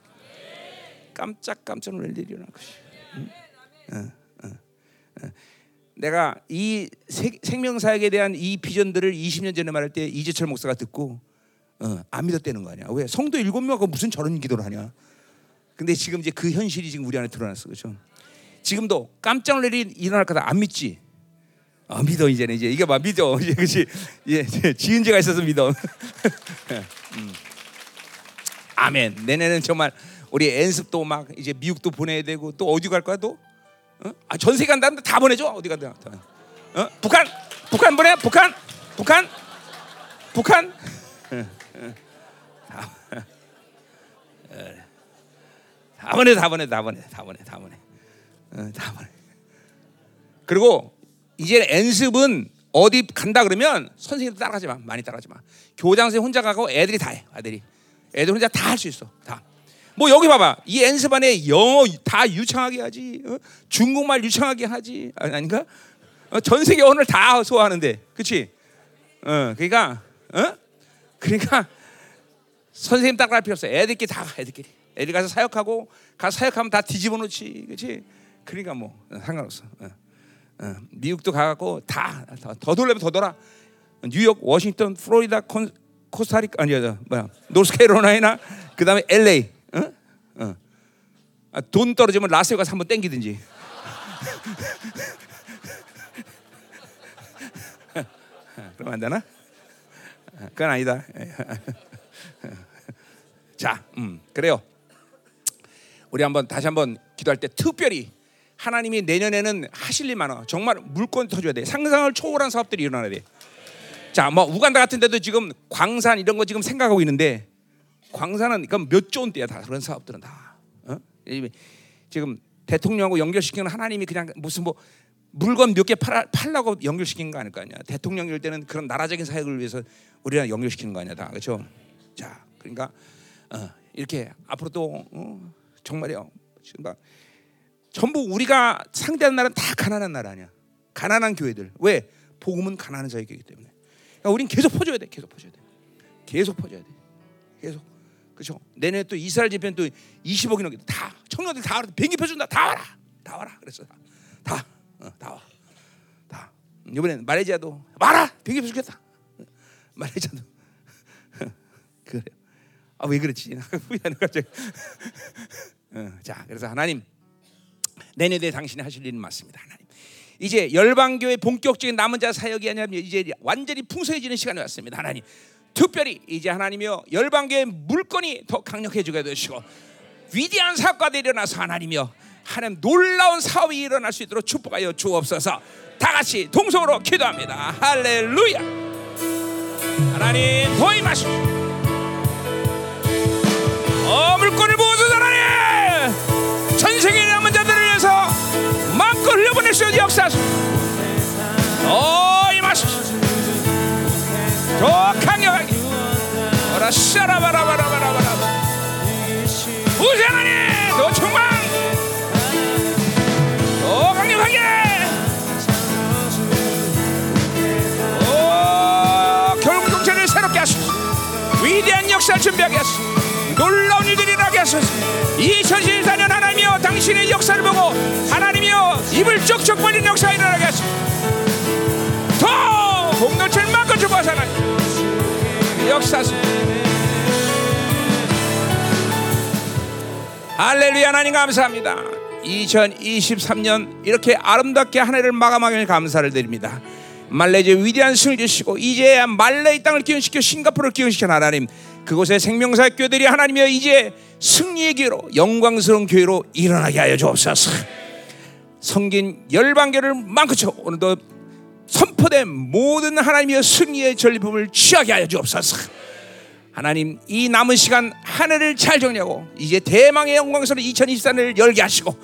깜짝깜짝 놀랄 일들이 일어날 것이다. 응? 응, 응, 응. 내가 이 생명사역에 대한 이 비전들을 20년 전에 말할 때 이재철 목사가 듣고 안 믿었다는 거 아니야. 왜? 성도 7명하고 무슨 저런 기도를 하냐. 근데 지금 이제 그 현실이 지금 우리 안에 드러났어. 그렇죠? 지금도 깜짝 놀랄이 일어날 거다 안 믿지? 아, 믿어 이제는. 이제 이게 막 믿어. 이제 그렇지. 예, 지은 죄가 있어서 믿어. 아멘. 내년에는 정말 우리 연습도 막 이제 미국도 보내야 되고 또 어디 갈 거야 또? 아, 전 세계 간다는데 다 보내줘. 어디 간다. 북한 보내. 북한. 다 보내. 그리고 이제 연습은 어디 간다 그러면 선생님도 따라가지 마. 많이 따라가지 마. 교장 선생님 혼자 가고 애들이 다 해. 애들 혼자 다 할 수 있어. 다. 뭐 여기 봐봐. 이 연습 안에 영어 다 유창하게 하지. 중국말 유창하게 하지. 아닌가? 전 세계 언어를 다 소화하는데. 그렇지? 그러니까 선생님 따라갈 필요 없어. 애들끼리 다 가. 애들끼리. 애들 가서 사역하고 가서 사역하면 다 뒤집어 놓지. 그렇지? 그러니까 뭐 상관없어. 미국도 가갖고 더 돌려면 더 돌아. 뉴욕, 워싱턴, 플로리다, 코스타리카 아니야 노스캐롤라이나 그 다음에 LA. 돈 떨어지면 라스베가스 한번 땡기든지. 그러면 안 되나? 그건 아니다. 자, 그래요. 우리 다시 한번 기도할 때 특별히 하나님이 내년에는 하실 일 많아. 정말 물건 터줘야 돼. 상상을 초월한 사업들이 일어나야 돼. 자, 뭐 우간다 같은 데도 지금 광산 이런 거 지금 생각하고 있는데 광산은 그럼 몇 조 원대야 다 그런 사업들은 다. 지금 대통령하고 연결시키는 하나님이 그냥 무슨 뭐 물건 몇 개 팔라고 연결시킨 거 아닐 거 아니야. 대통령 일 때는 그런 나라적인 사역을 위해서 우리랑 연결시키는 거 아니야 다. 그렇죠? 자, 그러니까 이렇게 앞으로 또 정말요. 지금 막 전부 우리가 상대하는 나라는 다 가난한 나라 아니야. 가난한 교회들. 왜? 복음은 가난한 사역이기 때문에. 그러니까 우린 계속 퍼줘야 돼. 계속. 그렇죠? 내년에 또 이스라엘 집회는 또 20억이 넘게 다 청년들 다 비행기 펴준다. 다 와라. 그랬어. 다 와. 이번엔 말레이시아도 와라. 비행기 펴주겠다. 말레이시아도. 그래. 아, 왜 그랬지? 후회하는 갑자기. 자, 그래서 하나님 내년에 당신이 하실 일은 맞습니다. 하나님. 이제 열방교회 본격적인 남은 자 사역이 아니라 이제 완전히 풍성해지는 시간이 왔습니다. 하나님. 특별히 이제 하나님이여 열방교회의 물건이 더 강력해지게 해주시고 위대한 사업가들이 일어나서 하나님이여 하나님 놀라운 사업이 일어날 수 있도록 축복하여 주옵소서. 다같이 동성으로 기도합니다. 할렐루야. 하나님 더 임하시옵소서. 물건을 부어주소서. 하나님 전세계에 남은 자 모든 역사 임하소서. 더 강력하게 오라샤라바라바라바라바라 우세하니 더 충만 더 강력하게 결국 동체를 새롭게 하소서. 위대한 역사를 준비하게 하소서. 놀라운 일들이 나게 하소서. 2014년 하나님이여 당신의 역사를 보고 하나님이여 입을 쪽쪽 벌린 역사에 일어나게 하소서. 더 공동체를 막고 주어서 하나님 역사하소서. 할렐루야. 하나님 감사합니다. 2023년 이렇게 아름답게 한 해를 마감하길 감사를 드립니다. 말레이시아 위대한 승을 주시고 이제야 말레이 땅을 기운시켜 싱가포르를 기운시켜 하나님, 그곳의 생명사의 교회들이 하나님이여 이제 승리의 교회로 영광스러운 교회로 일어나게 하여 주옵소서. 성긴 열방교를 망고쳐 오늘도 선포된 모든 하나님이여 승리의 전리품을 취하게 하여 주옵소서. 하나님 이 남은 시간 한 해를 잘 정리하고 이제 대망의 영광스러운 2024년을 열게 하시고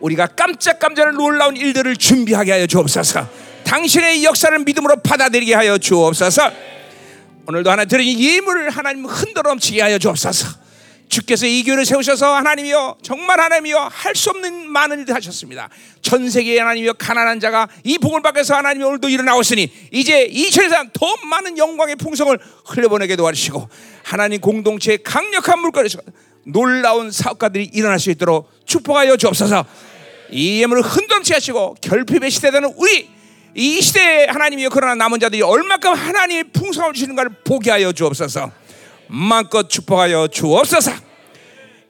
우리가 깜짝깜짝 놀라운 일들을 준비하게 하여 주옵소서. 당신의 역사를 믿음으로 받아들이게 하여 주옵소서. 오늘도 하나 드린 예물을 하나님 흔들어 넘치게 하여 주옵소서. 주께서 이 교회를 세우셔서 하나님이여 정말 하나님이여 할 수 없는 많은 일을 하셨습니다. 전 세계의 하나님이여 가난한 자가 이 복을 받아서 하나님이 오늘도 일어나오시니 이제 2023 더 많은 영광의 풍성을 흘려보내게 도와주시고 하나님 공동체의 강력한 물결에서 놀라운 사업가들이 일어날 수 있도록 축복하여 주옵소서. 이 예물을 흔들지 하시고 결핍의 시대되는 우리 이 시대에 하나님이여 그러나 남은 자들이 얼마큼 하나님의 풍성함을 주시는가를 보게 하여 주옵소서. 마음껏 축복하여 주옵소서.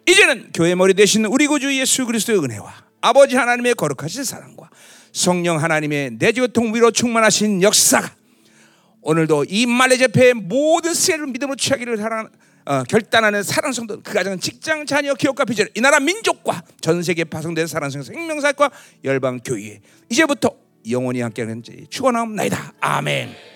이제는 교회 머리 되신 우리 구주 예수 그리스도의 은혜와 아버지 하나님의 거룩하신 사랑과 성령 하나님의 내지고통 위로 충만하신 역사가 오늘도 이 말레이시아 폐의 모든 세를 믿음으로 취하기를 결단하는 사랑성도 그 가정은 직장, 자녀, 기업과 비전 이 나라 민족과 전 세계에 파송된 사랑성 생명사역과 열방교회 이제부터 영원히 함께하는 지 축원하옵나이다. 아멘.